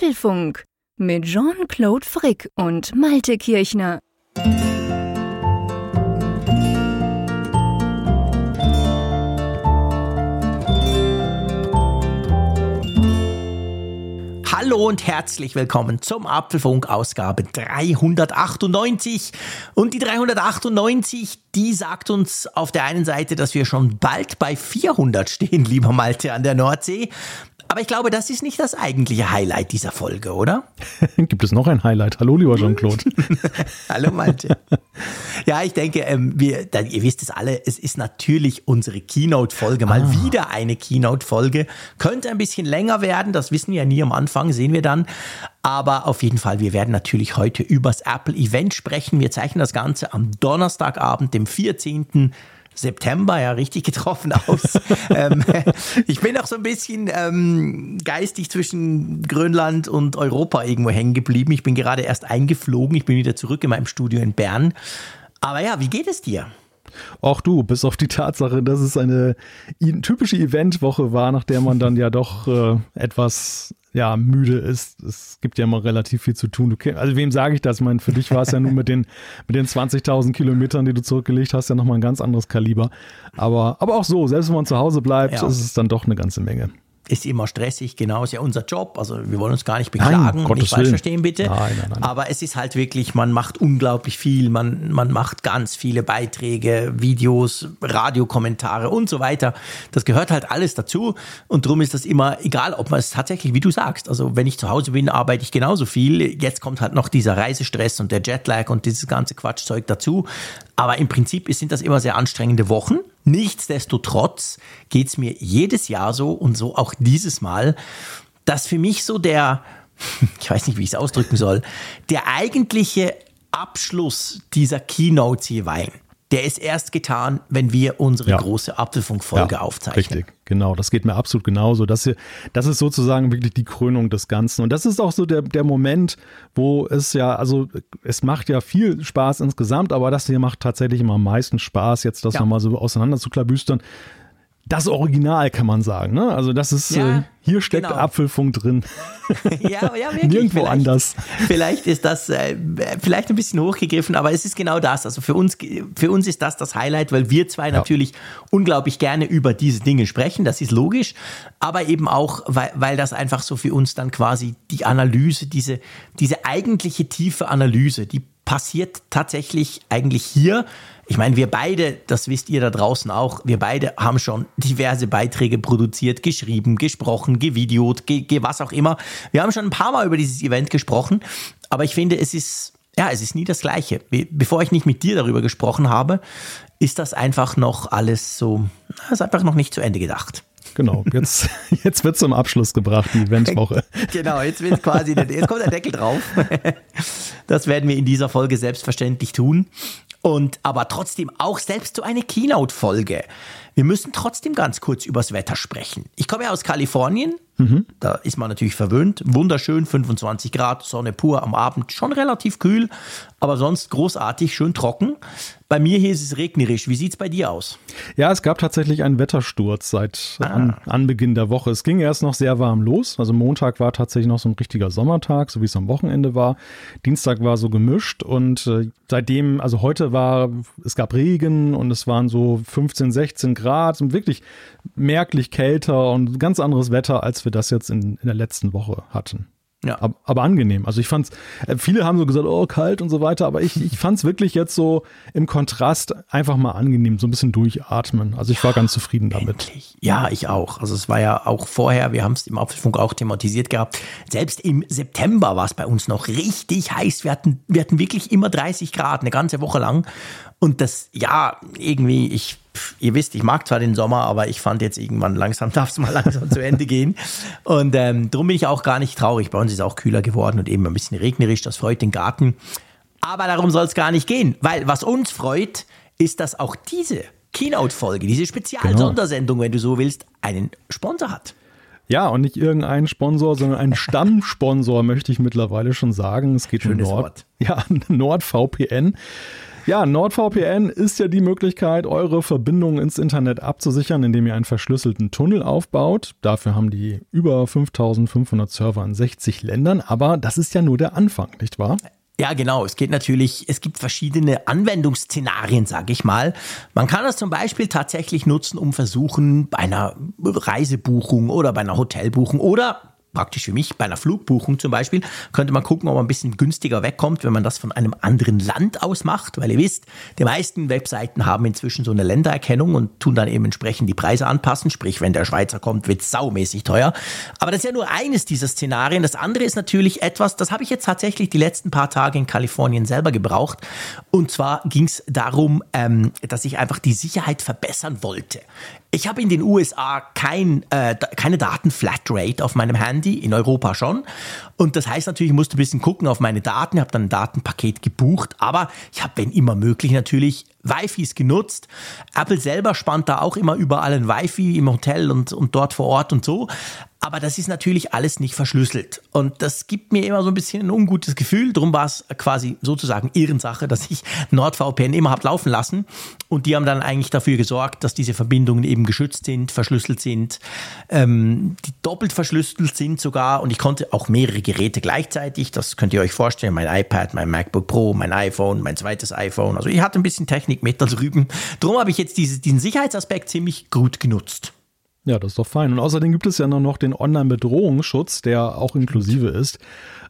Apfelfunk mit Jean-Claude Frick und Malte Kirchner. Hallo und herzlich willkommen zum Apfelfunk Ausgabe 398. Und die 398, die sagt uns auf der einen Seite, dass wir schon bald bei 400 stehen, lieber Malte, an der Nordsee. Aber ich glaube, das ist nicht das eigentliche Highlight dieser Folge, oder? Gibt es noch ein Highlight? Hallo, lieber Jean-Claude. Hallo, Malte. Ja, ich denke, ihr wisst es alle, es ist natürlich unsere Keynote-Folge. Mal wieder eine Keynote-Folge. Könnte ein bisschen länger werden, das wissen wir ja nie am Anfang, sehen wir dann. Aber auf jeden Fall, wir werden natürlich heute übers Apple-Event sprechen. Wir zeichnen das Ganze am Donnerstagabend, dem 14. September, ja, richtig getroffen aus. Ich bin auch so ein bisschen geistig zwischen Grönland und Europa irgendwo hängen geblieben. Ich bin gerade erst eingeflogen. Ich bin wieder zurück in meinem Studio in Bern. Aber ja, wie geht es dir? Auch du, bis auf die Tatsache, dass es eine typische Eventwoche war, nach der man dann ja doch etwas müde ist. Es gibt ja immer relativ viel zu tun. Also wem sage ich das? Ich meine, für dich war es ja nur mit den 20.000 Kilometern, die du zurückgelegt hast, ja nochmal ein ganz anderes Kaliber. Aber auch so, selbst wenn man zu Hause bleibt, ist es dann doch eine ganze Menge. Ist immer stressig, genau, ist ja unser Job, also wir wollen uns gar nicht beklagen, nicht falsch verstehen bitte, nein. Aber es ist halt wirklich, man macht unglaublich viel, man macht ganz viele Beiträge, Videos, Radiokommentare und so weiter, das gehört halt alles dazu und darum ist das immer, egal ob man es tatsächlich, wie du sagst, also wenn ich zu Hause bin, arbeite ich genauso viel, jetzt kommt halt noch dieser Reisestress und der Jetlag und dieses ganze Quatschzeug dazu, aber im Prinzip sind das immer sehr anstrengende Wochen. Nichtsdestotrotz geht es mir jedes Jahr so und so auch dieses Mal, dass für mich so der, ich weiß nicht, wie ich es ausdrücken soll, der eigentliche Abschluss dieser Keynotes jeweils, der ist erst getan, wenn wir unsere große Apfelfunk-Folge aufzeichnen. Richtig, genau. Das geht mir absolut genauso. Das ist sozusagen wirklich die Krönung des Ganzen. Und das ist auch so der Moment, wo es ja, also es macht ja viel Spaß insgesamt, aber das hier macht tatsächlich immer am meisten Spaß, jetzt das nochmal so auseinander zu klabüstern. Das Original kann man sagen, ne? Also das ist, hier steckt Apfelfunk drin. Ja, wirklich. Nirgendwo vielleicht, anders. Vielleicht ist das vielleicht ein bisschen hochgegriffen, aber es ist genau das. Also für uns ist das Highlight, weil wir zwei natürlich unglaublich gerne über diese Dinge sprechen, das ist logisch, aber eben auch, weil das einfach so für uns dann quasi die Analyse, diese eigentliche tiefe Analyse, die passiert tatsächlich eigentlich hier. Ich meine, wir beide, das wisst ihr da draußen auch, wir beide haben schon diverse Beiträge produziert, geschrieben, gesprochen, gevideot, was auch immer. Wir haben schon ein paar Mal über dieses Event gesprochen, aber ich finde, es ist nie das Gleiche. Bevor ich nicht mit dir darüber gesprochen habe, ist das einfach noch alles so, ist einfach noch nicht zu Ende gedacht. Genau, jetzt wird es zum Abschluss gebracht, die Eventwoche. Genau, jetzt kommt der Deckel drauf. Das werden wir in dieser Folge selbstverständlich tun. Und aber trotzdem auch selbst so eine Keynote-Folge. Wir müssen trotzdem ganz kurz übers Wetter sprechen. Ich komme ja aus Kalifornien, da ist man natürlich verwöhnt. Wunderschön, 25 Grad, Sonne pur am Abend, schon relativ kühl, aber sonst großartig, schön trocken. Bei mir hier ist es regnerisch. Wie sieht es bei dir aus? Ja, es gab tatsächlich einen Wettersturz seit Anbeginn der Woche. Es ging erst noch sehr warm los. Also Montag war tatsächlich noch so ein richtiger Sommertag, so wie es am Wochenende war. Dienstag war so gemischt und seitdem, also heute es gab Regen und es waren so 15, 16 Grad und wirklich merklich kälter und ganz anderes Wetter, als wir das jetzt in der letzten Woche hatten. Ja. Aber angenehm. Also ich fand's, viele haben so gesagt, oh, kalt und so weiter, aber ich fand's wirklich jetzt so im Kontrast einfach mal angenehm, so ein bisschen durchatmen. Also ich war ganz zufrieden damit. Endlich. Ja, ich auch. Also es war ja auch vorher, wir haben es im Apfelfunk auch thematisiert gehabt, selbst im September war es bei uns noch richtig heiß. Wir hatten wirklich immer 30 Grad, eine ganze Woche lang. Und das, irgendwie, ihr wisst, ich mag zwar den Sommer, aber ich fand jetzt irgendwann langsam, darf es mal langsam zu Ende gehen. Und darum bin ich auch gar nicht traurig. Bei uns ist es auch kühler geworden und eben ein bisschen regnerisch. Das freut den Garten. Aber darum soll es gar nicht gehen. Weil was uns freut, ist, dass auch diese Keynote-Folge, diese Spezial-Sondersendung, wenn du so willst, einen Sponsor hat. Ja, und nicht irgendeinen Sponsor, sondern einen Stammsponsor, möchte ich mittlerweile schon sagen. Es geht um NordVPN. Ja, NordVPN ist ja die Möglichkeit, eure Verbindung ins Internet abzusichern, indem ihr einen verschlüsselten Tunnel aufbaut. Dafür haben die über 5500 Server in 60 Ländern. Aber das ist ja nur der Anfang, nicht wahr? Ja, genau. Es geht natürlich, es gibt verschiedene Anwendungsszenarien, sage ich mal. Man kann das zum Beispiel tatsächlich nutzen, um versuchen, bei einer Reisebuchung oder bei einer Hotelbuchung oder praktisch für mich, bei einer Flugbuchung zum Beispiel, könnte man gucken, ob man ein bisschen günstiger wegkommt, wenn man das von einem anderen Land aus macht, weil ihr wisst, die meisten Webseiten haben inzwischen so eine Ländererkennung und tun dann eben entsprechend die Preise anpassen, sprich, wenn der Schweizer kommt, wird es saumäßig teuer. Aber das ist ja nur eines dieser Szenarien. Das andere ist natürlich etwas, das habe ich jetzt tatsächlich die letzten paar Tage in Kalifornien selber gebraucht, und zwar ging es darum, dass ich einfach die Sicherheit verbessern wollte. Ich habe in den USA keine Datenflatrate auf meinem Handy, in Europa schon. Und das heißt natürlich, ich musste ein bisschen gucken auf meine Daten, habe dann ein Datenpaket gebucht, aber ich habe, wenn immer möglich, natürlich Wifis genutzt. Apple selber spannt da auch immer überall ein Wifi im Hotel und dort vor Ort und so. Aber das ist natürlich alles nicht verschlüsselt. Und das gibt mir immer so ein bisschen ein ungutes Gefühl. Drum war es quasi sozusagen Ehrensache, dass ich NordVPN immer habe laufen lassen. Und die haben dann eigentlich dafür gesorgt, dass diese Verbindungen eben geschützt sind, verschlüsselt sind, die doppelt verschlüsselt sind sogar. Und ich konnte auch mehrere Geräte gleichzeitig. Das könnt ihr euch vorstellen. Mein iPad, mein MacBook Pro, mein iPhone, mein zweites iPhone. Also ich hatte ein bisschen Technik mit da drüben. Drum habe ich jetzt diesen Sicherheitsaspekt ziemlich gut genutzt. Ja, das ist doch fein. Und außerdem gibt es ja noch den Online-Bedrohungsschutz, der auch inklusive ist.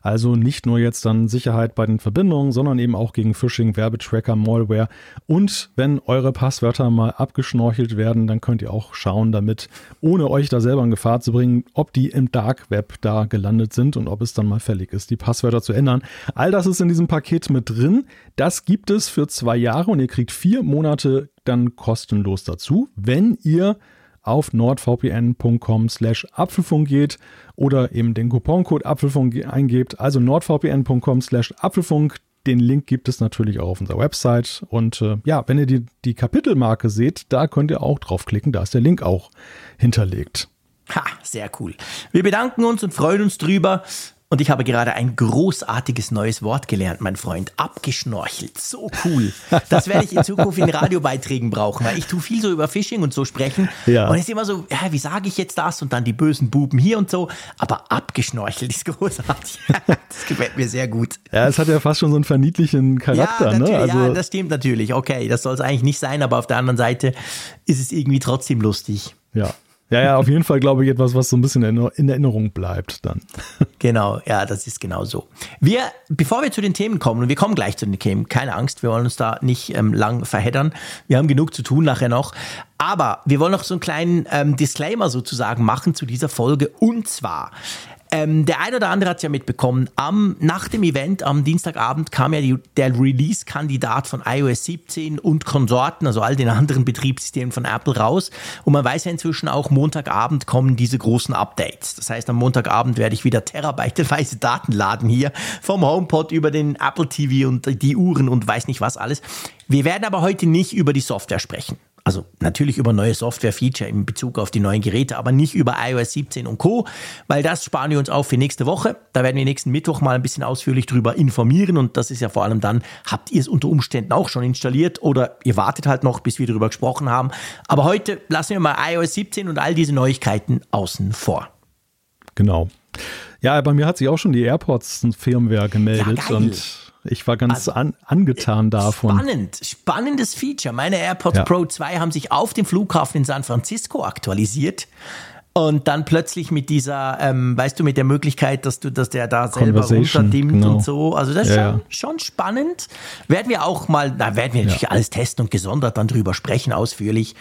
Also nicht nur jetzt dann Sicherheit bei den Verbindungen, sondern eben auch gegen Phishing, Werbetracker, Malware. Und wenn eure Passwörter mal abgeschnorchelt werden, dann könnt ihr auch schauen damit, ohne euch da selber in Gefahr zu bringen, ob die im Dark Web da gelandet sind und ob es dann mal fällig ist, die Passwörter zu ändern. All das ist in diesem Paket mit drin. Das gibt es für 2 Jahre und ihr kriegt 4 Monate dann kostenlos dazu, wenn ihr auf nordvpn.com/apfelfunk geht oder eben den Couponcode Apfelfunk eingebt, also nordvpn.com/apfelfunk. Den Link gibt es natürlich auch auf unserer Website und wenn ihr die Kapitelmarke seht, da könnt ihr auch draufklicken, da ist der Link auch hinterlegt. Ha, sehr cool. Wir bedanken uns und freuen uns drüber. Und ich habe gerade ein großartiges neues Wort gelernt, mein Freund. Abgeschnorchelt. So cool. Das werde ich in Zukunft in Radiobeiträgen brauchen, weil ich tue viel so über Phishing und so sprechen. Ja. Und es ist immer so, ja, wie sage ich jetzt das? Und dann die bösen Buben hier und so. Aber abgeschnorchelt ist großartig. Das gefällt mir sehr gut. Ja, es hat ja fast schon so einen verniedlichen Charakter. Ja, ne? Also ja, das stimmt natürlich. Okay, das soll es eigentlich nicht sein. Aber auf der anderen Seite ist es irgendwie trotzdem lustig. Ja. Ja, auf jeden Fall, glaube ich, etwas, was so ein bisschen in Erinnerung bleibt dann. Genau, ja, das ist genau so. Bevor wir zu den Themen kommen, und wir kommen gleich zu den Themen, keine Angst, wir wollen uns da nicht lang verheddern. Wir haben genug zu tun nachher noch. Aber wir wollen noch so einen kleinen Disclaimer sozusagen machen zu dieser Folge. Und zwar, der ein oder andere hat es ja mitbekommen, nach dem Event am Dienstagabend kam ja der Release-Kandidat von iOS 17 und Konsorten, also all den anderen Betriebssystemen von Apple raus. Und man weiß ja inzwischen auch, Montagabend kommen diese großen Updates. Das heißt, am Montagabend werde ich wieder terabyteweise Daten laden hier, vom HomePod über den Apple TV und die Uhren und weiß nicht was alles. Wir werden aber heute nicht über die Software sprechen. Also natürlich über neue Software-Feature in Bezug auf die neuen Geräte, aber nicht über iOS 17 und Co., weil das sparen wir uns auf für nächste Woche. Da werden wir nächsten Mittwoch mal ein bisschen ausführlich drüber informieren und das ist ja vor allem dann, habt ihr es unter Umständen auch schon installiert oder ihr wartet halt noch, bis wir drüber gesprochen haben. Aber heute lassen wir mal iOS 17 und all diese Neuigkeiten außen vor. Genau. Ja, bei mir hat sich auch schon die AirPods-Firmware gemeldet, ja, und ich war ganz angetan davon. Spannendes Feature. Meine AirPods Pro 2 haben sich auf dem Flughafen in San Francisco aktualisiert und dann plötzlich mit dieser, mit der Möglichkeit, dass der da selber runterdimmt, genau, und so. Also das ist schon spannend. Werden wir natürlich alles testen und gesondert dann drüber sprechen, ausführlich.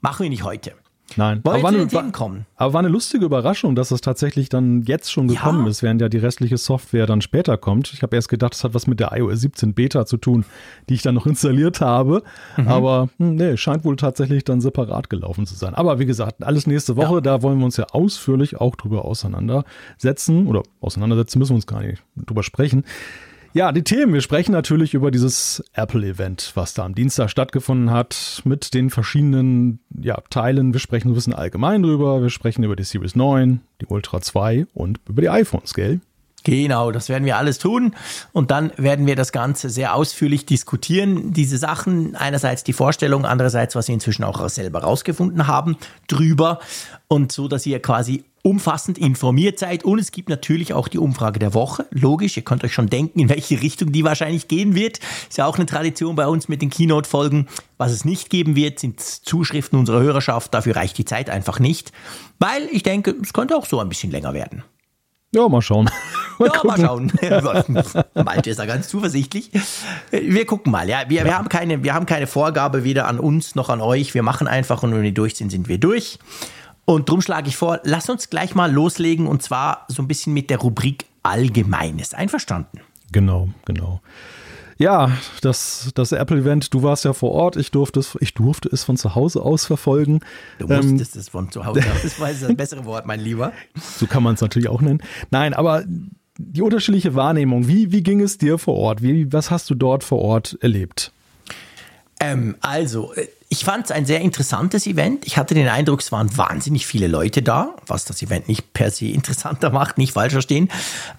Machen wir nicht heute. Nein, aber war eine lustige Überraschung, dass das tatsächlich dann jetzt schon gekommen ist, während ja die restliche Software dann später kommt. Ich habe erst gedacht, es hat was mit der iOS 17 Beta zu tun, die ich dann noch installiert habe, aber nee, scheint wohl tatsächlich dann separat gelaufen zu sein. Aber wie gesagt, alles nächste Woche, da wollen wir uns ja ausführlich auch drüber auseinandersetzen müssen wir uns gar nicht drüber sprechen. Ja, die Themen. Wir sprechen natürlich über dieses Apple-Event, was da am Dienstag stattgefunden hat, mit den verschiedenen Teilen. Wir sprechen ein bisschen allgemein drüber. Wir sprechen über die Series 9, die Ultra 2 und über die iPhones, gell? Genau, das werden wir alles tun und dann werden wir das Ganze sehr ausführlich diskutieren, diese Sachen, einerseits die Vorstellung, andererseits, was wir inzwischen auch selber rausgefunden haben, drüber und so, dass ihr quasi umfassend informiert seid und es gibt natürlich auch die Umfrage der Woche, logisch, ihr könnt euch schon denken, in welche Richtung die wahrscheinlich gehen wird, ist ja auch eine Tradition bei uns mit den Keynote-Folgen, was es nicht geben wird, sind Zuschriften unserer Hörerschaft, dafür reicht die Zeit einfach nicht, weil ich denke, es könnte auch so ein bisschen länger werden. Ja, mal schauen. Malte ist da ganz zuversichtlich. Wir gucken mal. Ja, wir haben keine Vorgabe weder an uns noch an euch. Wir machen einfach und wenn wir durch sind wir durch. Und drum schlage ich vor, lass uns gleich mal loslegen und zwar so ein bisschen mit der Rubrik Allgemeines. Einverstanden? Genau. Ja, das Apple-Event, du warst ja vor Ort, ich durfte es von zu Hause aus verfolgen. Du musstest es von zu Hause aus, das war das bessere Wort, mein Lieber. So kann man es natürlich auch nennen. Nein, aber die unterschiedliche Wahrnehmung, wie ging es dir vor Ort? Was hast du dort vor Ort erlebt? Also, ich fand es ein sehr interessantes Event. Ich hatte den Eindruck, es waren wahnsinnig viele Leute da, was das Event nicht per se interessanter macht, nicht falsch verstehen.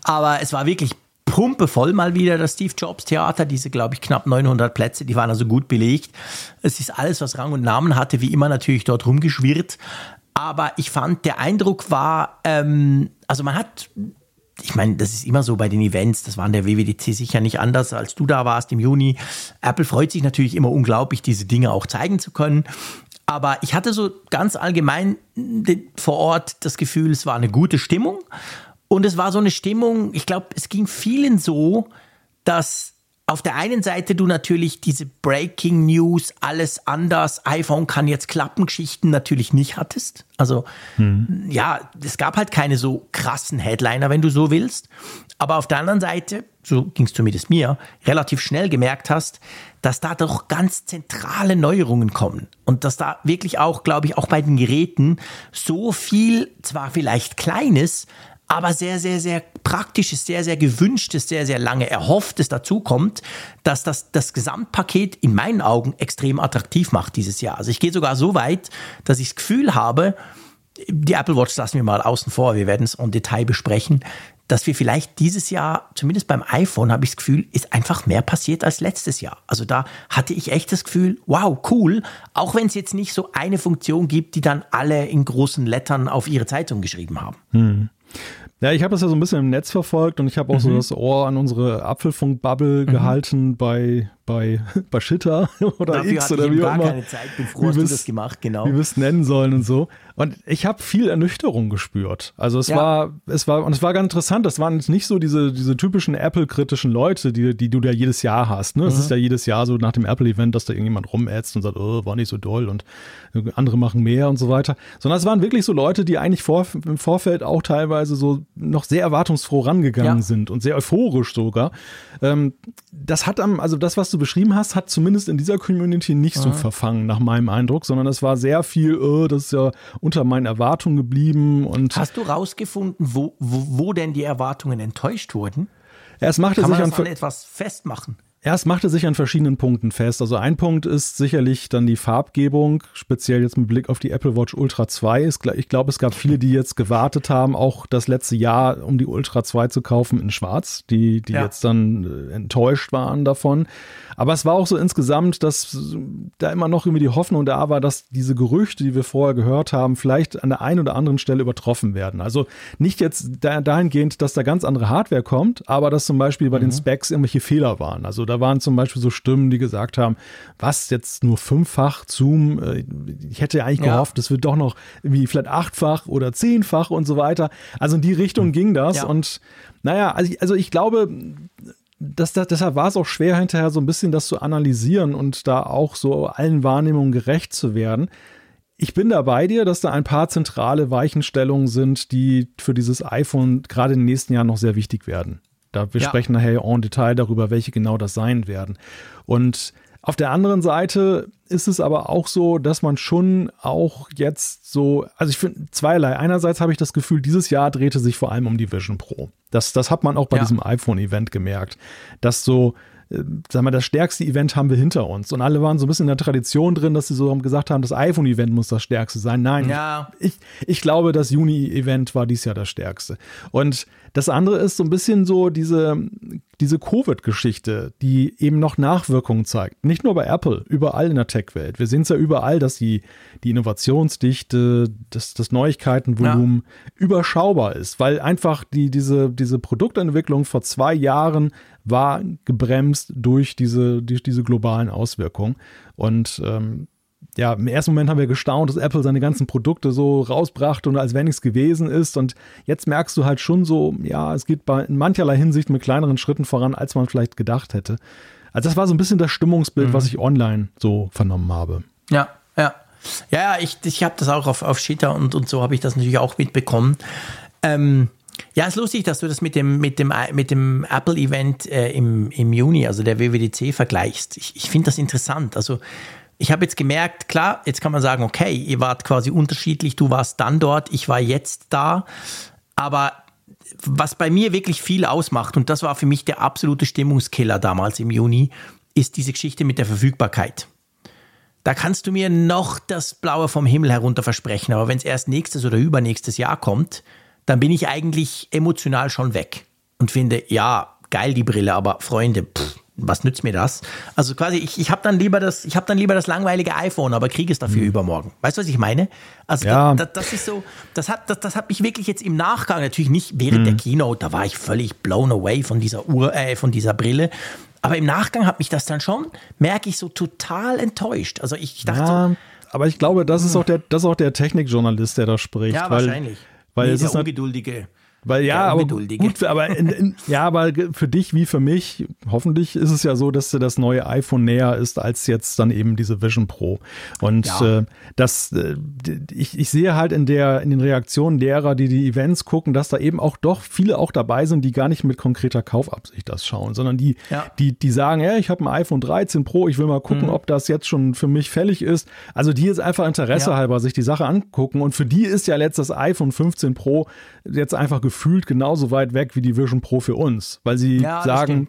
Aber es war wirklich pumpevoll mal wieder das Steve Jobs Theater, diese glaube ich knapp 900 Plätze, die waren also gut belegt. Es ist alles, was Rang und Namen hatte, wie immer natürlich dort rumgeschwirrt. Aber ich fand, der Eindruck war, also man hat, ich meine, das ist immer so bei den Events, das war an der WWDC sicher nicht anders, als du da warst im Juni. Apple freut sich natürlich immer unglaublich, diese Dinge auch zeigen zu können. Aber ich hatte so ganz allgemein vor Ort das Gefühl, es war eine gute Stimmung. Und es war so eine Stimmung, ich glaube, es ging vielen so, dass auf der einen Seite du natürlich diese Breaking News, alles anders, iPhone kann jetzt klappen, Geschichten natürlich nicht hattest. Also ja, es gab halt keine so krassen Headliner, wenn du so willst. Aber auf der anderen Seite, so ging es zumindest mir, relativ schnell gemerkt hast, dass da doch ganz zentrale Neuerungen kommen. Und dass da wirklich auch, glaube ich, auch bei den Geräten so viel, zwar vielleicht Kleines, aber sehr, sehr, sehr praktisches, sehr, sehr gewünschtes, sehr, sehr lange erhofftes dazukommt, dass das Gesamtpaket in meinen Augen extrem attraktiv macht dieses Jahr. Also ich gehe sogar so weit, dass ich das Gefühl habe, die Apple Watch lassen wir mal außen vor, wir werden es en Detail besprechen, dass wir vielleicht dieses Jahr, zumindest beim iPhone, habe ich das Gefühl, ist einfach mehr passiert als letztes Jahr. Also da hatte ich echt das Gefühl, wow, cool, auch wenn es jetzt nicht so eine Funktion gibt, die dann alle in großen Lettern auf ihre Zeitung geschrieben haben. Ja, ich habe das ja so ein bisschen im Netz verfolgt und ich habe auch so das Ohr an unsere Apfelfunk-Bubble gehalten bei Shitter oder dafür X oder wie auch immer. Keine Zeit, bin froh, hast du das gemacht, genau. Wie wir es nennen sollen und so. Und ich habe viel Ernüchterung gespürt. Also es war ganz interessant. Das waren nicht so diese typischen Apple-kritischen Leute, die du da jedes Jahr hast. Ne? Es ist ja jedes Jahr so nach dem Apple-Event, dass da irgendjemand rumätzt und sagt, oh, war nicht so doll und andere machen mehr und so weiter. Sondern es waren wirklich so Leute, die eigentlich im Vorfeld auch teilweise so noch sehr erwartungsfroh rangegangen sind und sehr euphorisch sogar. Also das, was du beschrieben hast, hat zumindest in dieser Community nicht so verfangen, nach meinem Eindruck, sondern es war sehr viel, das ist ja unter meinen Erwartungen geblieben. Und hast du rausgefunden, wo denn die Erwartungen enttäuscht wurden? Erst machte sich an verschiedenen Punkten fest. Also ein Punkt ist sicherlich dann die Farbgebung, speziell jetzt mit Blick auf die Apple Watch Ultra 2. Ich glaube, es gab viele, die jetzt gewartet haben, auch das letzte Jahr, um die Ultra 2 zu kaufen in Schwarz, die jetzt dann enttäuscht waren davon. Aber es war auch so insgesamt, dass da immer noch irgendwie die Hoffnung da war, dass diese Gerüchte, die wir vorher gehört haben, vielleicht an der einen oder anderen Stelle übertroffen werden. Also nicht jetzt dahingehend, dass da ganz andere Hardware kommt, aber dass zum Beispiel bei den Specs irgendwelche Fehler waren. Also da waren zum Beispiel so Stimmen, die gesagt haben, was jetzt nur 5-fach Zoom, ich hätte ja eigentlich gehofft, es wird doch noch irgendwie vielleicht 8-fach oder 10-fach und so weiter. Also in die Richtung ging das und naja, also ich glaube, deshalb war es auch schwer hinterher so ein bisschen das zu analysieren und da auch so allen Wahrnehmungen gerecht zu werden. Ich bin da bei dir, dass da ein paar zentrale Weichenstellungen sind, die für dieses iPhone gerade in den nächsten Jahren noch sehr wichtig werden. Wir sprechen nachher en Detail darüber, welche genau das sein werden. Und auf der anderen Seite ist es aber auch so, dass man schon auch jetzt so, also ich finde zweierlei. Einerseits habe ich das Gefühl, dieses Jahr drehte sich vor allem um die Vision Pro. Das hat man auch bei diesem iPhone-Event gemerkt, dass so sagen wir, das stärkste Event haben wir hinter uns. Und alle waren so ein bisschen in der Tradition drin, dass sie so gesagt haben, das iPhone-Event muss das stärkste sein. Nein, ja. Ich glaube, das Juni-Event war dieses Jahr das stärkste. Und das andere ist so ein bisschen so diese Covid-Geschichte, die eben noch Nachwirkungen zeigt. Nicht nur bei Apple, überall in der Tech-Welt. Wir sehen es ja überall, dass die Innovationsdichte, das Neuigkeitenvolumen überschaubar ist, weil einfach diese Produktentwicklung vor 2 Jahren war gebremst durch diese globalen Auswirkungen. Und ja, im ersten Moment haben wir gestaunt, dass Apple seine ganzen Produkte so rausbrachte und als wenn nichts gewesen ist. Und jetzt merkst du halt schon so, ja, es geht in mancherlei Hinsicht mit kleineren Schritten voran, als man vielleicht gedacht hätte. Also das war so ein bisschen das Stimmungsbild, was ich online so vernommen habe. Ja, ja. Ja, ich habe das auch auf Twitter und so habe ich das natürlich auch mitbekommen. Ja, es ist lustig, dass du das mit dem Apple-Event im Juni, also der WWDC, vergleichst. Ich finde das interessant. Also ich habe jetzt gemerkt, klar, jetzt kann man sagen, okay, ihr wart quasi unterschiedlich, du warst dann dort, ich war jetzt da. Aber was bei mir wirklich viel ausmacht, und das war für mich der absolute Stimmungskiller damals im Juni, ist diese Geschichte mit der Verfügbarkeit. Da kannst du mir noch das Blaue vom Himmel herunter versprechen, aber wenn es erst nächstes oder übernächstes Jahr kommt, dann bin ich eigentlich emotional schon weg und finde, ja, geil die Brille, aber Freunde, was nützt mir das? Also quasi, ich habe dann lieber das langweilige iPhone, aber kriege es dafür übermorgen. Weißt du, was ich meine? Also ja. Das ist so, das hat mich wirklich jetzt im Nachgang, natürlich nicht während der Keynote, da war ich völlig blown away von dieser Brille. Aber im Nachgang hat mich das dann schon, merke ich, so total enttäuscht. Also ich dachte so, aber ich glaube, das ist auch der Technikjournalist, der da spricht. Ja, wahrscheinlich. Weil es ist der Ungeduldige. Weil ja, der Ungeduldige. Aber gut, aber für dich wie für mich, hoffentlich ist es ja so, dass dir das neue iPhone näher ist als jetzt dann eben diese Vision Pro. Und ich sehe halt in den Reaktionen derer, die Events gucken, dass da eben auch doch viele auch dabei sind, die gar nicht mit konkreter Kaufabsicht das schauen, sondern die sagen, ja, ich habe ein iPhone 13 Pro, ich will mal gucken, ob das jetzt schon für mich fällig ist. Also die jetzt einfach Interesse halber sich die Sache angucken. Und für die ist ja jetzt das iPhone 15 Pro jetzt einfach gefühlt genauso weit weg wie die Vision Pro für uns, weil sie sagen,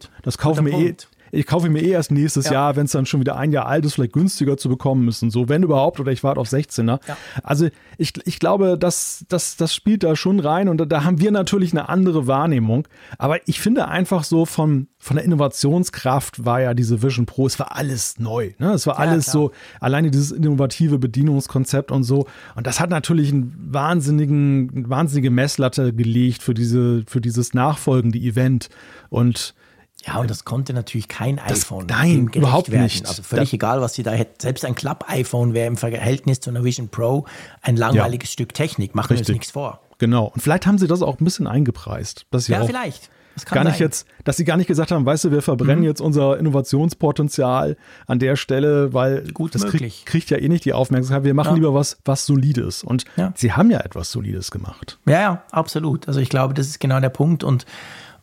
ich kaufe mir erst nächstes Jahr, wenn es dann schon wieder ein Jahr alt ist, vielleicht günstiger zu bekommen ist und so, wenn überhaupt, oder ich warte auf 16er. Ja. Also ich glaube, das spielt da schon rein und da haben wir natürlich eine andere Wahrnehmung, aber ich finde einfach so von der Innovationskraft war ja diese Vision Pro, es war alles neu, ne? Es war alles so, alleine dieses innovative Bedienungskonzept und so, und das hat natürlich eine wahnsinnige Messlatte gelegt für dieses nachfolgende Event. Und ja, und das konnte natürlich kein iPhone. Nein, überhaupt nicht. Also völlig egal, was sie da hätten. Selbst ein Klapp-iPhone wäre im Verhältnis zu einer Vision Pro ein langweiliges Stück Technik. Machen wir uns nichts vor. Genau. Und vielleicht haben sie das auch ein bisschen eingepreist. Dass sie vielleicht. Das kann gar nicht sein. Dass sie gar nicht gesagt haben, weißt du, wir verbrennen jetzt unser Innovationspotenzial an der Stelle, weil das kriegt ja eh nicht die Aufmerksamkeit. Wir machen lieber was Solides. Und sie haben ja etwas Solides gemacht. Ja, ja, absolut. Also ich glaube, das ist genau der Punkt.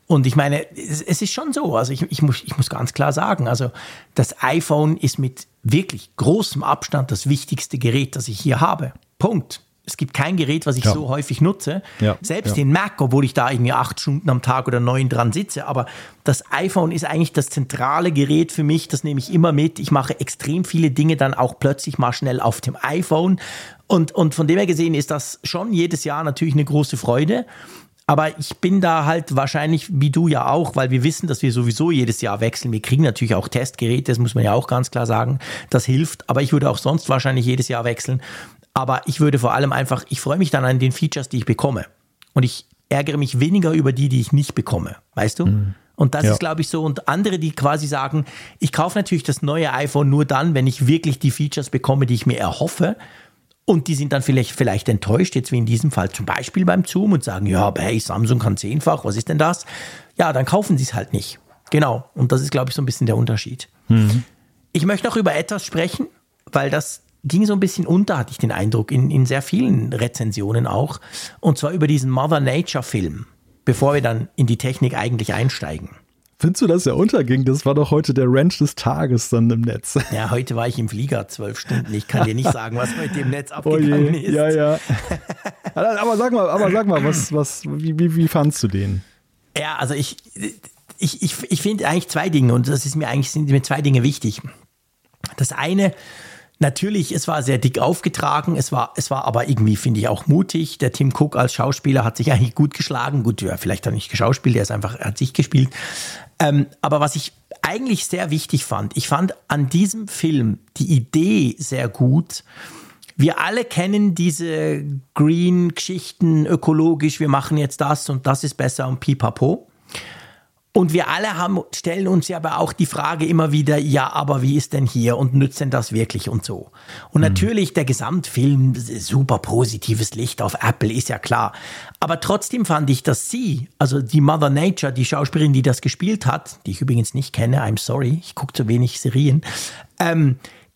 Und ich meine, es ist schon so, also ich muss ganz klar sagen, also das iPhone ist mit wirklich großem Abstand das wichtigste Gerät, das ich hier habe. Punkt. Es gibt kein Gerät, was ich so häufig nutze. Ja. Selbst den Mac, obwohl ich da irgendwie 8 Stunden am Tag oder 9 dran sitze. Aber das iPhone ist eigentlich das zentrale Gerät für mich. Das nehme ich immer mit. Ich mache extrem viele Dinge dann auch plötzlich mal schnell auf dem iPhone. Und von dem her gesehen ist das schon jedes Jahr natürlich eine große Freude. Aber ich bin da halt wahrscheinlich, wie du ja auch, weil wir wissen, dass wir sowieso jedes Jahr wechseln. Wir kriegen natürlich auch Testgeräte, das muss man ja auch ganz klar sagen. Das hilft, aber ich würde auch sonst wahrscheinlich jedes Jahr wechseln. Aber ich würde vor allem einfach, ich freue mich dann an den Features, die ich bekomme. Und ich ärgere mich weniger über die ich nicht bekomme, weißt du? Mhm. Und das ist, glaube ich, so. Und andere, die quasi sagen, ich kaufe natürlich das neue iPhone nur dann, wenn ich wirklich die Features bekomme, die ich mir erhoffe. Und die sind dann vielleicht enttäuscht, jetzt wie in diesem Fall zum Beispiel beim Zoom, und sagen, ja, aber hey, Samsung kann 10-fach, was ist denn das? Ja, dann kaufen sie es halt nicht. Genau, und das ist, glaube ich, so ein bisschen der Unterschied. Mhm. Ich möchte noch über etwas sprechen, weil das ging so ein bisschen unter, hatte ich den Eindruck, in sehr vielen Rezensionen auch. Und zwar über diesen Mother Nature-Film, bevor wir dann in die Technik eigentlich einsteigen. Findest du, dass er unterging? Das war doch heute der Ranch des Tages dann im Netz. Ja, heute war ich im Flieger 12 Stunden. Ich kann dir nicht sagen, was heute im Netz abgegangen ist. Ja, ja. Aber sag mal, was, wie fandst du den? Ja, also ich, Ich finde eigentlich zwei Dinge, und das sind mir zwei Dinge wichtig. Das eine, natürlich, es war sehr dick aufgetragen, es war aber irgendwie, finde ich, auch mutig. Der Tim Cook als Schauspieler hat sich eigentlich gut geschlagen. Gut, ja, vielleicht hat er nicht geschauspielt, er hat sich gespielt. Aber was ich eigentlich sehr wichtig fand, ich fand an diesem Film die Idee sehr gut. Wir alle kennen diese Green-Geschichten, ökologisch, wir machen jetzt das und das ist besser und pipapo. Und wir alle stellen uns ja aber auch die Frage immer wieder, ja, aber wie ist denn hier und nützt denn das wirklich und so. Und natürlich der Gesamtfilm, super positives Licht auf Apple, ist ja klar. Aber trotzdem fand ich, dass sie, also die Mother Nature, die Schauspielerin, die das gespielt hat, die ich übrigens nicht kenne, I'm sorry, ich gucke zu wenig Serien,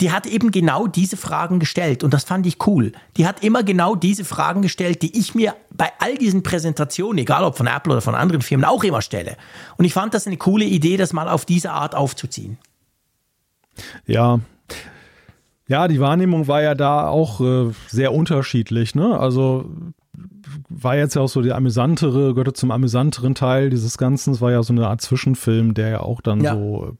die hat eben genau diese Fragen gestellt und das fand ich cool. Die hat immer genau diese Fragen gestellt, die ich mir bei all diesen Präsentationen, egal ob von Apple oder von anderen Firmen, auch immer stelle. Und ich fand das eine coole Idee, das mal auf diese Art aufzuziehen. Ja, die Wahrnehmung war ja da auch sehr unterschiedlich, ne? Also war jetzt ja auch so gehörte zum amüsanteren Teil dieses Ganzen. Es war ja so eine Art Zwischenfilm, der ja auch dann so,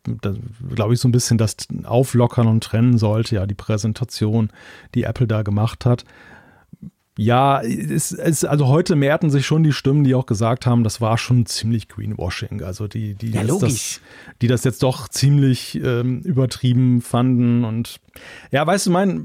glaube ich, so ein bisschen das auflockern und trennen sollte, ja, die Präsentation, die Apple da gemacht hat. Ja, also heute mehrten sich schon die Stimmen, die auch gesagt haben, das war schon ziemlich Greenwashing. Also die das jetzt doch ziemlich übertrieben fanden. Und ja, weißt du,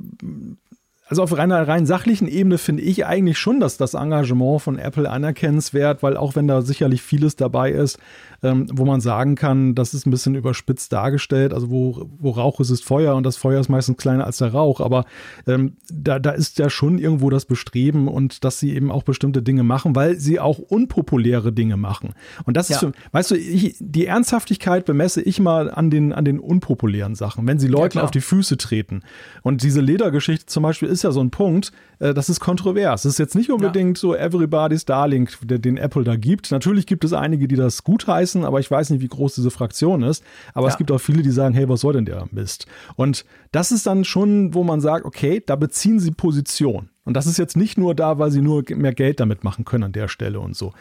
also auf einer rein sachlichen Ebene finde ich eigentlich schon, dass das Engagement von Apple anerkennenswert, weil auch wenn da sicherlich vieles dabei ist, wo man sagen kann, das ist ein bisschen überspitzt dargestellt, also wo Rauch ist Feuer und das Feuer ist meistens kleiner als der Rauch, aber da ist ja schon irgendwo das Bestreben und dass sie eben auch bestimmte Dinge machen, weil sie auch unpopuläre Dinge machen. Und das ist, weißt du, die Ernsthaftigkeit bemesse ich mal an den unpopulären Sachen, wenn sie Leuten auf die Füße treten. Und diese Ledergeschichte zum Beispiel ist ja so ein Punkt, das ist kontrovers. Das ist jetzt nicht unbedingt so Everybody's Darling, den Apple da gibt. Natürlich gibt es einige, die das gutheißen, aber ich weiß nicht, wie groß diese Fraktion ist. Aber es gibt auch viele, die sagen, hey, was soll denn der Mist? Und das ist dann schon, wo man sagt, okay, da beziehen sie Position. Und das ist jetzt nicht nur da, weil sie nur mehr Geld damit machen können an der Stelle und so.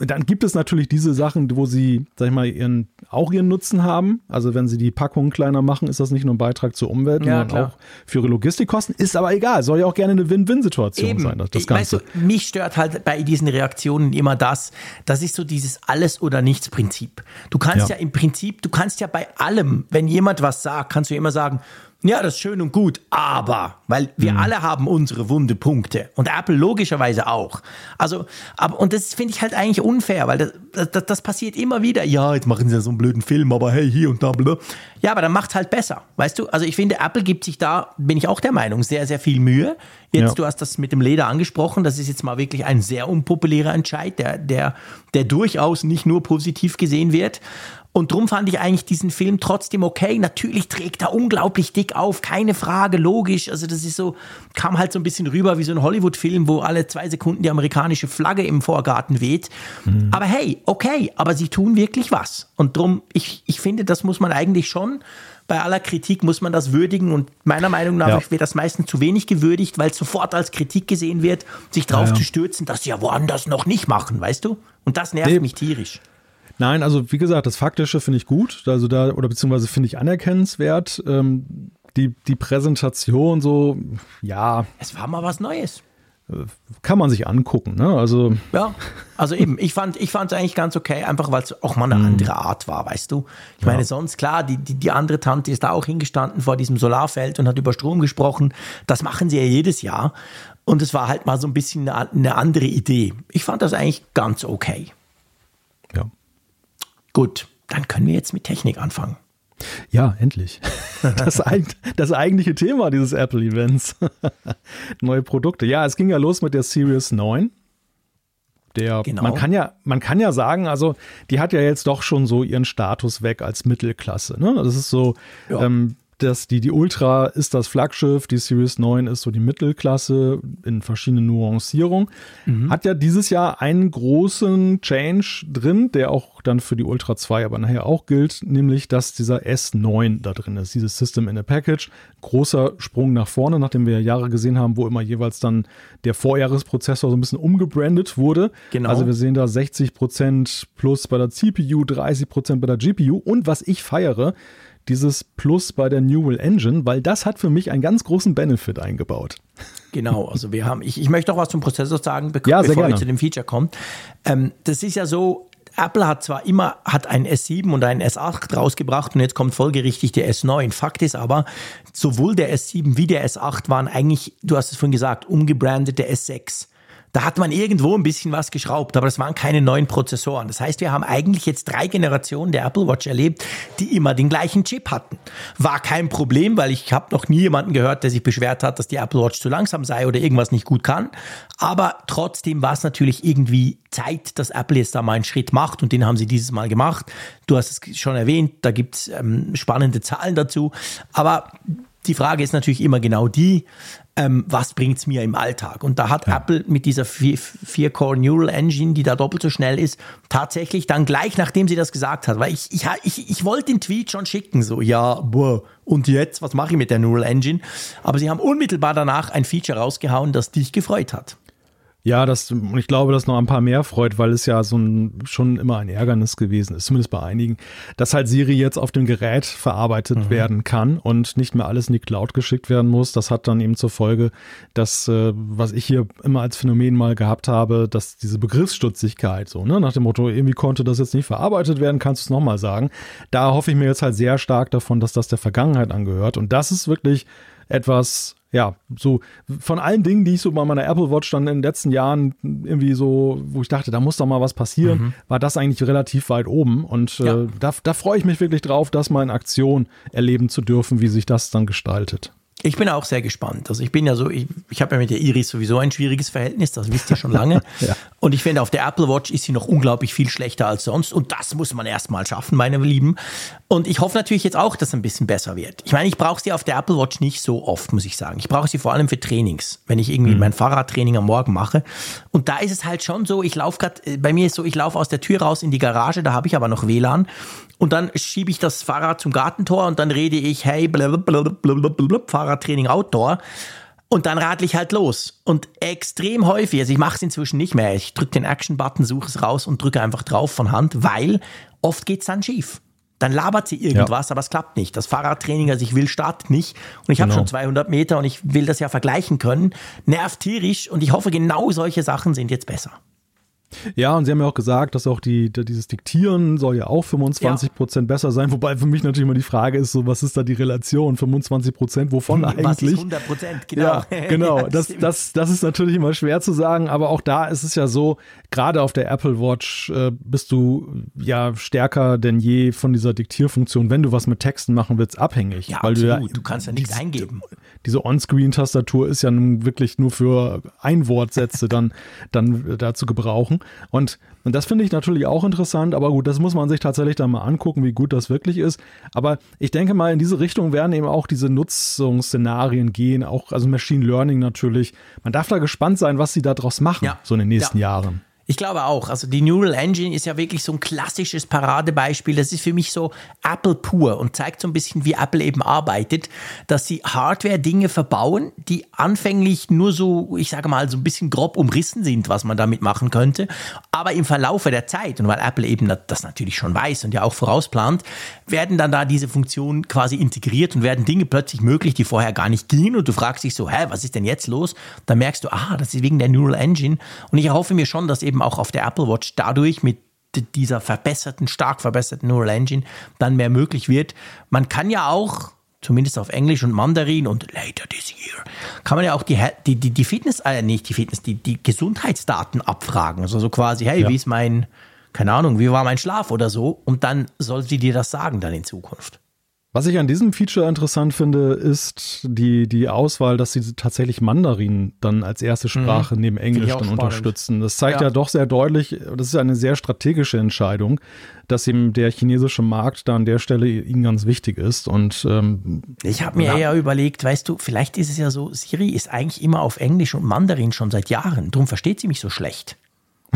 Dann gibt es natürlich diese Sachen, wo sie, sag ich mal, ihren Nutzen haben. Also wenn sie die Packungen kleiner machen, ist das nicht nur ein Beitrag zur Umwelt, sondern auch für ihre Logistikkosten. Ist aber egal, soll ja auch gerne eine Win-Win-Situation sein, das Ganze. Weißt du, mich stört halt bei diesen Reaktionen immer das ist so dieses Alles-oder-nichts-Prinzip. Du kannst ja im Prinzip, bei allem, wenn jemand was sagt, kannst du immer sagen, ja, das ist schön und gut, aber, weil wir alle haben unsere wunde Punkte und Apple logischerweise auch. Also, und das finde ich halt eigentlich unfair, weil das passiert immer wieder. Ja, jetzt machen sie so einen blöden Film, aber hey, hier und da, blö. Ja, aber dann macht's halt besser, weißt du? Also ich finde, Apple gibt sich da, bin ich auch der Meinung, sehr, sehr viel Mühe. Jetzt, du hast das mit dem Leder angesprochen, das ist jetzt mal wirklich ein sehr unpopulärer Entscheid, der durchaus nicht nur positiv gesehen wird. Und drum fand ich eigentlich diesen Film trotzdem okay. Natürlich trägt er unglaublich dick auf, keine Frage, logisch. Also das ist so, kam halt so ein bisschen rüber wie so ein Hollywood-Film, wo alle 2 Sekunden die amerikanische Flagge im Vorgarten weht. Mhm. Aber hey, okay, aber sie tun wirklich was. Und drum, ich finde, das muss man eigentlich schon, bei aller Kritik muss man das würdigen. Und meiner Meinung nach wird das meistens zu wenig gewürdigt, weil es sofort als Kritik gesehen wird, sich drauf zu stürzen, dass sie ja woanders noch nicht machen, weißt du? Und das nervt mich tierisch. Nein, also wie gesagt, das Faktische finde ich gut, also oder beziehungsweise finde ich anerkennenswert. Die Präsentation so, ja. Es war mal was Neues. Kann man sich angucken, ne? Also. Ja, also eben, ich fand es eigentlich ganz okay, einfach weil es auch mal eine andere Art war, weißt du? Ich meine, sonst, klar, die andere Tante ist da auch hingestanden vor diesem Solarfeld und hat über Strom gesprochen. Das machen sie ja jedes Jahr. Und es war halt mal so ein bisschen eine andere Idee. Ich fand das eigentlich ganz okay. Ja. Gut, dann können wir jetzt mit Technik anfangen. Ja, endlich. Das eigentliche Thema dieses Apple-Events. Neue Produkte. Ja, es ging ja los mit der Series 9. Man kann ja sagen, also die hat ja jetzt doch schon so ihren Status weg als Mittelklasse. Ne? Das ist so, dass die Ultra ist das Flaggschiff, die Series 9 ist so die Mittelklasse in verschiedenen Nuancierungen. Mhm. Hat ja dieses Jahr einen großen Change drin, der auch dann für die Ultra 2 aber nachher auch gilt, nämlich, dass dieser S9 da drin ist, dieses System in a Package. Großer Sprung nach vorne, nachdem wir Jahre gesehen haben, wo immer jeweils dann der Vorjahresprozessor so ein bisschen umgebrandet wurde. Genau. Also wir sehen da 60% plus bei der CPU, 30% bei der GPU und was ich feiere, dieses Plus bei der Neural Engine, weil das hat für mich einen ganz großen Benefit eingebaut. Genau, also wir haben, ich möchte noch was zum Prozessor sagen, bevor wir zu dem Feature kommen. Das ist ja so, Apple hat zwar immer ein S7 und ein S8 rausgebracht und jetzt kommt folgerichtig der S9. Fakt ist aber, sowohl der S7 wie der S8 waren eigentlich, du hast es vorhin gesagt, umgebrandete S6. Da hat man irgendwo ein bisschen was geschraubt, aber das waren keine neuen Prozessoren. Das heißt, wir haben eigentlich jetzt 3 Generationen der Apple Watch erlebt, die immer den gleichen Chip hatten. War kein Problem, weil ich habe noch nie jemanden gehört, der sich beschwert hat, dass die Apple Watch zu langsam sei oder irgendwas nicht gut kann. Aber trotzdem war es natürlich irgendwie Zeit, dass Apple jetzt da mal einen Schritt macht und den haben sie dieses Mal gemacht. Du hast es schon erwähnt, da gibt es spannende Zahlen dazu. Aber die Frage ist natürlich immer genau die, was bringt es mir im Alltag? Und da hat Apple mit dieser 4-Core Neural Engine, die da doppelt so schnell ist, tatsächlich dann gleich, nachdem sie das gesagt hat, weil ich wollte den Tweet schon schicken, so, ja, boah, und jetzt, was mache ich mit der Neural Engine? Aber sie haben unmittelbar danach ein Feature rausgehauen, das dich gefreut hat. Ja, und ich glaube, dass noch ein paar mehr freut, weil es ja schon immer ein Ärgernis gewesen ist, zumindest bei einigen, dass halt Siri jetzt auf dem Gerät verarbeitet werden kann und nicht mehr alles in die Cloud geschickt werden muss. Das hat dann eben zur Folge, dass, was ich hier immer als Phänomen mal gehabt habe, dass diese Begriffsstutzigkeit, so, ne, nach dem Motto, irgendwie konnte das jetzt nicht verarbeitet werden, kannst du es nochmal sagen. Da hoffe ich mir jetzt halt sehr stark davon, dass das der Vergangenheit angehört. Und das ist wirklich etwas. Ja, so von allen Dingen, die ich so bei meiner Apple Watch dann in den letzten Jahren irgendwie so, wo ich dachte, da muss doch mal was passieren, war das eigentlich relativ weit oben. Und da freue ich mich wirklich drauf, das mal in Aktion erleben zu dürfen, wie sich das dann gestaltet. Ich bin auch sehr gespannt. Also ich habe ja mit der Iris sowieso ein schwieriges Verhältnis, das wisst ihr schon lange. Ja. Und ich finde, auf der Apple Watch ist sie noch unglaublich viel schlechter als sonst. Und das muss man erstmal schaffen, meine Lieben. Und ich hoffe natürlich jetzt auch, dass es ein bisschen besser wird. Ich meine, ich brauche sie auf der Apple Watch nicht so oft, muss ich sagen. Ich brauche sie vor allem für Trainings, wenn ich irgendwie mein Fahrradtraining am Morgen mache. Und da ist es halt schon so, ich laufe aus der Tür raus in die Garage, da habe ich aber noch WLAN. Und dann schiebe ich das Fahrrad zum Gartentor und dann rede ich, hey, blablabla, Fahrradtraining Outdoor. Und dann radle ich halt los. Und extrem häufig, also ich mache es inzwischen nicht mehr, ich drücke den Action-Button, suche es raus und drücke einfach drauf von Hand, weil oft geht es dann schief. Dann labert sie irgendwas, aber es klappt nicht. Das Fahrradtraining, also ich will, startet nicht. Und ich habe schon 200 Meter und ich will das ja vergleichen können. Nervt tierisch und ich hoffe, genau solche Sachen sind jetzt besser. Ja, und sie haben ja auch gesagt, dass auch dieses Diktieren soll ja auch 25% besser sein, wobei für mich natürlich immer die Frage ist, so, was ist da die Relation, 25%, wovon eigentlich? Was ist 100%, genau. Ja, genau, ja, das ist natürlich immer schwer zu sagen, aber auch da ist es ja so, gerade auf der Apple Watch bist du ja stärker denn je von dieser Diktierfunktion, wenn du was mit Texten machen willst, abhängig. Ja, weil absolut, du kannst ja nichts eingeben. Diese On-Screen-Tastatur ist ja nun wirklich nur für Einwortsätze dann dazu gebrauchen. Und das finde ich natürlich auch interessant, aber gut, das muss man sich tatsächlich dann mal angucken, wie gut das wirklich ist. Aber ich denke mal, in diese Richtung werden eben auch diese Nutzungsszenarien gehen, auch also Machine Learning natürlich. Man darf da gespannt sein, was sie da draus machen, so in den nächsten Jahren. Ich glaube auch. Also die Neural Engine ist ja wirklich so ein klassisches Paradebeispiel. Das ist für mich so Apple pur und zeigt so ein bisschen, wie Apple eben arbeitet, dass sie Hardware-Dinge verbauen, die anfänglich nur so, ich sage mal, so ein bisschen grob umrissen sind, was man damit machen könnte. Aber im Verlaufe der Zeit, und weil Apple eben das natürlich schon weiß und ja auch vorausplant, werden dann da diese Funktionen quasi integriert und werden Dinge plötzlich möglich, die vorher gar nicht gingen. Und du fragst dich so, was ist denn jetzt los? Dann merkst du, das ist wegen der Neural Engine. Und ich erhoffe mir schon, dass eben auch auf der Apple Watch dadurch mit dieser stark verbesserten Neural Engine dann mehr möglich wird. Man kann ja auch, zumindest auf Englisch und Mandarin und later this year, kann man ja auch die Gesundheitsdaten abfragen. Also so quasi, hey, wie ist mein, keine Ahnung, wie war mein Schlaf oder so? Und dann soll sie dir das sagen dann in Zukunft. Was ich an diesem Feature interessant finde, ist die Auswahl, dass sie tatsächlich Mandarin dann als erste Sprache neben Englisch dann unterstützen. Das zeigt ja doch sehr deutlich, das ist eine sehr strategische Entscheidung, dass eben der chinesische Markt da an der Stelle ihnen ganz wichtig ist. Und ich habe mir eher überlegt, weißt du, vielleicht ist es ja so, Siri ist eigentlich immer auf Englisch und Mandarin schon seit Jahren. Darum versteht sie mich so schlecht.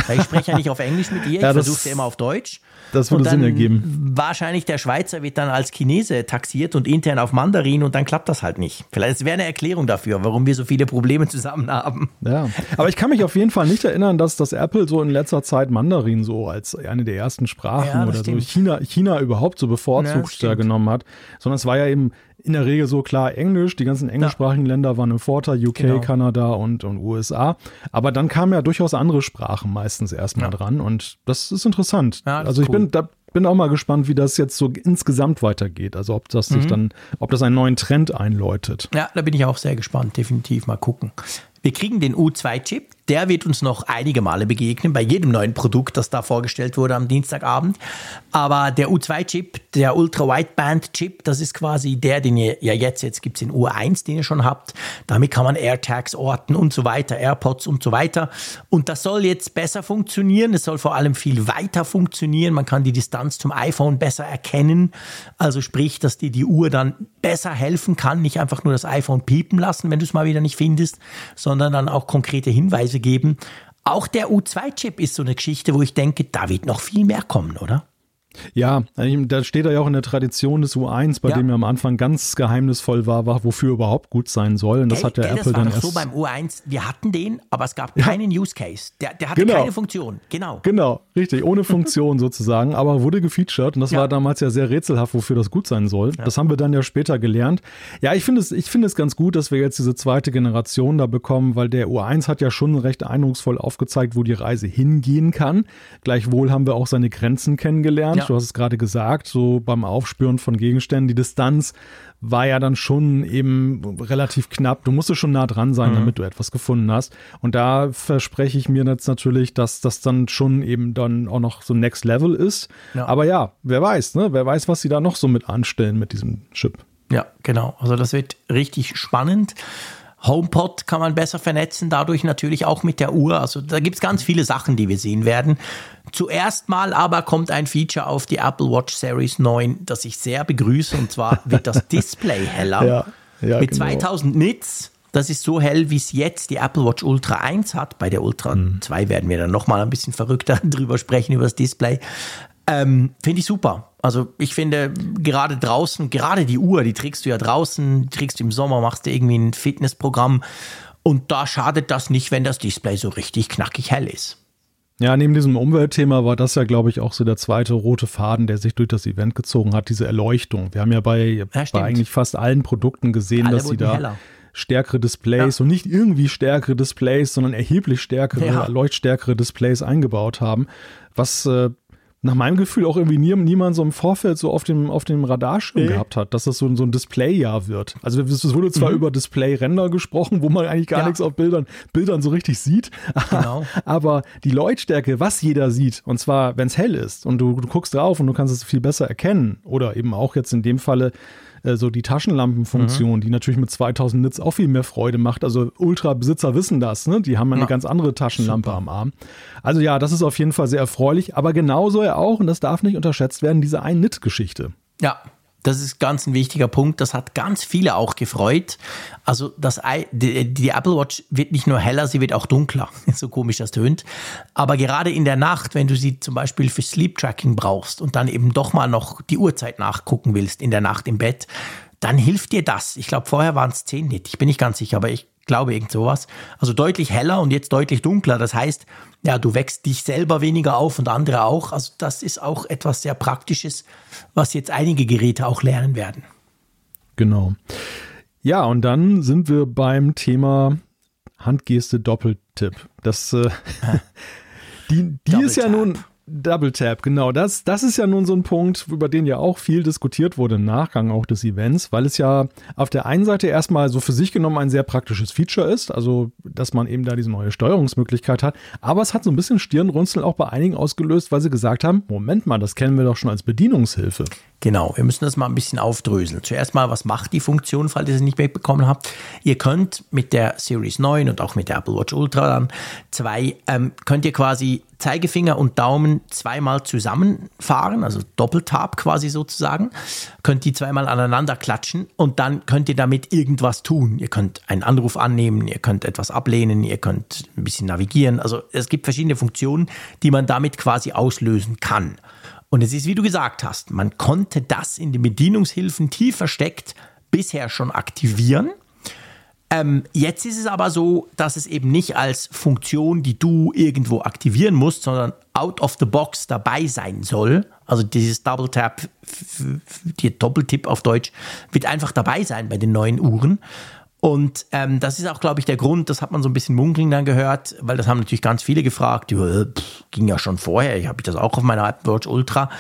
Weil ich spreche ja nicht auf Englisch mit ihr, ich versuche es ja immer auf Deutsch. Das würde Sinn ergeben. Wahrscheinlich der Schweizer wird dann als Chinese taxiert und intern auf Mandarin und dann klappt das halt nicht. Vielleicht wäre eine Erklärung dafür, warum wir so viele Probleme zusammen haben. Ja, aber ich kann mich auf jeden Fall nicht erinnern, dass Apple so in letzter Zeit Mandarin so als eine der ersten Sprachen oder stimmt. so China überhaupt so bevorzugt genommen hat. Sondern es war ja eben in der Regel so klar Englisch, die ganzen englischsprachigen Länder waren im Vorteil, UK, Kanada und USA. Aber dann kamen ja durchaus andere Sprachen meistens erstmal dran und das ist interessant. Ja, das also ich bin auch mal gespannt, wie das jetzt so insgesamt weitergeht. Also ob das sich dann, ob das einen neuen Trend einläutet. Ja, da bin ich auch sehr gespannt. Definitiv mal gucken. Wir kriegen den U2-Chip, der wird uns noch einige Male begegnen, bei jedem neuen Produkt, das da vorgestellt wurde am Dienstagabend. Aber der U2-Chip, der Ultra-Wideband-Chip, das ist quasi der, den ihr ja jetzt gibt es den U1, den ihr schon habt. Damit kann man AirTags orten und so weiter, AirPods und so weiter. Und das soll jetzt besser funktionieren, es soll vor allem viel weiter funktionieren. Man kann die Distanz zum iPhone besser erkennen. Also sprich, dass dir die Uhr dann besser helfen kann, nicht einfach nur das iPhone piepen lassen, wenn du es mal wieder nicht findest, sondern dann auch konkrete Hinweise geben. Auch der U2-Chip ist so eine Geschichte, wo ich denke, da wird noch viel mehr kommen, oder? Ja, da steht er ja auch in der Tradition des U1, bei dem ja am Anfang ganz geheimnisvoll war, wofür überhaupt gut sein soll. Und das hat der Apple dann erst... Das war so beim U1, wir hatten den, aber es gab keinen Use Case. Der hatte keine Funktion, Genau, richtig, ohne Funktion sozusagen, aber wurde gefeatured und das war damals ja sehr rätselhaft, wofür das gut sein soll. Ja. Das haben wir dann ja später gelernt. Ja, ich finde es ganz gut, dass wir jetzt diese zweite Generation da bekommen, weil der U1 hat ja schon recht eindrucksvoll aufgezeigt, wo die Reise hingehen kann. Gleichwohl haben wir auch seine Grenzen kennengelernt. Ja. Du hast es gerade gesagt, so beim Aufspüren von Gegenständen, die Distanz war ja dann schon eben relativ knapp. Du musstest schon nah dran sein, damit du etwas gefunden hast. Und da verspreche ich mir jetzt natürlich, dass das dann schon eben dann auch noch so Next Level ist. Ja. Aber ja, wer weiß, ne? Wer weiß, was sie da noch so mit anstellen mit diesem Chip. Ja, genau. Also das wird richtig spannend. HomePod kann man besser vernetzen, dadurch natürlich auch mit der Uhr. Also da gibt es ganz viele Sachen, die wir sehen werden. Zuerst mal aber kommt ein Feature auf die Apple Watch Series 9, das ich sehr begrüße. Und zwar wird das Display heller. Ja, mit 2000 Nits. Das ist so hell, wie es jetzt die Apple Watch Ultra 1 hat. Bei der Ultra 2 werden wir dann nochmal ein bisschen verrückter drüber sprechen, über das Display. Finde ich super. Also ich finde, gerade draußen, gerade die Uhr, die trägst du ja draußen, die trägst du im Sommer, machst du irgendwie ein Fitnessprogramm und da schadet das nicht, wenn das Display so richtig knackig hell ist. Ja, neben diesem Umweltthema war das ja, glaube ich, auch so der zweite rote Faden, der sich durch das Event gezogen hat, diese Erleuchtung. Wir haben ja bei eigentlich fast allen Produkten gesehen, dass sie da heller. Stärkere Displays und nicht irgendwie stärkere Displays, sondern erheblich stärkere, leuchtstärkere Displays eingebaut haben, was nach meinem Gefühl auch irgendwie niemand so im Vorfeld so auf dem Radarschirm gehabt hat, dass das so ein Display-Jahr wird. Also es wurde zwar über Display-Render gesprochen, wo man eigentlich gar nichts auf Bildern so richtig sieht, aber die Leuchtstärke, was jeder sieht, und zwar, wenn es hell ist und du guckst drauf und du kannst es viel besser erkennen oder eben auch jetzt in dem Falle so die Taschenlampenfunktion, die natürlich mit 2000 Nits auch viel mehr Freude macht. Also Ultra-Besitzer wissen das, ne? Die haben eine ganz andere Taschenlampe am Arm. Also ja, das ist auf jeden Fall sehr erfreulich, aber genauso ja auch, und das darf nicht unterschätzt werden, diese 1-Nit-Geschichte. Ja, das ist ganz ein wichtiger Punkt. Das hat ganz viele auch gefreut. Also die Apple Watch wird nicht nur heller, sie wird auch dunkler. So komisch das tönt. Aber gerade in der Nacht, wenn du sie zum Beispiel für Sleep Tracking brauchst und dann eben doch mal noch die Uhrzeit nachgucken willst in der Nacht im Bett, dann hilft dir das. Ich glaube, vorher waren es 10 Nit. Ich bin nicht ganz sicher, aber ich glaube irgend sowas. Also deutlich heller und jetzt deutlich dunkler. Das heißt, ja, du wächst dich selber weniger auf und andere auch. Also das ist auch etwas sehr Praktisches, was jetzt einige Geräte auch lernen werden. Genau. Ja, und dann sind wir beim Thema Handgeste Doppeltipp. Das die ist ja nun... Double Tap, genau. Das ist ja nun so ein Punkt, über den ja auch viel diskutiert wurde im Nachgang auch des Events, weil es ja auf der einen Seite erstmal so für sich genommen ein sehr praktisches Feature ist, also dass man eben da diese neue Steuerungsmöglichkeit hat, aber es hat so ein bisschen Stirnrunzeln auch bei einigen ausgelöst, weil sie gesagt haben, Moment mal, das kennen wir doch schon als Bedienungshilfe. Genau, wir müssen das mal ein bisschen aufdröseln. Zuerst mal, was macht die Funktion, falls ihr es nicht mitbekommen habt? Ihr könnt mit der Series 9 und auch mit der Apple Watch Ultra dann könnt ihr quasi Zeigefinger und Daumen zweimal zusammenfahren, also Doppeltap quasi sozusagen, könnt die zweimal aneinander klatschen und dann könnt ihr damit irgendwas tun. Ihr könnt einen Anruf annehmen, ihr könnt etwas ablehnen, ihr könnt ein bisschen navigieren. Also es gibt verschiedene Funktionen, die man damit quasi auslösen kann. Und es ist, wie du gesagt hast, man konnte das in den Bedienungshilfen tief versteckt bisher schon aktivieren. Jetzt ist es aber so, dass es eben nicht als Funktion, die du irgendwo aktivieren musst, sondern out of the box dabei sein soll. Also dieses Double Tap, der Doppeltipp auf Deutsch, wird einfach dabei sein bei den neuen Uhren. Und das ist auch, glaube ich, der Grund, das hat man so ein bisschen munkeln dann gehört, weil das haben natürlich ganz viele gefragt, ging ja schon vorher, ich habe das auch auf meiner Apple Watch Ultra,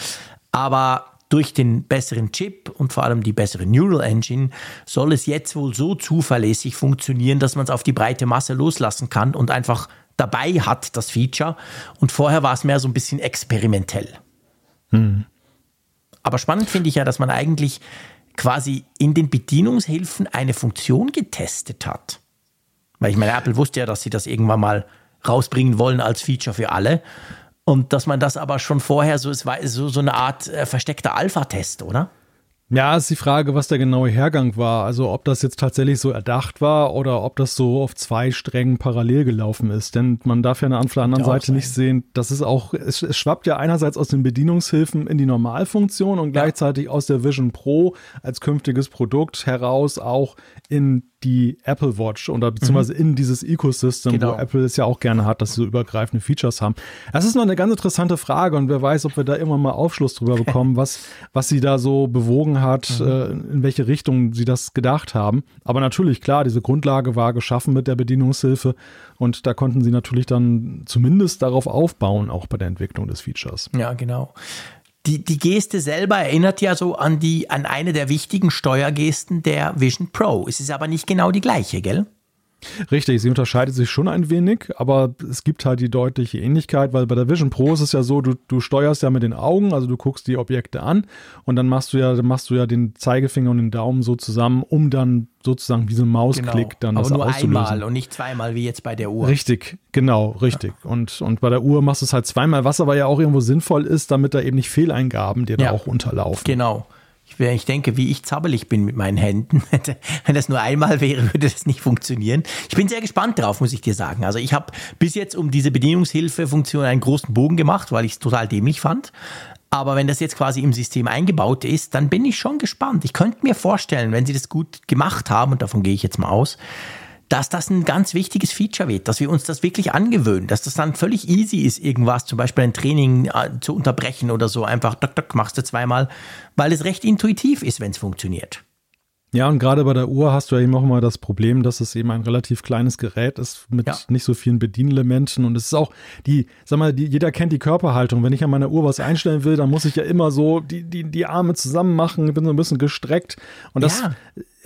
aber durch den besseren Chip und vor allem die bessere Neural Engine soll es jetzt wohl so zuverlässig funktionieren, dass man es auf die breite Masse loslassen kann und einfach dabei hat, das Feature. Und vorher war es mehr so ein bisschen experimentell. Aber spannend finde ich ja, dass man eigentlich quasi in den Bedienungshilfen eine Funktion getestet hat. Weil ich meine, Apple wusste ja, dass sie das irgendwann mal rausbringen wollen als Feature für alle. Und dass man das aber schon vorher so, es war so eine Art versteckter Alpha-Test, oder? Ja, ist die Frage, was der genaue Hergang war. Also ob das jetzt tatsächlich so erdacht war oder ob das so auf zwei Strängen parallel gelaufen ist. Denn man darf ja auf der anderen Seite nicht sehen, dass es schwappt ja einerseits aus den Bedienungshilfen in die Normalfunktion und gleichzeitig aus der Vision Pro als künftiges Produkt heraus auch in die Apple Watch oder beziehungsweise in dieses Ecosystem, wo Apple es ja auch gerne hat, dass sie so übergreifende Features haben. Das ist noch eine ganz interessante Frage und wer weiß, ob wir da immer mal Aufschluss drüber bekommen, was sie da so bewogen hat, in welche Richtung sie das gedacht haben. Aber natürlich, klar, diese Grundlage war geschaffen mit der Bedienungshilfe und da konnten sie natürlich dann zumindest darauf aufbauen, auch bei der Entwicklung des Features. Ja, genau. Die Geste selber erinnert ja so an eine der wichtigen Steuergesten der Vision Pro. Es ist aber nicht genau die gleiche, gell? Richtig, sie unterscheidet sich schon ein wenig, aber es gibt halt die deutliche Ähnlichkeit, weil bei der Vision Pro ist es ja so, du steuerst ja mit den Augen, also du guckst die Objekte an und dann machst du ja den Zeigefinger und den Daumen so zusammen, um dann sozusagen diesen Mausklick dann das auszulösen. Aber nur einmal und nicht zweimal wie jetzt bei der Uhr. Richtig, genau, richtig. Ja. Und bei der Uhr machst du es halt zweimal, was aber ja auch irgendwo sinnvoll ist, damit da eben nicht Fehleingaben dir da auch unterlaufen. Genau. Ich denke, wie ich zappelig bin mit meinen Händen. Wenn das nur einmal wäre, würde das nicht funktionieren. Ich bin sehr gespannt drauf, muss ich dir sagen. Also ich habe bis jetzt um diese Bedienungshilfe-Funktion einen großen Bogen gemacht, weil ich es total dämlich fand. Aber wenn das jetzt quasi im System eingebaut ist, dann bin ich schon gespannt. Ich könnte mir vorstellen, wenn sie das gut gemacht haben, und davon gehe ich jetzt mal aus, dass das ein ganz wichtiges Feature wird, dass wir uns das wirklich angewöhnen, dass das dann völlig easy ist, irgendwas, zum Beispiel ein Training zu unterbrechen oder so, einfach machst du zweimal, weil es recht intuitiv ist, wenn es funktioniert. Ja, und gerade bei der Uhr hast du ja eben auch immer das Problem, dass es eben ein relativ kleines Gerät ist mit nicht so vielen Bedienelementen und es ist auch jeder kennt die Körperhaltung. Wenn ich an meiner Uhr was einstellen will, dann muss ich ja immer so die Arme zusammen machen, ich bin so ein bisschen gestreckt und das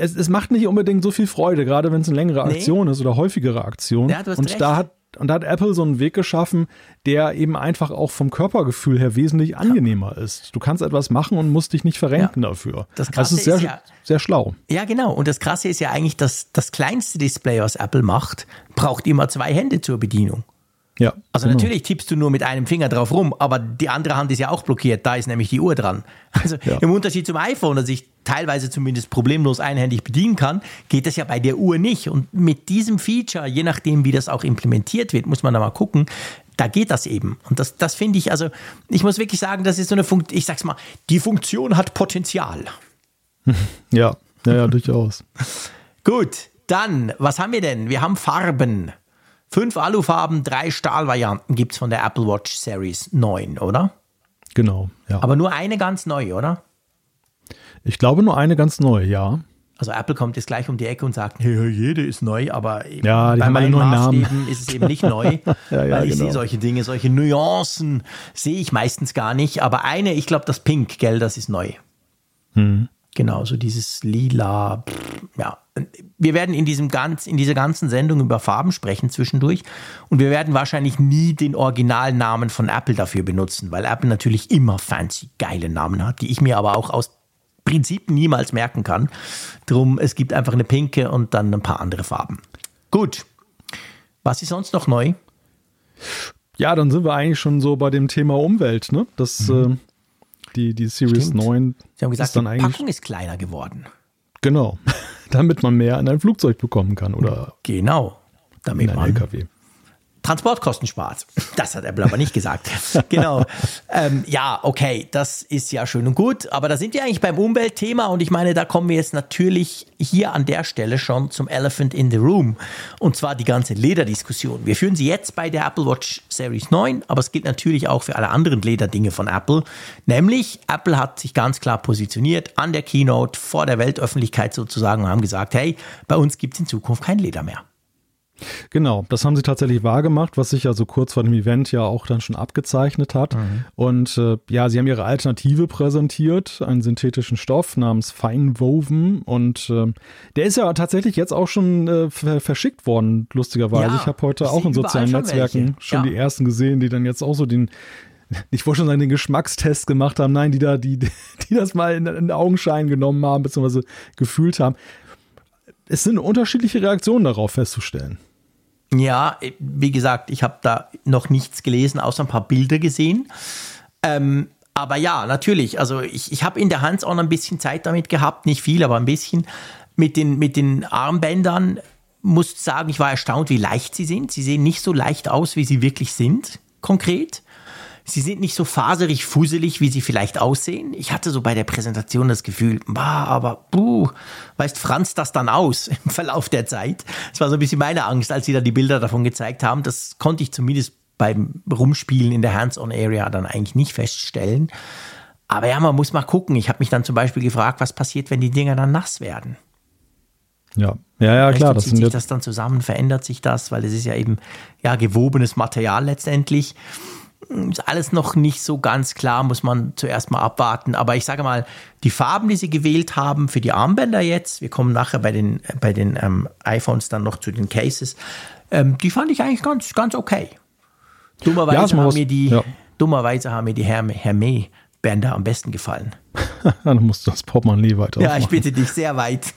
es macht nicht unbedingt so viel Freude, gerade wenn es eine längere Aktion ist oder häufigere Aktion. Ja, du hast recht. Da hat Apple so einen Weg geschaffen, der eben einfach auch vom Körpergefühl her wesentlich angenehmer ist. Du kannst etwas machen und musst dich nicht verrenken dafür. Das Krasse ist sehr schlau. Ja, genau. Und das Krasse ist ja eigentlich, dass das kleinste Display, was Apple macht, braucht immer zwei Hände zur Bedienung. Ja, also natürlich tippst du nur mit einem Finger drauf rum, aber die andere Hand ist ja auch blockiert, da ist nämlich die Uhr dran. Also im Unterschied zum iPhone, das ich teilweise zumindest problemlos einhändig bedienen kann, geht das ja bei der Uhr nicht. Und mit diesem Feature, je nachdem wie das auch implementiert wird, muss man da mal gucken, da geht das eben. Und das finde ich, also ich muss wirklich sagen, das ist so eine Funktion, ich sag's mal, die Funktion hat Potenzial. Ja, durchaus. Gut, dann, was haben wir denn? Wir haben Farben. 5 Alufarben, 3 Stahlvarianten gibt es von der Apple Watch Series 9, oder? Genau, ja. Aber nur eine ganz neue, oder? Ich glaube nur eine ganz neue, ja. Also Apple kommt jetzt gleich um die Ecke und sagt, hey, jede ist neu, aber ja, bei meinen Maßstäben ist es eben nicht neu, weil ich sehe solche Dinge, solche Nuancen sehe ich meistens gar nicht, aber eine, ich glaube, das Pink, gell, das ist neu. Hm. Genau, so dieses Lila, ja. Wir werden in dieser ganzen Sendung über Farben sprechen zwischendurch und wir werden wahrscheinlich nie den Originalnamen von Apple dafür benutzen, weil Apple natürlich immer fancy geile Namen hat, die ich mir aber auch aus Prinzip niemals merken kann. Drum, es gibt einfach eine pinke und dann ein paar andere Farben. Gut. Was ist sonst noch neu? Ja, dann sind wir eigentlich schon so bei dem Thema Umwelt, ne? Das, die Series 9. Sie haben gesagt, die Packung ist kleiner geworden. Genau. Damit man mehr in ein Flugzeug bekommen kann, oder? Genau. Damit in ein LKW. Transportkosten spart. Das hat Apple aber nicht gesagt. Genau. Ja, okay, das ist ja schön und gut. Aber da sind wir eigentlich beim Umweltthema. Und ich meine, da kommen wir jetzt natürlich hier an der Stelle schon zum Elephant in the Room. Und zwar die ganze Lederdiskussion. Wir führen sie jetzt bei der Apple Watch Series 9. Aber es gilt natürlich auch für alle anderen Lederdinge von Apple. Nämlich, Apple hat sich ganz klar positioniert an der Keynote, vor der Weltöffentlichkeit sozusagen, und haben gesagt, hey, bei uns gibt es in Zukunft kein Leder mehr. Genau, das haben sie tatsächlich wahrgemacht, was sich ja so kurz vor dem Event ja auch dann schon abgezeichnet hat. Mhm. Und ja, sie haben ihre Alternative präsentiert, einen synthetischen Stoff namens Fine Woven. Und der ist ja tatsächlich jetzt auch schon verschickt worden, lustigerweise. Ja, ich habe heute auch in sozialen Netzwerken schon die ersten gesehen, die dann jetzt auch so den... Ich wollte schon sagen, den Geschmackstest gemacht haben. Nein, die das mal in Augenschein genommen haben, beziehungsweise gefühlt haben. Es sind unterschiedliche Reaktionen darauf festzustellen. Ja, wie gesagt, ich habe da noch nichts gelesen, außer ein paar Bilder gesehen. Aber ja, natürlich. Also ich habe in der Hand auch noch ein bisschen Zeit damit gehabt. Nicht viel, aber ein bisschen. Mit den Armbändern muss ich sagen, ich war erstaunt, wie leicht sie sind. Sie sehen nicht so leicht aus, wie sie wirklich sind, konkret. Sie sind nicht so faserig, fuselig, wie sie vielleicht aussehen. Ich hatte so bei der Präsentation das Gefühl, weißt Franz das dann aus im Verlauf der Zeit? Das war so ein bisschen meine Angst, als sie da die Bilder davon gezeigt haben. Das konnte ich zumindest beim Rumspielen in der Hands-on-Area dann eigentlich nicht feststellen. Aber ja, man muss mal gucken. Ich habe mich dann zum Beispiel gefragt, was passiert, wenn die Dinger dann nass werden? Ja, klar. Zieht sich das dann zusammen, verändert sich das? Weil es ist ja eben gewobenes Material letztendlich. Ist alles noch nicht so ganz klar, muss man zuerst mal abwarten. Aber ich sage mal, die Farben, die sie gewählt haben für die Armbänder jetzt, wir kommen nachher bei den iPhones dann noch zu den Cases, die fand ich eigentlich ganz, ganz okay. Dummerweise haben mir die Hermès-Bänder am besten gefallen. Dann musst du das Portemonnaie weiter. Ja, ich bitte dich sehr weit.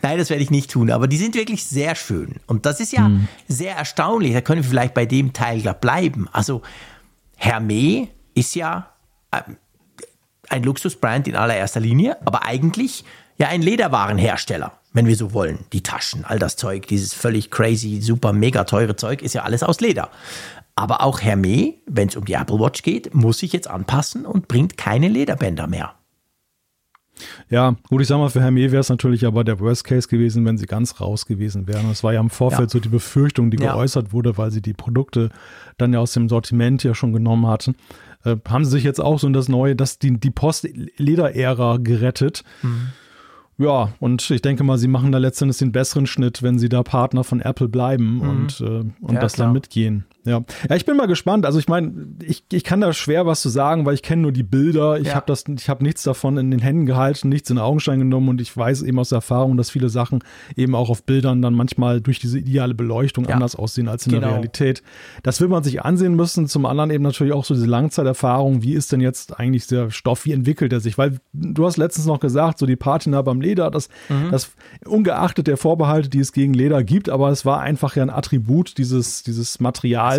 Nein, das werde ich nicht tun, aber die sind wirklich sehr schön. Und das ist ja sehr erstaunlich. Da können wir vielleicht bei dem Teil bleiben. Also Hermès ist ja ein Luxusbrand in allererster Linie, aber eigentlich ja ein Lederwarenhersteller, wenn wir so wollen. Die Taschen, all das Zeug, dieses völlig crazy, super, mega teure Zeug ist ja alles aus Leder. Aber auch Hermès, wenn es um die Apple Watch geht, muss sich jetzt anpassen und bringt keine Lederbänder mehr. Ja, gut, ich sag mal, für Hermès wäre es natürlich aber der Worst Case gewesen, wenn sie ganz raus gewesen wären. Das war ja im Vorfeld so die Befürchtung, die geäußert wurde, weil sie die Produkte dann ja aus dem Sortiment ja schon genommen hatten. Haben sie sich jetzt auch so in das neue, die Post-Leder-Ära gerettet. Mhm. Ja, und ich denke mal, sie machen da letztendlich den besseren Schnitt, wenn sie da Partner von Apple bleiben und das dann mitgehen. Ja, ich bin mal gespannt. Also ich meine, ich kann da schwer was zu sagen, weil ich kenne nur die Bilder. Ich habe nichts davon in den Händen gehalten, nichts in Augenschein genommen und ich weiß eben aus der Erfahrung, dass viele Sachen eben auch auf Bildern dann manchmal durch diese ideale Beleuchtung anders aussehen als in der Realität. Das will man sich ansehen müssen. Zum anderen eben natürlich auch so diese Langzeiterfahrung. Wie ist denn jetzt eigentlich der Stoff? Wie entwickelt er sich? Weil du hast letztens noch gesagt, so die Patina beim Leder, das ungeachtet der Vorbehalte, die es gegen Leder gibt, aber es war einfach ja ein Attribut dieses Materials,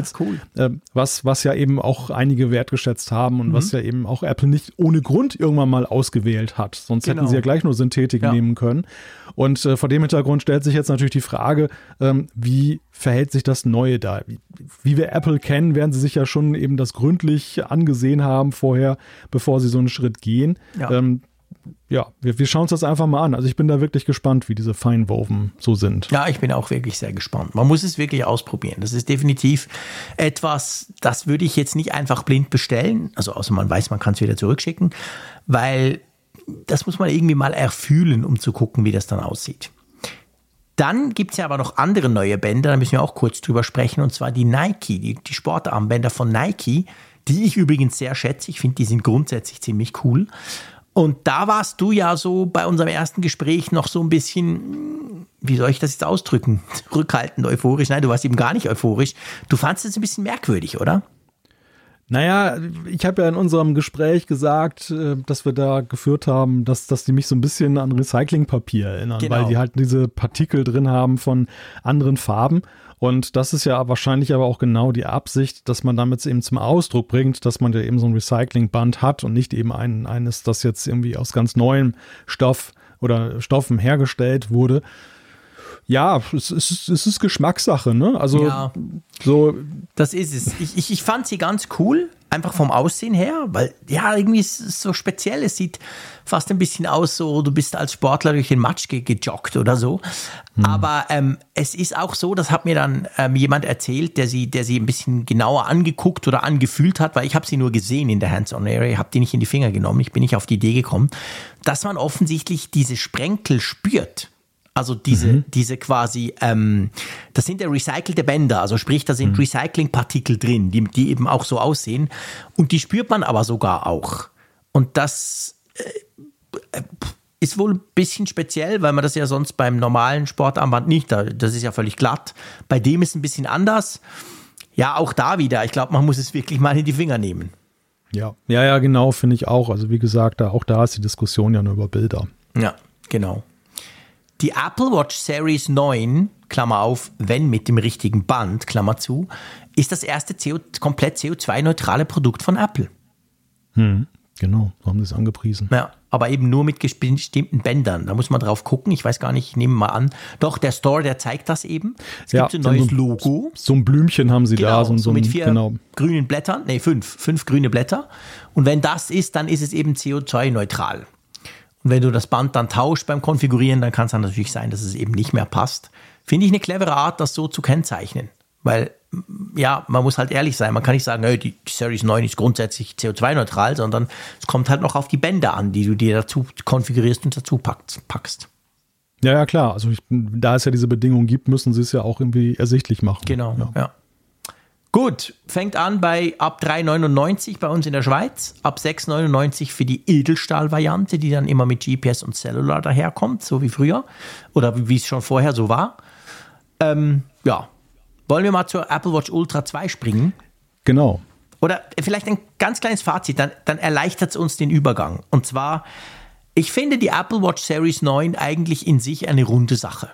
was ja eben auch einige wertgeschätzt haben und was ja eben auch Apple nicht ohne Grund irgendwann mal ausgewählt hat. Sonst hätten sie ja gleich nur Synthetik nehmen können. Und vor dem Hintergrund stellt sich jetzt natürlich die Frage, wie verhält sich das Neue da? Wie wir Apple kennen, werden sie sich ja schon eben das gründlich angesehen haben vorher, bevor sie so einen Schritt gehen. Ja, wir schauen uns das einfach mal an. Also ich bin da wirklich gespannt, wie diese Feinwoven so sind. Ja, ich bin auch wirklich sehr gespannt. Man muss es wirklich ausprobieren. Das ist definitiv etwas, das würde ich jetzt nicht einfach blind bestellen. Also außer man weiß, man kann es wieder zurückschicken, weil das muss man irgendwie mal erfühlen, um zu gucken, wie das dann aussieht. Dann gibt es ja aber noch andere neue Bänder, da müssen wir auch kurz drüber sprechen, und zwar die Nike, die Sportarmbänder von Nike, die ich übrigens sehr schätze. Ich finde, die sind grundsätzlich ziemlich cool. Und da warst du ja so bei unserem ersten Gespräch noch so ein bisschen, wie soll ich das jetzt ausdrücken, rückhaltend, euphorisch. Nein, du warst eben gar nicht euphorisch. Du fandest es ein bisschen merkwürdig, oder? Naja, ich habe ja in unserem Gespräch gesagt, dass wir da geführt haben, dass die mich so ein bisschen an Recyclingpapier erinnern, genau, weil die halt diese Partikel drin haben von anderen Farben. Und das ist ja wahrscheinlich aber auch genau die Absicht, dass man damit eben zum Ausdruck bringt, dass man ja eben so ein Recyclingband hat und nicht eben eines, das jetzt irgendwie aus ganz neuem Stoff oder Stoffen hergestellt wurde. Ja, es ist Geschmackssache, ne? Also ja, so. Das ist es. Ich fand sie ganz cool, einfach vom Aussehen her, weil ja, irgendwie ist es so speziell. Es sieht fast ein bisschen aus, so du bist als Sportler durch den Matsch gejoggt oder so. Aber es ist auch so, das hat mir dann jemand erzählt, der sie ein bisschen genauer angeguckt oder angefühlt hat, weil ich habe sie nur gesehen in der Hands-on-Area, habe die nicht in die Finger genommen, ich bin nicht auf die Idee gekommen, dass man offensichtlich diese Sprenkel spürt. Also diese quasi, das sind ja recycelte Bänder, also sprich, da sind Recyclingpartikel drin, die eben auch so aussehen, und die spürt man aber sogar auch. Und das ist wohl ein bisschen speziell, weil man das ja sonst beim normalen Sportarmband nicht, das ist ja völlig glatt. Bei dem ist es ein bisschen anders. Ja, auch da wieder, ich glaube, man muss es wirklich mal in die Finger nehmen. Ja, genau, finde ich auch. Also wie gesagt, auch da ist die Diskussion ja nur über Bilder. Ja, genau. Die Apple Watch Series 9, Klammer auf, wenn mit dem richtigen Band, Klammer zu, ist das erste komplett CO2-neutrale Produkt von Apple. Genau, so haben sie es angepriesen. Ja, aber eben nur mit bestimmten Bändern. Da muss man drauf gucken. Ich weiß gar nicht, ich nehme mal an. Doch, der Store, der zeigt das eben. Es gibt so ein neues Logo. So ein Blümchen haben sie da. Genau, so mit 4 grünen Blättern. Nee, 5 grüne Blätter. Und wenn das ist, dann ist es eben CO2-neutral. Und wenn du das Band dann tauschst beim Konfigurieren, dann kann es dann natürlich sein, dass es eben nicht mehr passt. Finde ich eine clevere Art, das so zu kennzeichnen. Weil, ja, man muss halt ehrlich sein. Man kann nicht sagen, die Series 9 ist grundsätzlich CO2-neutral, sondern es kommt halt noch auf die Bänder an, die du dir dazu konfigurierst und dazu packst. Ja, klar. Also da es ja diese Bedingungen gibt, müssen sie es ja auch irgendwie ersichtlich machen. Genau, ja. Gut, fängt an bei ab 3,99 bei uns in der Schweiz, ab 6,99 für die Edelstahl-Variante, die dann immer mit GPS und Cellular daherkommt, so wie früher oder wie es schon vorher so war. Wollen wir mal zur Apple Watch Ultra 2 springen? Genau. Oder vielleicht ein ganz kleines Fazit, dann erleichtert es uns den Übergang. Und zwar, ich finde die Apple Watch Series 9 eigentlich in sich eine runde Sache.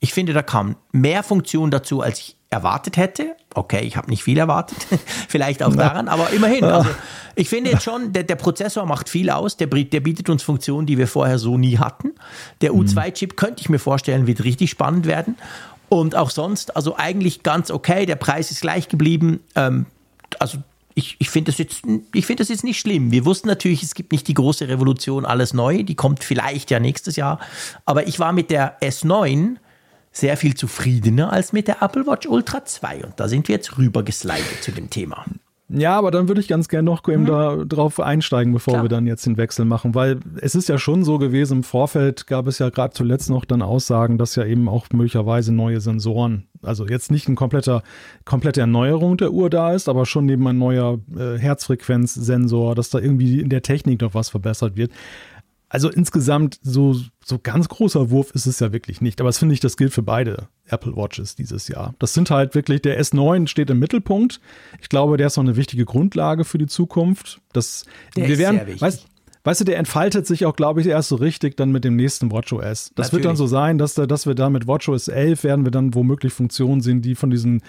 Ich finde, da kam mehr Funktion dazu, als ich erwartet hätte. Okay, ich habe nicht viel erwartet, vielleicht auch daran, aber immerhin. Also, ich finde jetzt schon, der Prozessor macht viel aus, der bietet uns Funktionen, die wir vorher so nie hatten. Der U2-Chip, könnte ich mir vorstellen, wird richtig spannend werden. Und auch sonst, also eigentlich ganz okay, der Preis ist gleich geblieben. Also ich finde das jetzt nicht schlimm. Wir wussten natürlich, es gibt nicht die große Revolution, alles neu, die kommt vielleicht ja nächstes Jahr. Aber ich war mit der S9 sehr viel zufriedener als mit der Apple Watch Ultra 2. Und da sind wir jetzt rüber geslidet zu dem Thema. Ja, aber dann würde ich ganz gerne noch eben darauf einsteigen, bevor wir dann jetzt den Wechsel machen. Weil es ist ja schon so gewesen, im Vorfeld gab es ja gerade zuletzt noch dann Aussagen, dass ja eben auch möglicherweise neue Sensoren, also jetzt nicht eine komplette Erneuerung der Uhr da ist, aber schon eben ein neuer Herzfrequenzsensor, dass da irgendwie in der Technik noch was verbessert wird. Also insgesamt so ganz großer Wurf ist es ja wirklich nicht. Aber das finde ich, das gilt für beide Apple Watches dieses Jahr. Das sind halt wirklich, der S9 steht im Mittelpunkt. Ich glaube, der ist noch eine wichtige Grundlage für die Zukunft. Weißt du, der entfaltet sich auch, glaube ich, erst so richtig dann mit dem nächsten WatchOS. Das wird dann so sein, dass wir da mit WatchOS 11 werden wir dann womöglich Funktionen sehen, die von diesem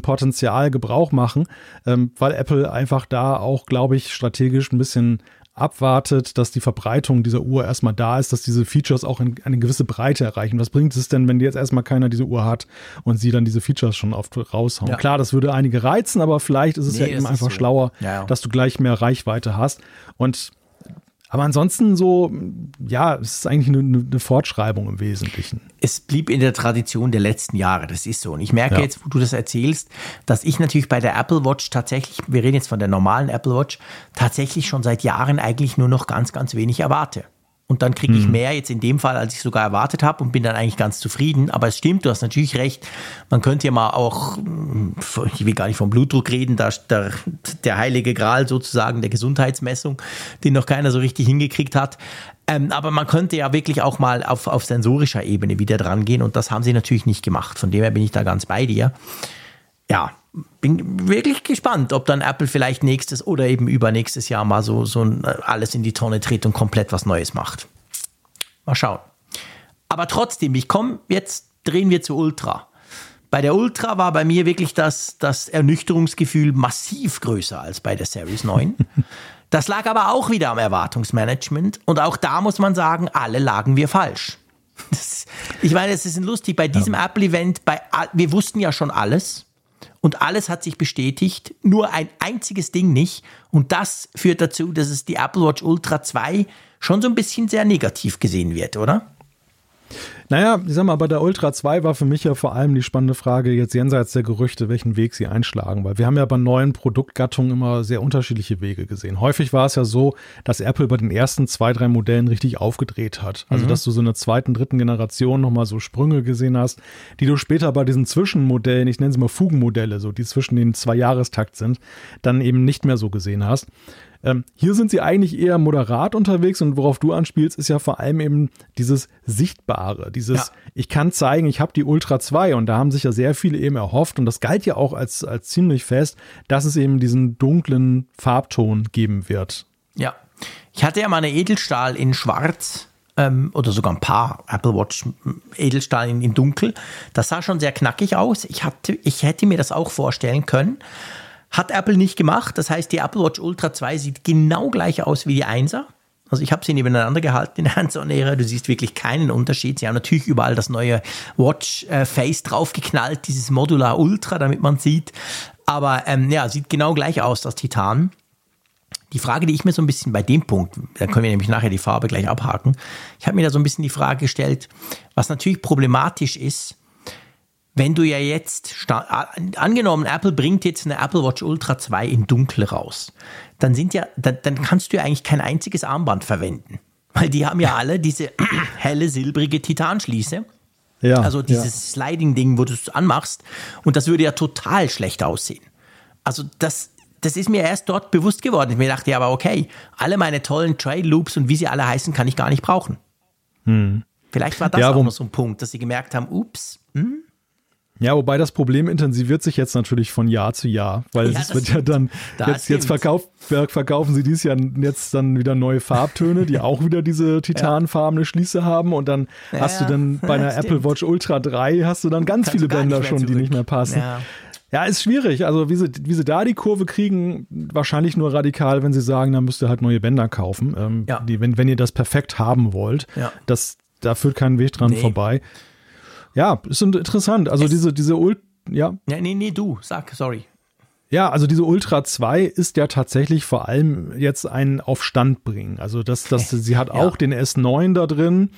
Potenzial Gebrauch machen. Weil Apple einfach da auch, glaube ich, strategisch ein bisschen abwartet, dass die Verbreitung dieser Uhr erstmal da ist, dass diese Features auch eine gewisse Breite erreichen. Was bringt es denn, wenn jetzt erstmal keiner diese Uhr hat und sie dann diese Features schon oft raushauen? Ja. Klar, das würde einige reizen, aber vielleicht ist es ja eben einfach schlauer, dass du gleich mehr Reichweite hast. Aber ansonsten so, ja, es ist eigentlich eine Fortschreibung im Wesentlichen. Es blieb in der Tradition der letzten Jahre, das ist so. Und ich merke jetzt, wo du das erzählst, dass ich natürlich bei der Apple Watch tatsächlich, wir reden jetzt von der normalen Apple Watch, tatsächlich schon seit Jahren eigentlich nur noch ganz, ganz wenig erwarte. Und dann kriege ich mehr jetzt in dem Fall, als ich sogar erwartet habe und bin dann eigentlich ganz zufrieden. Aber es stimmt, du hast natürlich recht. Man könnte ja mal auch, ich will gar nicht vom Blutdruck reden, da der heilige Gral sozusagen der Gesundheitsmessung, den noch keiner so richtig hingekriegt hat. Aber man könnte ja wirklich auch mal auf sensorischer Ebene wieder dran gehen. Und das haben sie natürlich nicht gemacht. Von dem her bin ich da ganz bei dir. Ja, bin wirklich gespannt, ob dann Apple vielleicht nächstes oder eben übernächstes Jahr mal so alles in die Tonne tritt und komplett was Neues macht. Mal schauen. Aber trotzdem, jetzt drehen wir zu Ultra. Bei der Ultra war bei mir wirklich das Ernüchterungsgefühl massiv größer als bei der Series 9. Das lag aber auch wieder am Erwartungsmanagement. Und auch da muss man sagen, alle lagen wir falsch. Ich meine, es ist lustig, bei diesem Apple-Event, wir wussten ja schon alles. Und alles hat sich bestätigt, nur ein einziges Ding nicht. Und das führt dazu, dass es die Apple Watch Ultra 2 schon so ein bisschen sehr negativ gesehen wird, oder? Naja, ich sag mal, bei der Ultra 2 war für mich ja vor allem die spannende Frage jetzt jenseits der Gerüchte, welchen Weg sie einschlagen. Weil wir haben ja bei neuen Produktgattungen immer sehr unterschiedliche Wege gesehen. Häufig war es ja so, dass Apple bei den ersten 2-3 Modellen richtig aufgedreht hat. Also dass du so in der 2., 3. Generation nochmal so Sprünge gesehen hast, die du später bei diesen Zwischenmodellen, ich nenne sie mal Fugenmodelle, so die zwischen den 2 Jahrestakt sind, dann eben nicht mehr so gesehen hast. Hier sind sie eigentlich eher moderat unterwegs und worauf du anspielst, ist ja vor allem eben dieses Sichtbare, dieses, ich kann zeigen, ich habe die Ultra 2 und da haben sich ja sehr viele eben erhofft und das galt ja auch als ziemlich fest, dass es eben diesen dunklen Farbton geben wird. Ja, ich hatte ja mal eine Edelstahl in Schwarz oder sogar ein paar Apple Watch Edelstahl in Dunkel. Das sah schon sehr knackig aus. Ich hätte mir das auch vorstellen können. Hat Apple nicht gemacht, das heißt, die Apple Watch Ultra 2 sieht genau gleich aus wie die 1er. Also ich habe sie nebeneinander gehalten in der Hands-on-Ära, du siehst wirklich keinen Unterschied. Sie haben natürlich überall das neue Watch-Face draufgeknallt, dieses Modular Ultra, damit man sieht. Aber sieht genau gleich aus, das Titan. Die Frage, die ich mir so ein bisschen bei dem Punkt, da können wir nämlich nachher die Farbe gleich abhaken, ich habe mir da so ein bisschen die Frage gestellt, was natürlich problematisch ist, wenn du ja jetzt, angenommen, Apple bringt jetzt eine Apple Watch Ultra 2 in Dunkel raus, dann kannst du ja eigentlich kein einziges Armband verwenden. Weil die haben ja alle diese helle, silbrige Titanschließe. Ja, also dieses Sliding-Ding, wo du es anmachst. Und das würde ja total schlecht aussehen. Also das ist mir erst dort bewusst geworden. Ich mir dachte, ja, aber okay, alle meine tollen Trail-Loops und wie sie alle heißen, kann ich gar nicht brauchen. Vielleicht war das auch noch so ein Punkt, dass sie gemerkt haben, Ja, wobei das Problem intensiviert sich jetzt natürlich von Jahr zu Jahr, weil es wird ja dann, jetzt verkaufen sie dieses Jahr jetzt dann wieder neue Farbtöne, die auch wieder diese titanfarbene Schließe haben und dann hast du dann bei einer Apple Watch Ultra 3 hast du dann ganz viele Bänder schon, die nicht mehr passen. Ja, ist schwierig. Also wie sie da die Kurve kriegen, wahrscheinlich nur radikal, wenn sie sagen, dann müsst ihr halt neue Bänder kaufen, wenn ihr das perfekt haben wollt. Ja. Da führt kein Weg dran vorbei. Ja, ist interessant. Also Ja, also diese Ultra 2 ist ja tatsächlich vor allem jetzt ein auf Stand bringen. Also sie hat auch den S9 da drin,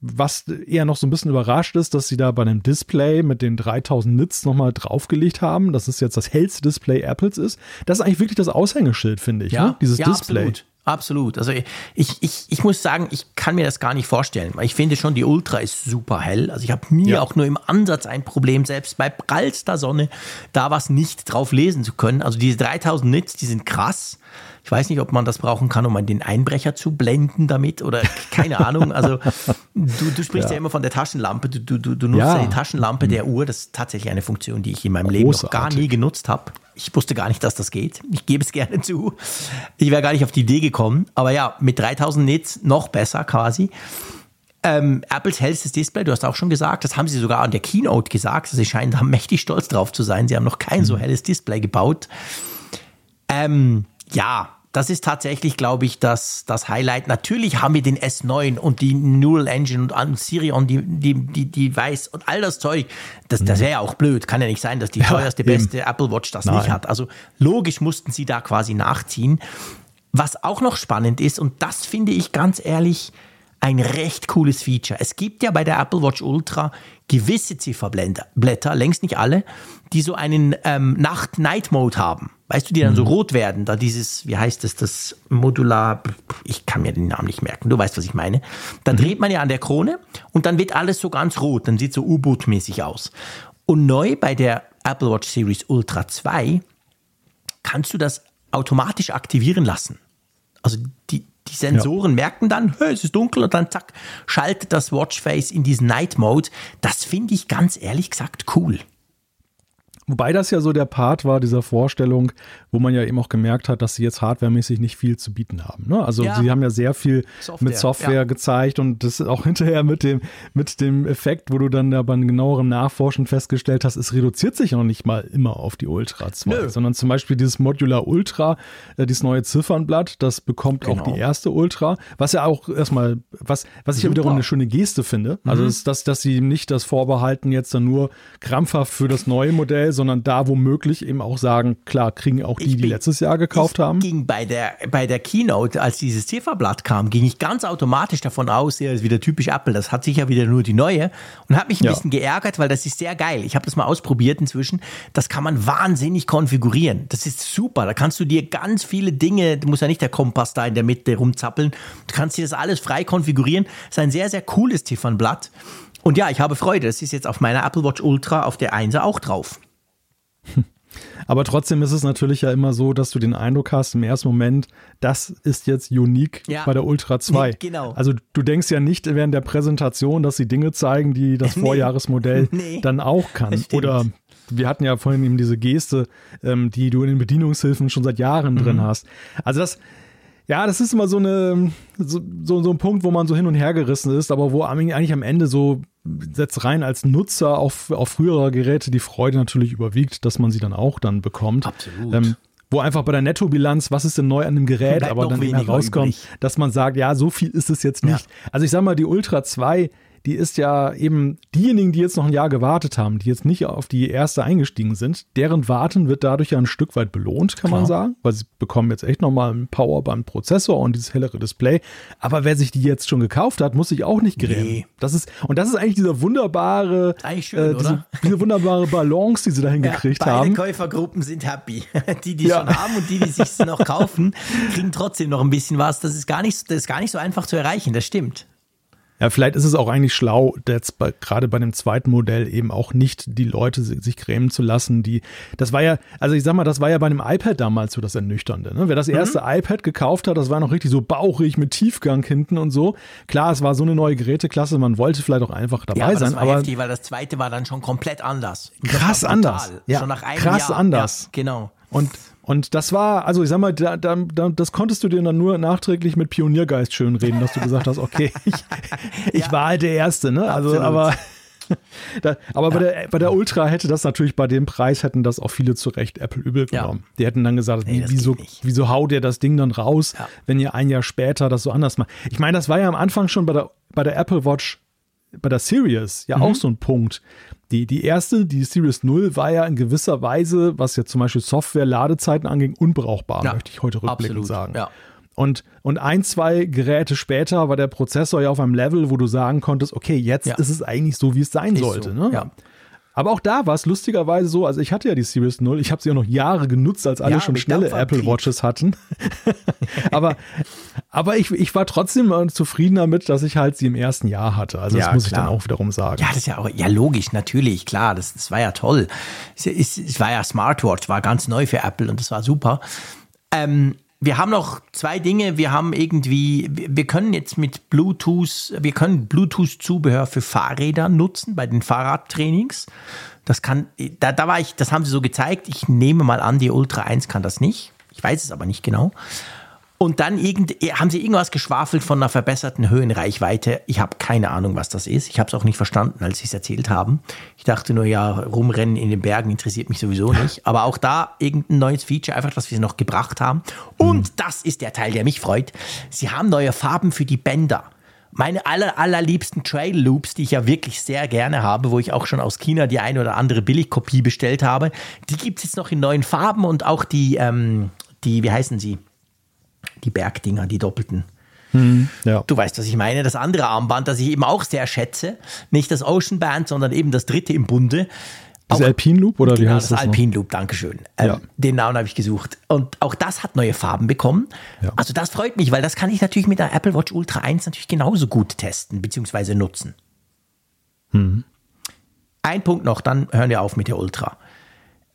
was eher noch so ein bisschen überrascht ist, dass sie da bei einem Display mit den 3000 Nits nochmal draufgelegt haben, dass es jetzt das hellste Display Apples ist. Das ist eigentlich wirklich das Aushängeschild, finde ich, ne? Dieses Display. Absolut. Also ich muss sagen, ich kann mir das gar nicht vorstellen, weil ich finde schon, die Ultra ist super hell. Also ich habe mir auch nur im Ansatz ein Problem, selbst bei prallster Sonne, da was nicht drauf lesen zu können. Also diese 3000 Nits, die sind krass. Ich weiß nicht, ob man das brauchen kann, um den Einbrecher zu blenden damit oder keine Ahnung. Also du sprichst ja immer von der Taschenlampe. Du nutzt ja die Taschenlampe der Uhr. Das ist tatsächlich eine Funktion, die ich in meinem Leben noch gar nie genutzt habe. Ich wusste gar nicht, dass das geht. Ich gebe es gerne zu. Ich wäre gar nicht auf die Idee gekommen. Aber ja, mit 3000 Nits noch besser quasi. Apples hellstes Display, du hast auch schon gesagt, das haben sie sogar an der Keynote gesagt. Sie scheinen da mächtig stolz drauf zu sein. Sie haben noch kein so helles Display gebaut. Ja, das ist tatsächlich, glaube ich, das Highlight. Natürlich haben wir den S9 und die Neural Engine und Sirion, die weiß und all das Zeug. Das wäre ja auch blöd. Kann ja nicht sein, dass die teuerste, beste Apple Watch das nicht hat. Also logisch mussten sie da quasi nachziehen. Was auch noch spannend ist, und das finde ich ganz ehrlich ein recht cooles Feature. Es gibt ja bei der Apple Watch Ultra gewisse Zifferblätter, längst nicht alle, die so einen Nacht-Night-Mode haben. Weißt du, die dann so rot werden, da dieses, wie heißt das Modular, ich kann mir den Namen nicht merken, du weißt, was ich meine. Da dreht man ja an der Krone und dann wird alles so ganz rot, dann sieht so U-Boot-mäßig aus. Und neu bei der Apple Watch Series Ultra 2 kannst du das automatisch aktivieren lassen. Also die Sensoren merken dann, es ist dunkel und dann zack, schaltet das Watchface in diesen Night Mode. Das finde ich ganz ehrlich gesagt cool. Wobei das ja so der Part war dieser Vorstellung, wo man ja eben auch gemerkt hat, dass sie jetzt hardwaremäßig nicht viel zu bieten haben. Ne? Also sie haben ja sehr viel mit Software gezeigt und das auch hinterher mit dem Effekt, wo du dann aber in genauerem Nachforschen festgestellt hast, es reduziert sich noch nicht mal immer auf die Ultra 2, sondern zum Beispiel dieses Modular Ultra, dieses neue Ziffernblatt, das bekommt auch die erste Ultra, was ja auch erstmal, was ich ja wiederum eine schöne Geste finde. Also dass sie nicht das Vorbehalten jetzt dann nur krampfhaft für das neue Modell, sondern da womöglich eben auch sagen, klar, kriegen auch die letztes Jahr gekauft haben. Ging bei der Keynote, als dieses Ziffernblatt kam, ging ich ganz automatisch davon aus, ja, das ist wieder typisch Apple, das hat sicher wieder nur die neue und habe mich ein bisschen geärgert, weil das ist sehr geil. Ich habe das mal ausprobiert inzwischen. Das kann man wahnsinnig konfigurieren. Das ist super. Da kannst du dir ganz viele Dinge, du musst ja nicht der Kompass da in der Mitte rumzappeln, du kannst dir das alles frei konfigurieren. Das ist ein sehr, sehr cooles Ziffernblatt. Und ja, ich habe Freude. Das ist jetzt auf meiner Apple Watch Ultra auf der 1er auch drauf. Aber trotzdem ist es natürlich ja immer so, dass du den Eindruck hast im ersten Moment, das ist jetzt unique bei der Ultra 2. Nee, genau. Also du denkst ja nicht während der Präsentation, dass sie Dinge zeigen, die das Vorjahresmodell dann auch kann. Oder wir hatten ja vorhin eben diese Geste, die du in den Bedienungshilfen schon seit Jahren drin hast. Also das ist immer so ein Punkt, wo man so hin und her gerissen ist, aber wo eigentlich am Ende so setzt rein als Nutzer auf frühere Geräte die Freude natürlich überwiegt, dass man sie dann auch bekommt. Absolut. Wo einfach bei der Nettobilanz, was ist denn neu an dem Gerät, bleibt aber dann herauskommt, dass man sagt, ja, so viel ist es jetzt nicht. Ja. Also ich sag mal, die Ultra 2, die ist ja eben diejenigen, die jetzt noch ein Jahr gewartet haben, die jetzt nicht auf die erste eingestiegen sind, deren Warten wird dadurch ja ein Stück weit belohnt, kann man sagen, weil sie bekommen jetzt echt nochmal einen Power beim Prozessor und dieses hellere Display. Aber wer sich die jetzt schon gekauft hat, muss sich auch nicht grämen. Nee. Das ist eigentlich dieser wunderbare, eigentlich schön, oder? Diese wunderbare Balance, die sie dahin gekriegt haben. Beide Käufergruppen sind happy. Die schon haben und die sich noch kaufen, kriegen trotzdem noch ein bisschen was. Das ist gar nicht so einfach zu erreichen, das stimmt. Ja, vielleicht ist es auch eigentlich schlau, jetzt gerade bei dem zweiten Modell eben auch nicht die Leute sich grämen zu lassen, das war ja bei einem iPad damals so das Ernüchternde. Ne? Wer das erste iPad gekauft hat, das war noch richtig so bauchig mit Tiefgang hinten und so. Klar, es war so eine neue Geräteklasse, man wollte vielleicht auch einfach dabei sein. Das war heftig, weil das zweite war dann schon komplett anders. Krass anders. Ja, schon nach einem Jahr. Anders. Ja, genau. Und das war, also ich sag mal, das konntest du dir dann nur nachträglich mit Pioniergeist schönreden, dass du gesagt hast, okay, ich war halt der Erste, ne? Also, absolut. Aber bei der Ultra hätte das natürlich bei dem Preis, hätten das auch viele zu Recht Apple übel genommen. Die hätten dann gesagt, wieso haut ihr das Ding dann raus, wenn ihr ein Jahr später das so anders macht? Ich meine, das war ja am Anfang schon bei der Apple Watch, bei der Series auch so ein Punkt. Die erste, die Series 0, war ja in gewisser Weise, was ja zum Beispiel Software-Ladezeiten anging, unbrauchbar, möchte ich heute rückblickend sagen. Ja. Und 1, 2 Geräte später war der Prozessor ja auf einem Level, wo du sagen konntest, okay, jetzt ist es eigentlich so, wie es sein sollte. So. Ne? Ja. Aber auch da war es lustigerweise so, also ich hatte ja die Series 0, ich habe sie auch noch Jahre genutzt, als alle schon schnelle Apple Watches hatten. aber ich war trotzdem zufrieden damit, dass ich halt sie im ersten Jahr hatte. Also das muss ich dann auch wiederum sagen. Ja, das ist ja auch logisch, natürlich, klar, das war ja toll. Es war ja Smartwatch, war ganz neu für Apple und das war super. Wir haben noch 2 Dinge. Wir können Bluetooth-Zubehör für Fahrräder nutzen bei den Fahrradtrainings. Das haben sie so gezeigt. Ich nehme mal an, die Ultra 1 kann das nicht. Ich weiß es aber nicht genau. Und dann haben sie irgendwas geschwafelt von einer verbesserten Höhenreichweite. Ich habe keine Ahnung, was das ist. Ich habe es auch nicht verstanden, als sie es erzählt haben. Ich dachte nur, rumrennen in den Bergen interessiert mich sowieso nicht. Aber auch da irgendein neues Feature, einfach, was wir noch gebracht haben. Und das ist der Teil, der mich freut. Sie haben neue Farben für die Bänder. Meine allerliebsten Trail Loops, die ich ja wirklich sehr gerne habe, wo ich auch schon aus China die eine oder andere Billigkopie bestellt habe, die gibt es jetzt noch in neuen Farben und auch die, wie heißen sie? Die Bergdinger, die doppelten. Du weißt, was ich meine. Das andere Armband, das ich eben auch sehr schätze, nicht das Ocean Band, sondern eben das dritte im Bunde. Das Alpine Loop oder wie heißt das? Das Alpine Loop, dankeschön. Ja. Den Namen habe ich gesucht. Und auch das hat neue Farben bekommen. Ja. Also das freut mich, weil das kann ich natürlich mit der Apple Watch Ultra 1 natürlich genauso gut testen bzw. nutzen. Mhm. Ein Punkt noch, dann hören wir auf mit der Ultra.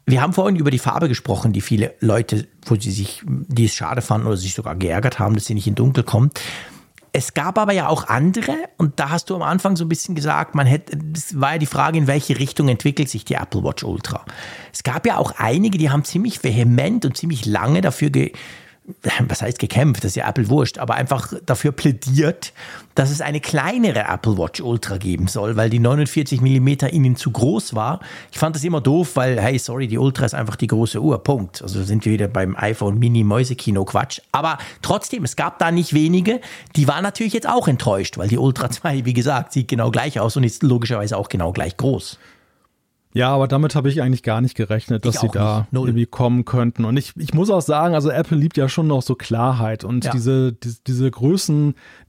Wir haben vorhin über die Farbe gesprochen, die viele Leute, die es schade fanden oder sich sogar geärgert haben, dass sie nicht in Dunkel kommt. Es gab aber ja auch andere, und da hast du am Anfang so ein bisschen gesagt, es war ja die Frage, in welche Richtung entwickelt sich die Apple Watch Ultra. Es gab ja auch einige, die haben ziemlich vehement und ziemlich lange dafür gekämpft, das ist ja Apple wurscht, aber einfach dafür plädiert, dass es eine kleinere Apple Watch Ultra geben soll, weil die 49 mm ihnen zu groß war. Ich fand das immer doof, weil, hey, sorry, die Ultra ist einfach die große Uhr, Punkt. Also sind wir wieder beim iPhone Mini Mäusekino Quatsch. Aber trotzdem, es gab da nicht wenige, die waren natürlich jetzt auch enttäuscht, weil die Ultra 2, wie gesagt, sieht genau gleich aus und ist logischerweise auch genau gleich groß. Ja, aber damit habe ich eigentlich gar nicht gerechnet, dass sie da irgendwie kommen könnten. Und ich muss auch sagen, also Apple liebt ja schon noch so Klarheit und dieser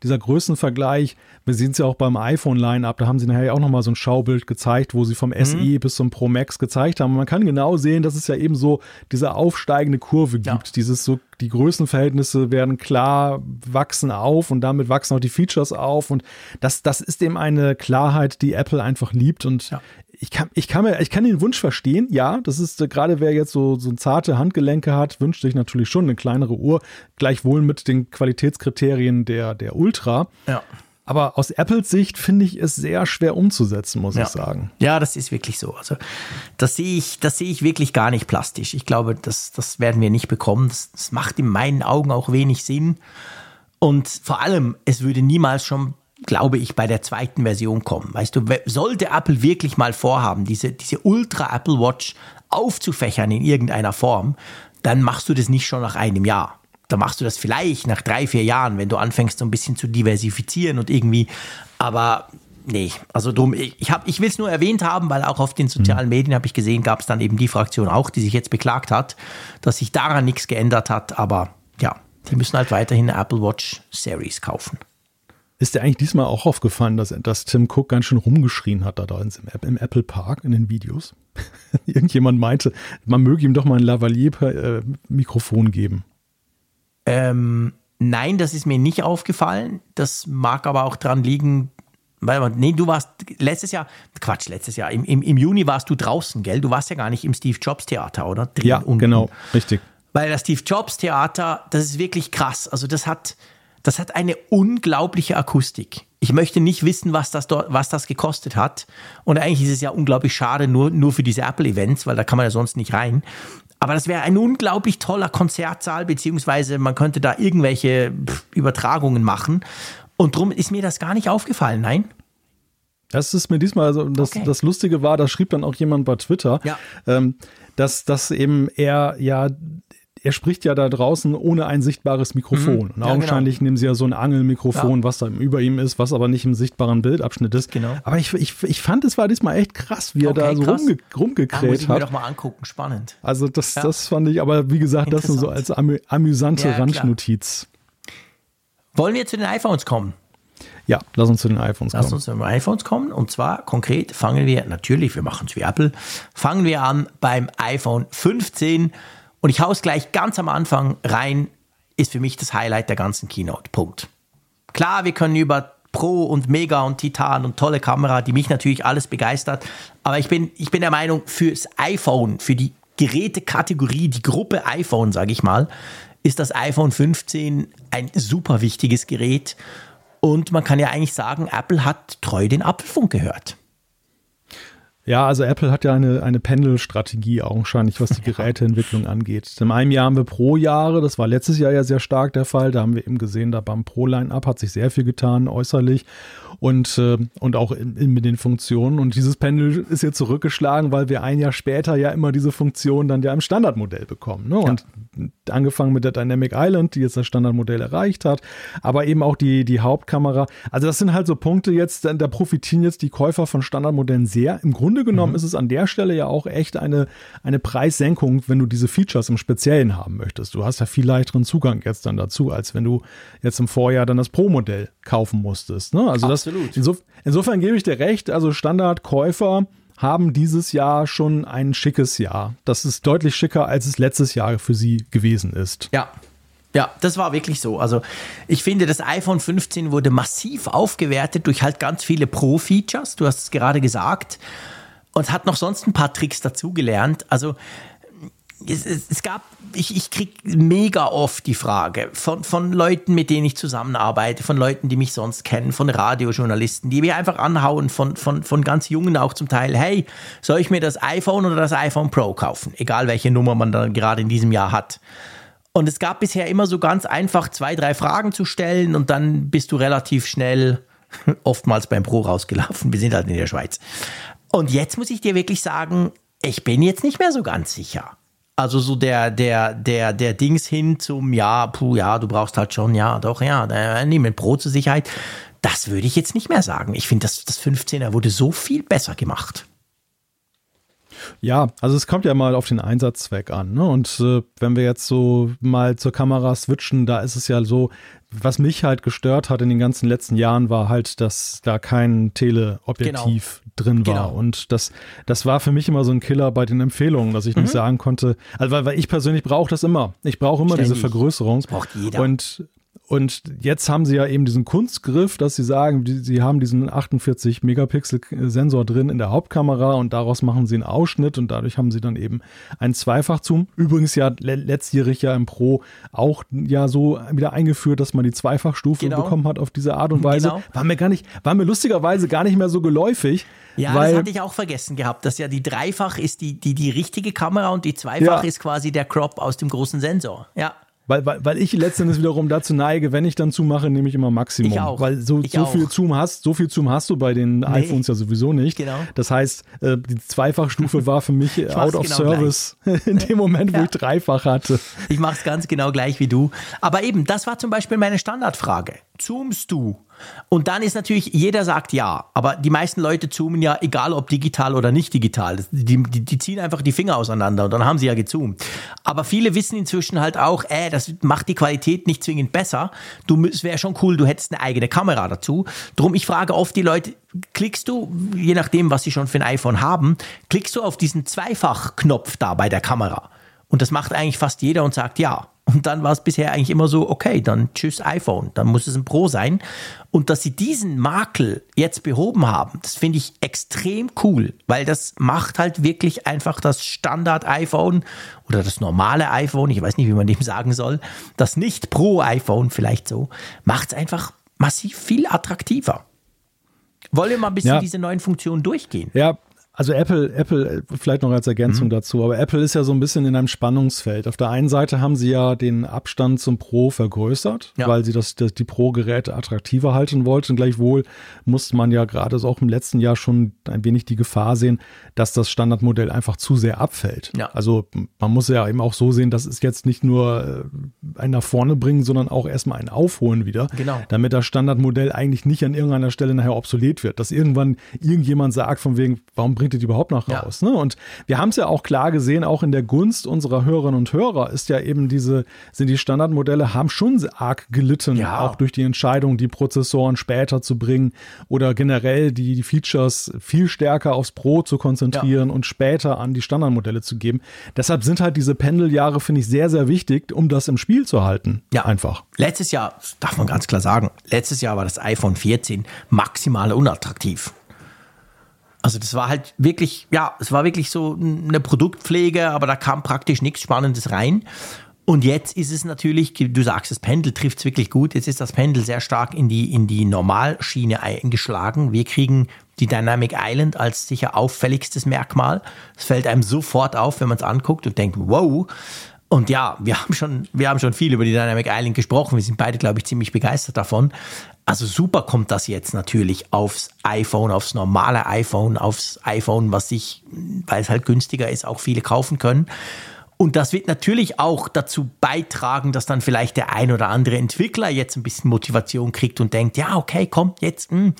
Größenvergleich. Wir sehen es ja auch beim iPhone-Line-Up, da haben sie nachher ja auch nochmal so ein Schaubild gezeigt, wo sie vom SE bis zum Pro Max gezeigt haben. Und man kann genau sehen, dass es ja eben so diese aufsteigende Kurve gibt, die Größenverhältnisse werden klar, wachsen auf und damit wachsen auch die Features auf. Und das ist eben eine Klarheit, die Apple einfach liebt. Und ich kann den Wunsch verstehen, ja, das ist gerade, wer jetzt so zarte Handgelenke hat, wünscht sich natürlich schon eine kleinere Uhr, gleichwohl mit den Qualitätskriterien der Ultra. Ja. Aber aus Apples Sicht finde ich es sehr schwer umzusetzen, muss ich sagen. Ja, das ist wirklich so. Also das sehe ich wirklich gar nicht plastisch. Ich glaube, das werden wir nicht bekommen. Das macht in meinen Augen auch wenig Sinn. Und vor allem, es würde niemals schon, glaube ich, bei der zweiten Version kommen. Weißt du, sollte Apple wirklich mal vorhaben, diese Ultra-Apple Watch aufzufächern in irgendeiner Form, dann machst du das nicht schon nach einem Jahr. Da machst du das vielleicht nach 3-4 Jahren, wenn du anfängst, so ein bisschen zu diversifizieren und irgendwie, aber nee, also drum, ich will es nur erwähnt haben, weil auch auf den sozialen Medien, habe ich gesehen, gab es dann eben die Fraktion auch, die sich jetzt beklagt hat, dass sich daran nichts geändert hat, aber ja, die müssen halt weiterhin eine Apple Watch Series kaufen. Ist dir eigentlich diesmal auch aufgefallen, dass Tim Cook ganz schön rumgeschrien hat da im Apple Park in den Videos? Irgendjemand meinte, man möge ihm doch mal ein Lavalier-Mikrofon geben. Nein, das ist mir nicht aufgefallen. Das mag aber auch dran liegen, du warst letztes Jahr, im Juni warst du draußen, gell? Du warst ja gar nicht im Steve Jobs Theater, oder? Ja, genau, richtig. Weil das Steve Jobs Theater, das ist wirklich krass. Also das hat eine unglaubliche Akustik. Ich möchte nicht wissen, was das gekostet hat. Und eigentlich ist es ja unglaublich schade, nur für diese Apple-Events, weil da kann man ja sonst nicht rein. Aber das wäre ein unglaublich toller Konzertsaal, beziehungsweise man könnte da irgendwelche Übertragungen machen. Und drum ist mir das gar nicht aufgefallen, nein? Das ist mir diesmal, also das Lustige war, da schrieb dann auch jemand bei Twitter, dass eben er spricht ja da draußen ohne ein sichtbares Mikrofon. Und augenscheinlich nehmen sie ja so ein Angelmikrofon, was da über ihm ist, was aber nicht im sichtbaren Bildabschnitt ist. Genau. Aber ich fand, es war diesmal echt krass, wie er da so rumgekräht hat. Muss ich mir doch mal angucken, spannend. Also das fand ich, aber wie gesagt, das nur so als amüsante Randnotiz. Wollen wir zu den iPhones kommen? Ja, lass uns zu den iPhones kommen. Und zwar konkret fangen wir, natürlich, wir machen es wie Apple, fangen wir an beim iPhone 15. Und ich hau's gleich ganz am Anfang rein, ist für mich das Highlight der ganzen Keynote. Punkt. Klar, wir können über Pro und Mega und Titan und tolle Kamera, die mich natürlich alles begeistert. Aber ich bin der Meinung, fürs iPhone, für die Gerätekategorie, die Gruppe iPhone, sage ich mal, ist das iPhone 15 ein super wichtiges Gerät. Und man kann ja eigentlich sagen, Apple hat treu den Apfelfunk gehört. Ja, also Apple hat ja eine Pendelstrategie augenscheinlich, was die Geräteentwicklung angeht. In einem Jahr haben wir Pro-Jahre, das war letztes Jahr ja sehr stark der Fall. Da haben wir eben gesehen, da beim Pro-Line-Up hat sich sehr viel getan äußerlich und auch mit den Funktionen. Und dieses Pendel ist jetzt zurückgeschlagen, weil wir ein Jahr später ja immer diese Funktion dann ja im Standardmodell bekommen. Ne? Und angefangen mit der Dynamic Island, die jetzt das Standardmodell erreicht hat, aber eben auch die Hauptkamera. Also das sind halt so Punkte jetzt, da profitieren jetzt die Käufer von Standardmodellen sehr. Im Grunde genommen ist es an der Stelle ja auch echt eine Preissenkung, wenn du diese Features im Speziellen haben möchtest. Du hast ja viel leichteren Zugang jetzt dann dazu, als wenn du jetzt im Vorjahr dann das Pro-Modell kaufen musstensne? Also absolut. Insofern gebe ich dir recht, also Standardkäufer haben dieses Jahr schon ein schickes Jahr. Das ist deutlich schicker, als es letztes Jahr für sie gewesen ist. Ja. Ja, das war wirklich so. Also ich finde, das iPhone 15 wurde massiv aufgewertet durch halt ganz viele Pro-Features. Du hast es gerade gesagt. Und hat noch sonst ein paar Tricks dazugelernt. Also es gab, ich kriege mega oft die Frage von Leuten, mit denen ich zusammenarbeite, von Leuten, die mich sonst kennen, von Radiojournalisten, die mir einfach anhauen, von ganz Jungen auch zum Teil, hey, soll ich mir das iPhone oder das iPhone Pro kaufen? Egal, welche Nummer man dann gerade in diesem Jahr hat. Und es gab bisher immer so ganz einfach 2, 3 Fragen zu stellen und dann bist du relativ schnell oftmals beim Pro rausgelaufen. Wir sind halt in der Schweiz. Und jetzt muss ich dir wirklich sagen, ich bin jetzt nicht mehr so ganz sicher. Also so der Dings hin zum, ja, puh, ja, du brauchst halt schon, ja, doch, ja, nimm ein Pro zur Sicherheit. Das würde ich jetzt nicht mehr sagen. Ich finde, das 15er wurde so viel besser gemacht. Ja, also es kommt ja mal auf den Einsatzzweck an, ne? Und wenn wir jetzt so mal zur Kamera switchen, da ist es ja so, was mich halt gestört hat in den ganzen letzten Jahren, war halt, dass da kein Teleobjektiv drin war. Genau. Und das war für mich immer so ein Killer bei den Empfehlungen, dass ich nicht sagen konnte, also weil ich persönlich brauche das immer. Ich brauche immer ständig diese Vergrößerung. Das braucht jeder. Und jetzt haben sie ja eben diesen Kunstgriff, dass sie sagen, sie haben diesen 48-Megapixel-Sensor drin in der Hauptkamera und daraus machen sie einen Ausschnitt und dadurch haben sie dann eben einen Zweifachzoom. Übrigens ja letztjährig ja im Pro auch ja so wieder eingeführt, dass man die Zweifachstufe bekommen hat auf diese Art und Weise. Genau. War mir lustigerweise gar nicht mehr so geläufig. Ja, weil, das hatte ich auch vergessen gehabt, dass ja die Dreifach ist die richtige Kamera und die Zweifach ist quasi der Crop aus dem großen Sensor. Ja. Weil ich letztendlich wiederum dazu neige, wenn ich dann Zoom mache, nehme ich immer Maximum. Ich auch. Weil so viel Zoom hast du bei den iPhones ja sowieso nicht. Genau. Das heißt, die Zweifachstufe war für mich out of service in dem Moment, wo ich dreifach hatte. Ich mache es ganz genau gleich wie du. Aber eben, das war zum Beispiel meine Standardfrage. Zoomst du? Und dann ist natürlich, jeder sagt ja, aber die meisten Leute zoomen ja, egal ob digital oder nicht digital, die ziehen einfach die Finger auseinander und dann haben sie ja gezoomt. Aber viele wissen inzwischen halt auch, das macht die Qualität nicht zwingend besser, es wäre schon cool, du hättest eine eigene Kamera dazu. Drum, ich frage oft die Leute, klickst du, je nachdem was sie schon für ein iPhone haben, klickst du auf diesen Zweifachknopf da bei der Kamera? Und das macht eigentlich fast jeder und sagt ja. Und dann war es bisher eigentlich immer so, okay, dann tschüss iPhone, dann muss es ein Pro sein. Und dass sie diesen Makel jetzt behoben haben, das finde ich extrem cool, weil das macht halt wirklich einfach das Standard-iPhone oder das normale iPhone, ich weiß nicht, wie man dem sagen soll, das nicht Pro-iPhone vielleicht so, macht es einfach massiv viel attraktiver. Wollen wir mal ein bisschen diese neuen Funktionen durchgehen? Ja. Also Apple, vielleicht noch als Ergänzung dazu, aber Apple ist ja so ein bisschen in einem Spannungsfeld. Auf der einen Seite haben sie ja den Abstand zum Pro vergrößert, weil sie die Pro-Geräte attraktiver halten wollten. Gleichwohl musste man ja gerade auch im letzten Jahr schon ein wenig die Gefahr sehen, dass das Standardmodell einfach zu sehr abfällt. Ja. Also man muss ja eben auch so sehen, dass es jetzt nicht nur einen nach vorne bringen, sondern auch erstmal einen aufholen wieder, damit das Standardmodell eigentlich nicht an irgendeiner Stelle nachher obsolet wird. Dass irgendwann irgendjemand sagt von wegen, warum bringt das überhaupt noch raus? Ne? Und wir haben es ja auch klar gesehen, auch in der Gunst unserer Hörerinnen und Hörer ist ja eben die Standardmodelle haben schon arg gelitten, auch durch die Entscheidung, die Prozessoren später zu bringen oder generell die Features viel stärker aufs Pro zu konzentrieren und später an die Standardmodelle zu geben. Deshalb sind halt diese Pendeljahre, finde ich, sehr, sehr wichtig, um das im Spiel zu halten. Ja, einfach. Letztes Jahr, darf man ganz klar sagen, letztes Jahr war das iPhone 14 maximal unattraktiv. Also das war halt wirklich, es war wirklich so eine Produktpflege, aber da kam praktisch nichts Spannendes rein. Und jetzt ist es natürlich, du sagst, das Pendel trifft es wirklich gut. Jetzt ist das Pendel sehr stark in die Normalschiene eingeschlagen. Wir kriegen die Dynamic Island als sicher auffälligstes Merkmal. Es fällt einem sofort auf, wenn man es anguckt und denkt, wow. Und ja, wir haben schon viel über die Dynamic Island gesprochen. Wir sind beide, glaube ich, ziemlich begeistert davon. Also super kommt das jetzt natürlich aufs iPhone, aufs normale iPhone, aufs iPhone, was sich, weil es halt günstiger ist, auch viele kaufen können. Und das wird natürlich auch dazu beitragen, dass dann vielleicht der ein oder andere Entwickler jetzt ein bisschen Motivation kriegt und denkt, ja, okay, komm, jetzt haben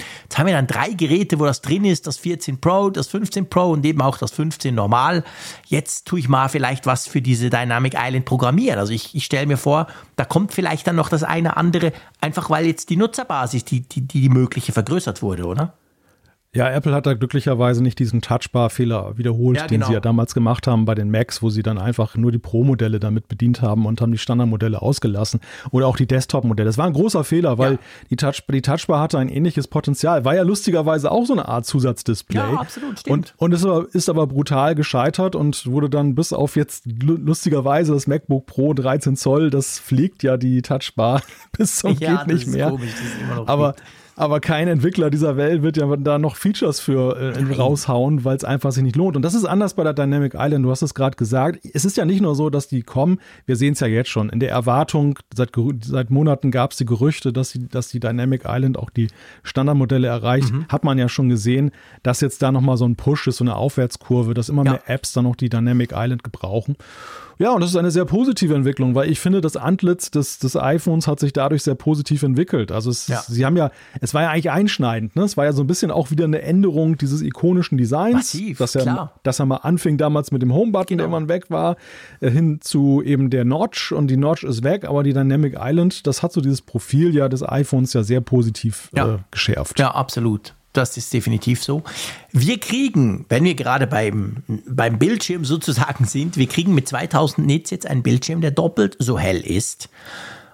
wir dann 3 Geräte, wo das drin ist, das 14 Pro, das 15 Pro und eben auch das 15 normal. Jetzt tue ich mal vielleicht was für diese Dynamic Island programmieren. Also ich stelle mir vor, da kommt vielleicht dann noch das eine andere, einfach weil jetzt die Nutzerbasis, die mögliche vergrößert wurde, oder? Ja, Apple hat da glücklicherweise nicht diesen Touchbar-Fehler wiederholt, ja, den sie ja damals gemacht haben bei den Macs, wo sie dann einfach nur die Pro-Modelle damit bedient haben und haben die Standardmodelle ausgelassen oder auch die Desktop-Modelle. Das war ein großer Fehler, weil die Touchbar hatte ein ähnliches Potenzial. War ja lustigerweise auch so eine Art Zusatzdisplay. Ja, absolut, stimmt. Und ist aber brutal gescheitert und wurde dann bis auf jetzt lustigerweise das MacBook Pro 13 Zoll, das pflegt ja die Touchbar bis zum geht nicht mehr. Ja, das ist komisch, das ist immer noch Aber kein Entwickler dieser Welt wird ja da noch Features für raushauen, weil es einfach sich nicht lohnt. Und das ist anders bei der Dynamic Island. Du hast es gerade gesagt. Es ist ja nicht nur so, dass die kommen. Wir sehen es ja jetzt schon. In der Erwartung, seit Monaten gab es die Gerüchte, dass die Dynamic Island auch die Standardmodelle erreicht. Mhm. Hat man ja schon gesehen, dass jetzt da nochmal so ein Push ist, so eine Aufwärtskurve, dass immer mehr Apps dann noch die Dynamic Island gebrauchen. Ja, und das ist eine sehr positive Entwicklung, weil ich finde, das Antlitz des iPhones hat sich dadurch sehr positiv entwickelt. Also es war ja eigentlich einschneidend, ne? Es war ja so ein bisschen auch wieder eine Änderung dieses ikonischen Designs, massiv, dass er mal anfing damals mit dem Home-Button, der man weg war, hin zu eben der Notch, und die Notch ist weg, aber die Dynamic Island, das hat so dieses Profil ja des iPhones ja sehr positiv geschärft. Ja, absolut. Das ist definitiv so. Wir kriegen, wenn wir gerade beim Bildschirm sozusagen sind, wir kriegen mit 2000 Nits jetzt einen Bildschirm, der doppelt so hell ist.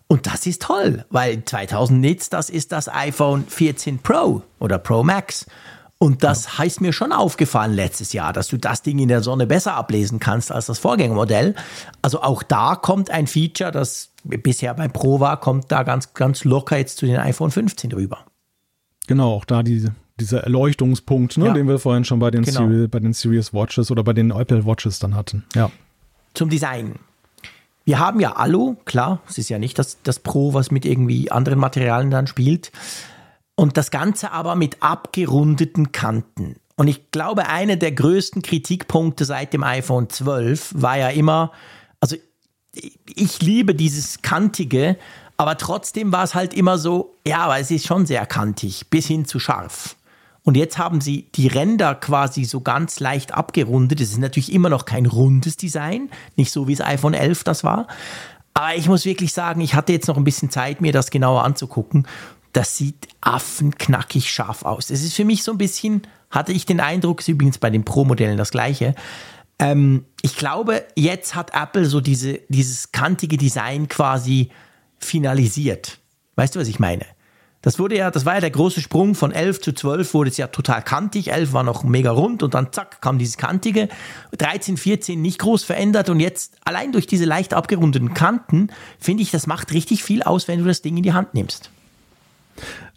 Und das ist toll, weil 2000 Nits, das ist das iPhone 14 Pro oder Pro Max. Und das heißt mir schon aufgefallen letztes Jahr, dass du das Ding in der Sonne besser ablesen kannst als das Vorgängermodell. Also auch da kommt ein Feature, das bisher bei Pro war, kommt da ganz, ganz locker jetzt zu den iPhone 15 rüber. Genau, auch da dieser Erleuchtungspunkt, ne, den wir vorhin schon bei den Series Watches oder bei den Apple Watches dann hatten. Ja. Zum Design. Wir haben ja Alu, klar, es ist ja nicht das Pro, was mit irgendwie anderen Materialien dann spielt. Und das Ganze aber mit abgerundeten Kanten. Und ich glaube, einer der größten Kritikpunkte seit dem iPhone 12 war ja immer, also ich liebe dieses kantige, aber trotzdem war es halt immer so, ja, aber es ist schon sehr kantig, bis hin zu scharf. Und jetzt haben sie die Ränder quasi so ganz leicht abgerundet. Es ist natürlich immer noch kein rundes Design, nicht so wie das iPhone 11 das war. Aber ich muss wirklich sagen, ich hatte jetzt noch ein bisschen Zeit, mir das genauer anzugucken. Das sieht affenknackig scharf aus. Es ist für mich so ein bisschen, hatte ich den Eindruck, ist übrigens bei den Pro-Modellen das Gleiche. Ich glaube, jetzt hat Apple so dieses kantige Design quasi finalisiert. Weißt du, was ich meine? Das war ja der große Sprung von 11 zu 12, wurde es ja total kantig. 11 war noch mega rund und dann zack, kam dieses kantige. 13, 14 nicht groß verändert und jetzt allein durch diese leicht abgerundeten Kanten, finde ich, das macht richtig viel aus, wenn du das Ding in die Hand nimmst.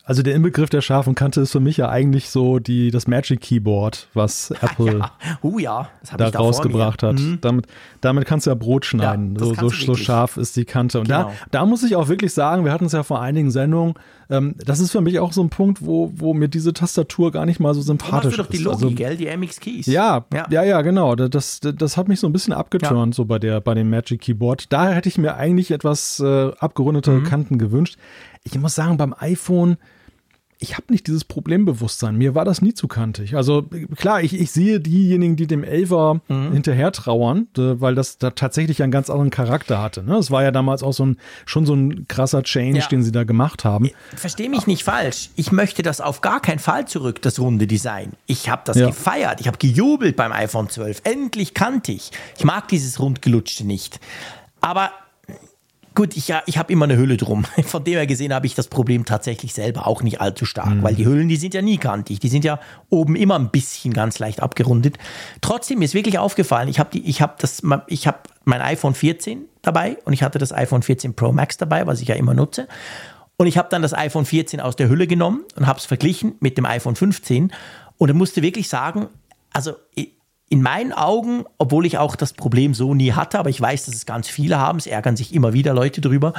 Also der Inbegriff der scharfen Kante ist für mich ja eigentlich so das Magic Keyboard, was Apple da rausgebracht hat. Mhm. Damit kannst du ja Brot schneiden. Ja, so scharf ist die Kante. Und da muss ich auch wirklich sagen, wir hatten es ja vor einigen Sendungen, das ist für mich auch so ein Punkt, wo mir diese Tastatur gar nicht mal so sympathisch ist. Du doch die Logi, gell? Die MX Keys. Ja, genau. Das hat mich so ein bisschen abgeturnt, so bei dem Magic Keyboard. Da hätte ich mir eigentlich etwas abgerundete Kanten gewünscht. Ich muss sagen, beim iPhone, ich habe nicht dieses Problembewusstsein. Mir war das nie zu kantig. Also klar, ich sehe diejenigen, die dem 11er hinterher trauern, weil das da tatsächlich einen ganz anderen Charakter hatte. Das war ja damals auch schon so ein krasser Change, den sie da gemacht haben. Verstehe mich nicht falsch. Ich möchte das auf gar keinen Fall zurück, das runde Design. Ich habe das gefeiert. Ich habe gejubelt beim iPhone 12. Endlich kantig. Ich mag dieses Rundgelutschte nicht. Aber gut, ich habe immer eine Hülle drum. Von dem her gesehen habe ich das Problem tatsächlich selber auch nicht allzu stark, weil die Hüllen, die sind ja nie kantig. Die sind ja oben immer ein bisschen ganz leicht abgerundet. Trotzdem, mir ist wirklich aufgefallen, ich hab mein iPhone 14 dabei und ich hatte das iPhone 14 Pro Max dabei, was ich ja immer nutze. Und ich habe dann das iPhone 14 aus der Hülle genommen und habe es verglichen mit dem iPhone 15. Und ich musste wirklich sagen, also in meinen Augen, obwohl ich auch das Problem so nie hatte, aber ich weiß, dass es ganz viele haben, es ärgern sich immer wieder Leute drüber,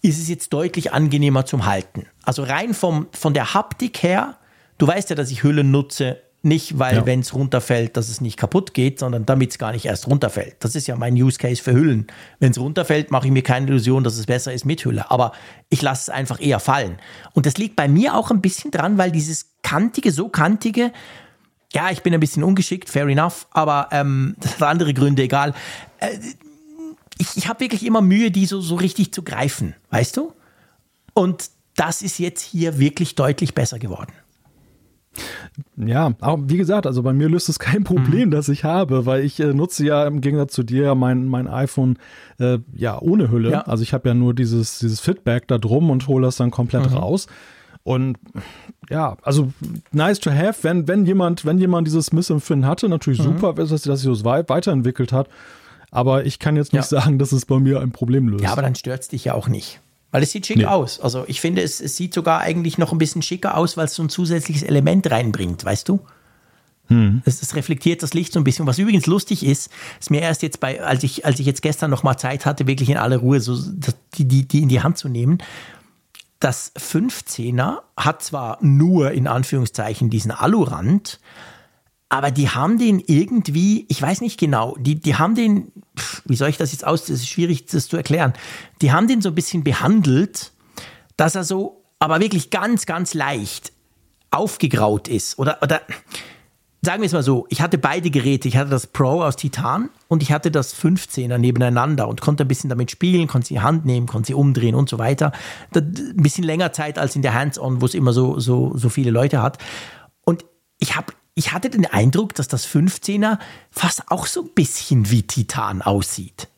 ist es jetzt deutlich angenehmer zum Halten. Also rein von der Haptik her, du weißt ja, dass ich Hüllen nutze, nicht weil, wenn es runterfällt, dass es nicht kaputt geht, sondern damit es gar nicht erst runterfällt. Das ist ja mein Use Case für Hüllen. Wenn es runterfällt, mache ich mir keine Illusion, dass es besser ist mit Hülle. Aber ich lasse es einfach eher fallen. Und das liegt bei mir auch ein bisschen dran, weil dieses kantige, so kantige, ja, ich bin ein bisschen ungeschickt, fair enough, aber das hat andere Gründe, egal. Ich habe wirklich immer Mühe, die so richtig zu greifen, weißt du? Und das ist jetzt hier wirklich deutlich besser geworden. Ja, aber wie gesagt, also bei mir löst es kein Problem, das ich habe, weil ich nutze ja im Gegensatz zu dir mein iPhone ja ohne Hülle. Ja. Also ich habe ja nur dieses Fitback da drum und hole das dann komplett raus. Und ja, also nice to have, wenn jemand dieses Missempfinden hatte, natürlich super, dass sich das weiterentwickelt hat. Aber ich kann jetzt nicht sagen, dass es bei mir ein Problem löst. Ja, aber dann stört es dich ja auch nicht. Weil es sieht schick aus. Also ich finde, es sieht sogar eigentlich noch ein bisschen schicker aus, weil es so ein zusätzliches Element reinbringt, weißt du? Es reflektiert das Licht so ein bisschen. Was übrigens lustig ist mir erst jetzt als ich jetzt gestern nochmal Zeit hatte, wirklich in aller Ruhe so die in die Hand zu nehmen. Das 15er hat zwar nur in Anführungszeichen diesen Alurand, aber die haben den irgendwie, ich weiß nicht genau, die haben den, wie soll ich das jetzt aus, das ist schwierig, das zu erklären, die haben den so ein bisschen behandelt, dass er so, aber wirklich ganz, ganz leicht aufgegraut ist. Oder sagen wir es mal so, ich hatte beide Geräte, ich hatte das Pro aus Titan und ich hatte das 15er nebeneinander und konnte ein bisschen damit spielen, konnte sie in die Hand nehmen, konnte sie umdrehen und so weiter. Das, ein bisschen länger Zeit als in der Hands-on, wo es immer so viele Leute hat. Und Ich hatte den Eindruck, dass das 15er fast auch so ein bisschen wie Titan aussieht.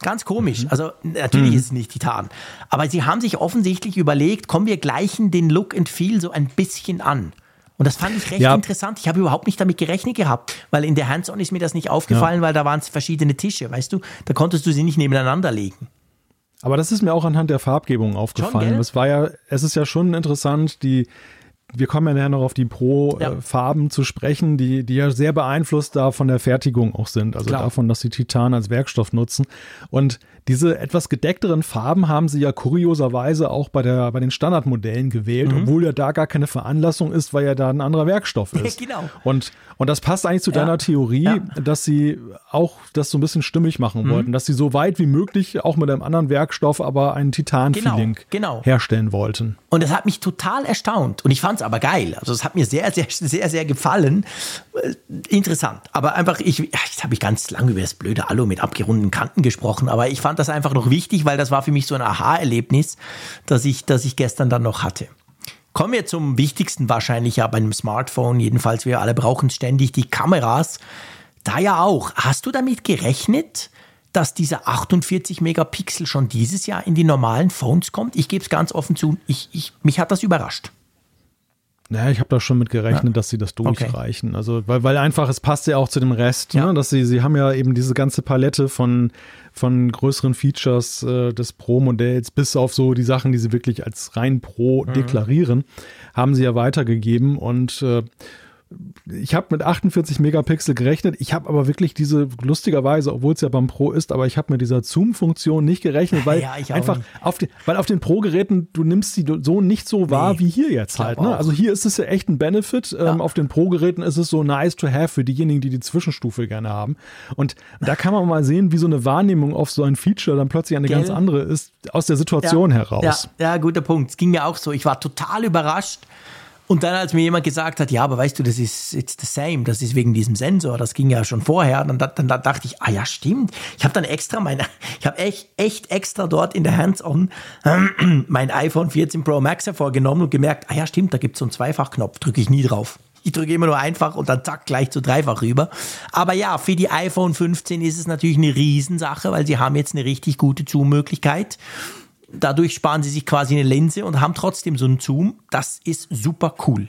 Ganz komisch. Also natürlich ist es nicht Titan. Aber sie haben sich offensichtlich überlegt, komm, wir gleichen den Look and Feel so ein bisschen an. Und das fand ich recht interessant. Ich habe überhaupt nicht damit gerechnet gehabt, weil in der Hands-on ist mir das nicht aufgefallen, weil da waren es verschiedene Tische, weißt du? Da konntest du sie nicht nebeneinander legen. Aber das ist mir auch anhand der Farbgebung aufgefallen. Schon, es ist ja schon interessant, wir kommen ja nachher noch auf die Pro-Farben zu sprechen, die ja sehr beeinflusst da von der Fertigung auch sind. Also davon, dass sie Titan als Werkstoff nutzen. Und diese etwas gedeckteren Farben haben sie ja kurioserweise auch bei den Standardmodellen gewählt, obwohl ja da gar keine Veranlassung ist, weil ja da ein anderer Werkstoff ist. Genau. Und das passt eigentlich zu deiner Theorie, dass sie auch das so ein bisschen stimmig machen wollten, dass sie so weit wie möglich auch mit einem anderen Werkstoff aber einen Titan-Feeling herstellen wollten. Und das hat mich total erstaunt. Und ich fand aber geil. Also es hat mir sehr, sehr, sehr, sehr gefallen. Interessant. Aber einfach, jetzt habe ich ganz lange über das blöde Alu mit abgerundeten Kanten gesprochen, aber ich fand das einfach noch wichtig, weil das war für mich so ein Aha-Erlebnis, das ich gestern dann noch hatte. Kommen wir zum wichtigsten wahrscheinlich bei einem Smartphone. Jedenfalls, wir alle brauchen ständig die Kameras. Da ja auch. Hast du damit gerechnet, dass dieser 48 Megapixel schon dieses Jahr in die normalen Phones kommt? Ich gebe es ganz offen zu, mich hat das überrascht. Naja, ich habe da schon mit gerechnet, dass sie das durchreichen. Okay. Also, weil einfach, es passt ja auch zu dem Rest, ne? Dass sie haben ja eben diese ganze Palette von größeren Features des Pro-Modells bis auf so die Sachen, die sie wirklich als rein Pro deklarieren, haben sie ja weitergegeben. Und ich habe mit 48 Megapixel gerechnet. Ich habe aber wirklich diese, lustigerweise, obwohl es ja beim Pro ist, aber ich habe mit dieser Zoom-Funktion nicht gerechnet, weil einfach weil auf den Pro-Geräten, du nimmst sie so nicht so wahr wie hier jetzt halt. Ne? Also hier ist es ja echt ein Benefit. Ja. Auf den Pro-Geräten ist es so nice to have für diejenigen, die Zwischenstufe gerne haben. Und da kann man mal sehen, wie so eine Wahrnehmung auf so ein Feature dann plötzlich eine ganz andere ist, aus der Situation heraus. Ja, guter Punkt. Es ging mir auch so. Ich war total überrascht. Und dann, als mir jemand gesagt hat, ja, aber weißt du, das ist jetzt the same, das ist wegen diesem Sensor, das ging ja schon vorher, dann dachte ich, ah ja, stimmt. Ich habe dann extra echt extra dort in der Hands-on mein iPhone 14 Pro Max hervorgenommen und gemerkt, ah ja, stimmt, da gibt's so einen Zweifachknopf, drücke ich nie drauf. Ich drücke immer nur einfach und dann zack, gleich zu dreifach rüber. Aber ja, für die iPhone 15 ist es natürlich eine Riesensache, weil sie haben jetzt eine richtig gute Zoom-Möglichkeit. Dadurch sparen sie sich quasi eine Linse und haben trotzdem so einen Zoom. Das ist super cool.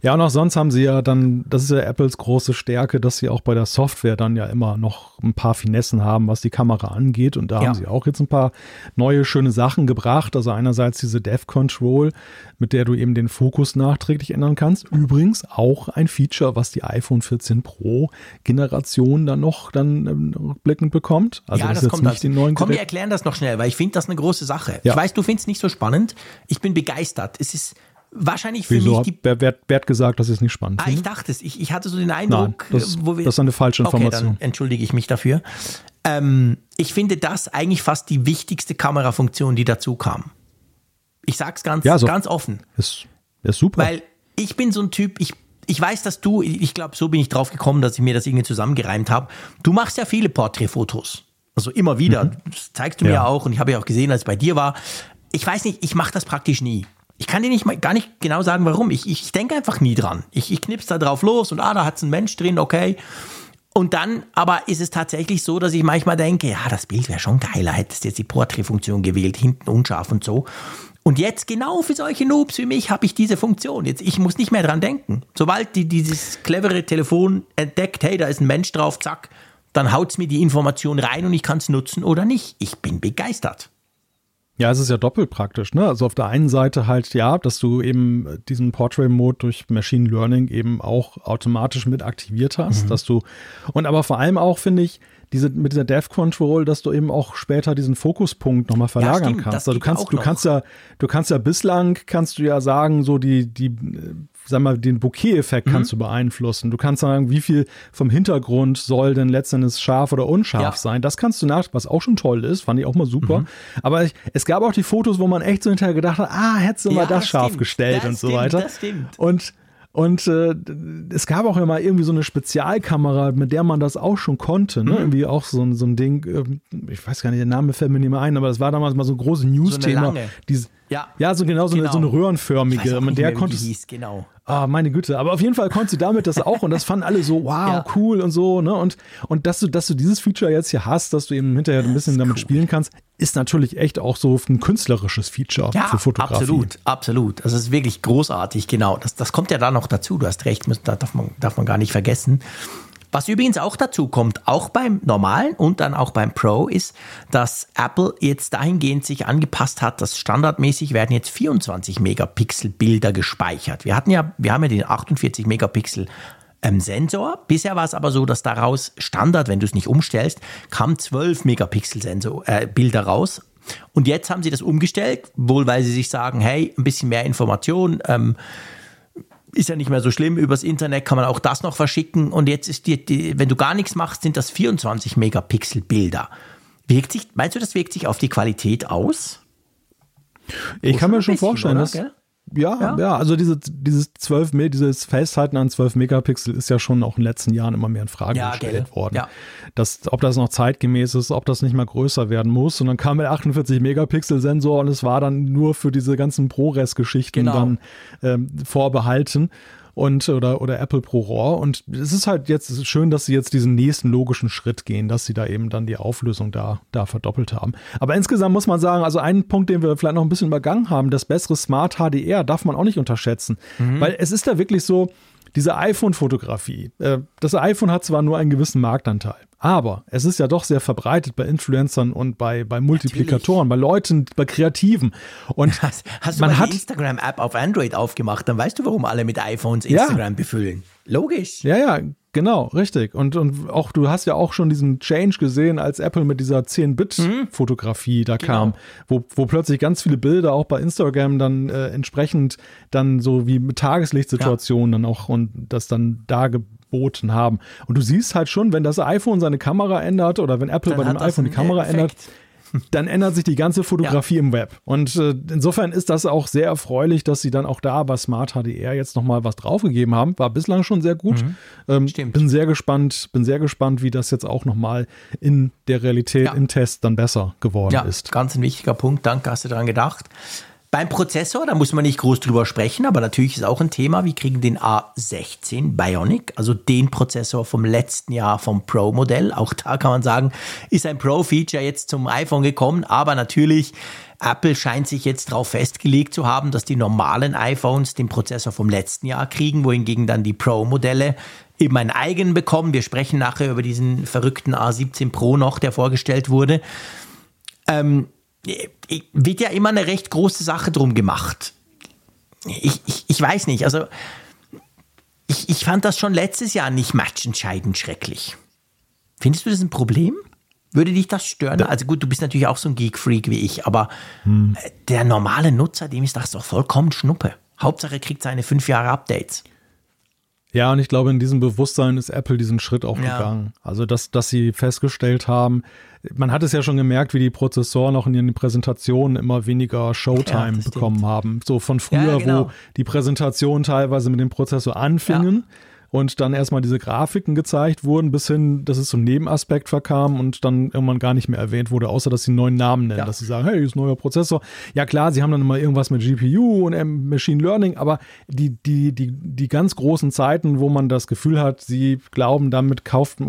Ja, und auch sonst haben sie ja dann, das ist ja Apples große Stärke, dass sie auch bei der Software dann ja immer noch ein paar Finessen haben, was die Kamera angeht. Und da haben sie auch jetzt ein paar neue, schöne Sachen gebracht. Also einerseits diese Depth Control, mit der du eben den Fokus nachträglich ändern kannst. Übrigens auch ein Feature, was die iPhone 14 Pro Generation dann noch rückblickend bekommt. Also ja, das kommt nicht den neuen. Komm, wir erklären das noch schnell, weil ich finde das eine große Sache. Ja. Ich weiß, du findest es nicht so spannend. Ich bin begeistert. Es ist wahrscheinlich für mich wer hat gesagt, dass es nicht spannend ist? Ich dachte es. Ich hatte so den Eindruck, nein, das ist eine falsche Information. Okay, dann entschuldige ich mich dafür. Ich finde das eigentlich fast die wichtigste Kamerafunktion, die dazu kam. Ich sag's ganz offen. Ist super. Weil ich bin so ein Typ, ich weiß, dass du, ich glaube, so bin ich drauf gekommen, dass ich mir das irgendwie zusammengereimt habe. Du machst ja viele Porträtfotos. Also immer wieder. Das zeigst du mir auch und ich habe ja auch gesehen, als es bei dir war. Ich weiß nicht, ich mache das praktisch nie. Ich kann dir gar nicht genau sagen, warum. Ich denke einfach nie dran. Ich knips da drauf los und da hat's ein Mensch drin, okay. Und dann aber ist es tatsächlich so, dass ich manchmal denke, ja, das Bild wäre schon geiler, hättest jetzt die Portrait-Funktion gewählt, hinten unscharf und so. Und jetzt genau für solche Noobs wie mich habe ich diese Funktion. Jetzt, ich muss nicht mehr dran denken. Sobald dieses clevere Telefon entdeckt, hey, da ist ein Mensch drauf, zack, dann haut's mir die Information rein und ich kann es nutzen oder nicht. Ich bin begeistert. Ja, es ist ja doppelt praktisch, ne? Also auf der einen Seite halt, ja, dass du eben diesen Portrait-Mode durch Machine Learning eben auch automatisch mit aktiviert hast, dass du, und aber vor allem auch, finde ich, mit dieser Depth Control, dass du eben auch später diesen Fokuspunkt nochmal verlagern kannst. Also du kannst ja bislang sagen, so den Bokeh-Effekt kannst du beeinflussen. Du kannst sagen, wie viel vom Hintergrund soll denn letztendlich scharf oder unscharf sein. Das kannst du was auch schon toll ist, fand ich auch mal super. Aber es gab auch die Fotos, wo man echt so hinterher gedacht hat, hättest du mal das scharf gestellt und so weiter. Das stimmt. Und es gab auch immer irgendwie so eine Spezialkamera, mit der man das auch schon konnte. Ne? Irgendwie auch so ein Ding, ich weiß gar nicht, der Name fällt mir nicht mehr ein, aber das war damals mal so ein großes News-Thema. So eine röhrenförmige. Mit der konntest du. Genau. Ah, meine Güte. Aber auf jeden Fall konntest du damit das auch und das fanden alle so, wow, cool und so. Ne? Und dass du dieses Feature jetzt hier hast, dass du eben hinterher ein bisschen damit spielen kannst, ist natürlich echt auch so ein künstlerisches Feature für Fotografie. Absolut. Das ist wirklich großartig, genau. Das kommt ja da noch dazu. Du hast recht, darf man gar nicht vergessen. Was übrigens auch dazu kommt, auch beim normalen und dann auch beim Pro, ist, dass Apple jetzt dahingehend sich angepasst hat, dass standardmäßig werden jetzt 24 Megapixel Bilder gespeichert. Wir haben ja den 48 Megapixel Sensor. Bisher war es aber so, dass daraus Standard, wenn du es nicht umstellst, kamen 12 Megapixel Bilder raus. Und jetzt haben sie das umgestellt, wohl weil sie sich sagen, hey, ein bisschen mehr Information, ist ja nicht mehr so schlimm, übers Internet kann man auch das noch verschicken und jetzt ist wenn du gar nichts machst, sind das 24 Megapixel Bilder. Meinst du, das wirkt sich auf die Qualität aus? Ich kann mir schon vorstellen, dass... Ja, also dieses Festhalten an 12 Megapixel ist ja schon auch in den letzten Jahren immer mehr in Frage gestellt worden. Ja. Ob das noch zeitgemäß ist, ob das nicht mal größer werden muss. Und dann kam der 48 Megapixel Sensor und es war dann nur für diese ganzen ProRes-Geschichten dann vorbehalten. Oder Apple ProRes. Und es ist halt jetzt schön, dass sie jetzt diesen nächsten logischen Schritt gehen, dass sie da eben dann die Auflösung da verdoppelt haben. Aber insgesamt muss man sagen, also einen Punkt, den wir vielleicht noch ein bisschen übergangen haben, das bessere Smart HDR darf man auch nicht unterschätzen. Weil es ist da wirklich so, diese iPhone-Fotografie, das iPhone hat zwar nur einen gewissen Marktanteil, aber es ist ja doch sehr verbreitet bei Influencern und bei Multiplikatoren, bei Leuten, bei Kreativen. Und hast du mal die Instagram-App auf Android aufgemacht, dann weißt du, warum alle mit iPhones Instagram befüllen. Logisch. Ja, genau, richtig. Und auch du hast ja auch schon diesen Change gesehen, als Apple mit dieser 10-Bit-Fotografie da kam, wo plötzlich ganz viele Bilder auch bei Instagram dann entsprechend dann so wie mit Tageslichtsituationen dann auch und das dann da geboten haben. Und du siehst halt schon, wenn das iPhone seine Kamera ändert oder wenn Apple dann bei dem iPhone die Kamera ändert, dann ändert sich die ganze Fotografie im Web. Und insofern ist das auch sehr erfreulich, dass sie dann auch da bei Smart HDR jetzt nochmal was draufgegeben haben. War bislang schon sehr gut. Bin sehr gespannt, wie das jetzt auch nochmal in der Realität im Test dann besser geworden ist. Ganz ein wichtiger Punkt. Danke, hast du daran gedacht. Beim Prozessor, da muss man nicht groß drüber sprechen, aber natürlich ist auch ein Thema, wir kriegen den A17 Bionic, also den Prozessor vom letzten Jahr vom Pro-Modell. Auch da kann man sagen, ist ein Pro-Feature jetzt zum iPhone gekommen, aber natürlich, Apple scheint sich jetzt darauf festgelegt zu haben, dass die normalen iPhones den Prozessor vom letzten Jahr kriegen, wohingegen dann die Pro-Modelle eben einen eigenen bekommen. Wir sprechen nachher über diesen verrückten A17 Pro noch, der vorgestellt wurde. Wird ja immer eine recht große Sache drum gemacht. Ich weiß nicht, also ich fand das schon letztes Jahr nicht matchentscheidend schrecklich. Findest du das ein Problem? Würde dich das stören? Also gut, du bist natürlich auch so ein Geek-Freak wie ich, aber der normale Nutzer, dem ist das doch vollkommen Schnuppe. Hauptsache er kriegt seine 5 Jahre Updates. Ja, und ich glaube, in diesem Bewusstsein ist Apple diesen Schritt auch gegangen. Also, dass sie festgestellt haben, man hat es ja schon gemerkt, wie die Prozessoren auch in ihren Präsentationen immer weniger Showtime bekommen haben. So von früher, wo die Präsentationen teilweise mit dem Prozessor anfingen. und dann erstmal diese Grafiken gezeigt wurden, bis hin, dass es zum Nebenaspekt verkam und dann irgendwann gar nicht mehr erwähnt wurde, außer dass sie einen neuen Namen nennen, dass sie sagen, hey, ist ein neuer Prozessor. Ja klar, sie haben dann mal irgendwas mit GPU und Machine Learning, aber die ganz großen Zeiten, wo man das Gefühl hat, sie glauben, damit kaufen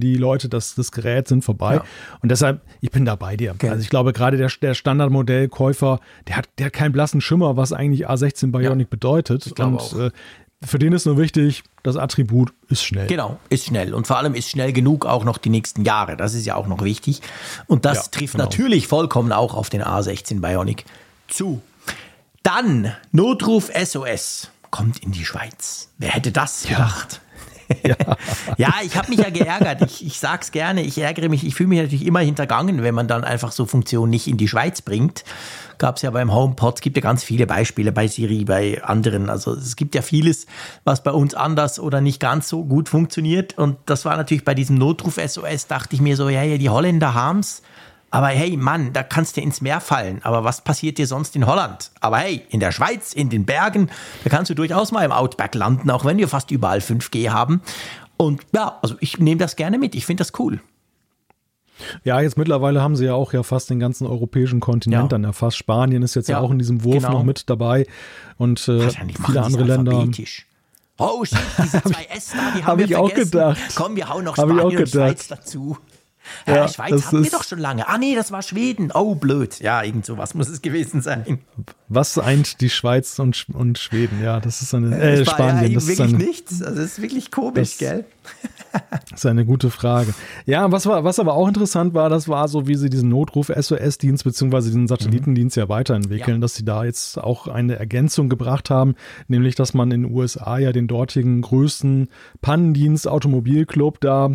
die Leute das Gerät, sind vorbei. Ja. Und deshalb, ich bin da bei dir. Okay. Also ich glaube, gerade der Standardmodellkäufer, der hat keinen blassen Schimmer, was eigentlich A16 Bionic bedeutet. Ich glaube auch. Für den ist nur wichtig, das Attribut ist schnell. Genau, ist schnell. Und vor allem ist schnell genug auch noch die nächsten Jahre. Das ist ja auch noch wichtig. Und das trifft natürlich vollkommen auch auf den A16 Bionic zu. Dann Notruf SOS kommt in die Schweiz. Wer hätte das gedacht? Ja, ich habe mich ja geärgert. Ich sage es gerne, ich ärgere mich. Ich fühle mich natürlich immer hintergangen, wenn man dann einfach so Funktionen nicht in die Schweiz bringt. Gab es ja beim HomePod, es gibt ja ganz viele Beispiele bei Siri, bei anderen. Also es gibt ja vieles, was bei uns anders oder nicht ganz so gut funktioniert. Und das war natürlich bei diesem Notruf-SOS, dachte ich mir so, ja, die Holländer haben es. Aber hey, Mann, da kannst du ins Meer fallen. Aber was passiert dir sonst in Holland? Aber hey, in der Schweiz, in den Bergen, da kannst du durchaus mal im Outback landen, auch wenn wir fast überall 5G haben. Und ja, also ich nehme das gerne mit. Ich finde das cool. Ja, jetzt mittlerweile haben sie ja auch fast den ganzen europäischen Kontinent dann erfasst. Spanien ist jetzt ja auch in diesem Wurf noch mit dabei. Und viele andere Länder. Oh shit, diese zwei S da, die haben wir vergessen. Habe ich auch gedacht. Komm, wir hauen noch Spanien und Schweiz dazu. Ja, Schweiz hatten wir doch schon lange. Ah nee, das war Schweden. Oh, blöd. Ja, irgend sowas muss es gewesen sein. Was eint die Schweiz und Schweden? Ja, das ist eine Spanien. Das ist wirklich nichts. Also das ist wirklich komisch, gell? Das ist eine gute Frage. Ja, was aber auch interessant war, das war so, wie sie diesen Notruf-SOS-Dienst beziehungsweise diesen Satellitendienst weiterentwickeln, dass sie da jetzt auch eine Ergänzung gebracht haben, nämlich, dass man in den USA ja den dortigen größten Pannendienst Automobilclub da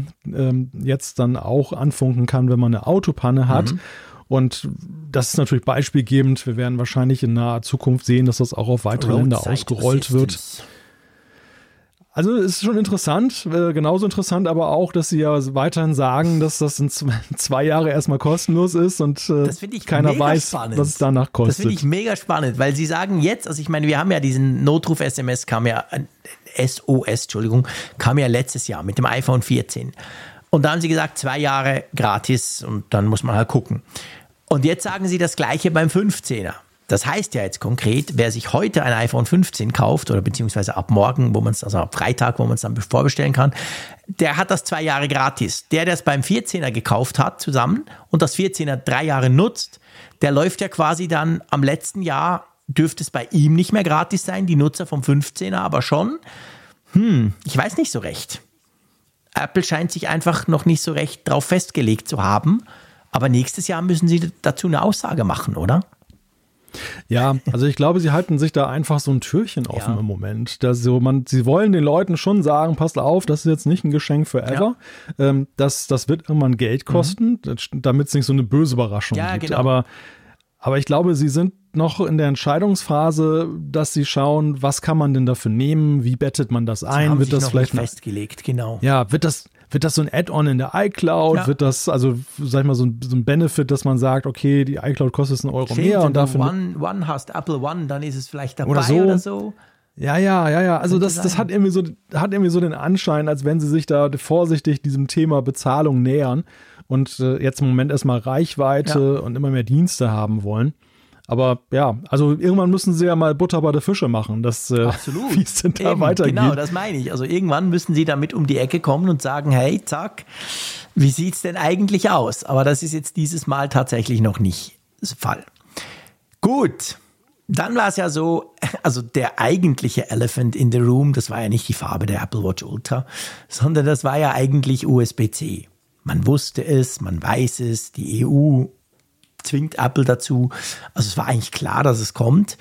jetzt dann auch anfunken kann, wenn man eine Autopanne hat. Und das ist natürlich beispielgebend. Wir werden wahrscheinlich in naher Zukunft sehen, dass das auch auf weitere Länder ausgerollt wird. Also ist schon interessant, genauso interessant aber auch, dass sie ja weiterhin sagen, dass das in 2 Jahren erstmal kostenlos ist und keiner weiß, was es danach kostet. Das finde ich mega spannend, weil sie sagen jetzt, also ich meine, wir haben ja diesen Notruf-SMS, SOS kam ja letztes Jahr mit dem iPhone 14. Und da haben sie gesagt, 2 Jahre gratis und dann muss man halt gucken. Und jetzt sagen sie das Gleiche beim 15er. Das heißt ja jetzt konkret, wer sich heute ein iPhone 15 kauft oder beziehungsweise ab morgen, ab Freitag, wo man es dann vorbestellen kann, der hat das 2 Jahre gratis. Der es beim 14er gekauft hat zusammen und das 14er 3 Jahre nutzt, der läuft ja quasi dann am letzten Jahr, dürfte es bei ihm nicht mehr gratis sein, die Nutzer vom 15er aber schon. Ich weiß nicht so recht. Apple scheint sich einfach noch nicht so recht drauf festgelegt zu haben, aber nächstes Jahr müssen sie dazu eine Aussage machen, oder? Ja, also ich glaube, sie halten sich da einfach so ein Türchen offen im Moment. Sie wollen den Leuten schon sagen, passt auf, das ist jetzt nicht ein Geschenk forever. Ja. Das wird irgendwann Geld kosten, damit es nicht so eine böse Überraschung gibt. Genau. Aber ich glaube, sie sind noch in der Entscheidungsphase, dass sie schauen, was kann man denn dafür nehmen, wie bettet man das ein? Wird das vielleicht nicht festgelegt, genau. Ja, wird das so ein Add-on in der iCloud? Ja. Wird das, also sag ich mal, so ein Benefit, dass man sagt, okay, die iCloud kostet einen Euro mehr und dafür One hast, Apple One, dann ist es vielleicht dabei oder so. Ja. Also das hat irgendwie so den Anschein, als wenn sie sich da vorsichtig diesem Thema Bezahlung nähern und jetzt im Moment erstmal Reichweite und immer mehr Dienste haben wollen. Aber ja, also irgendwann müssen sie ja mal Butter bei der Fische machen, wie es denn da weitergeht. Genau, das meine ich. Also irgendwann müssen sie damit um die Ecke kommen und sagen, hey, zack, wie sieht es denn eigentlich aus? Aber das ist jetzt dieses Mal tatsächlich noch nicht der Fall. Gut, dann war es ja so, also der eigentliche Elephant in the Room, das war ja nicht die Farbe der Apple Watch Ultra, sondern das war ja eigentlich USB-C. Man wusste es, man weiß es, die EU zwingt Apple dazu. Also es war eigentlich klar, dass es kommt.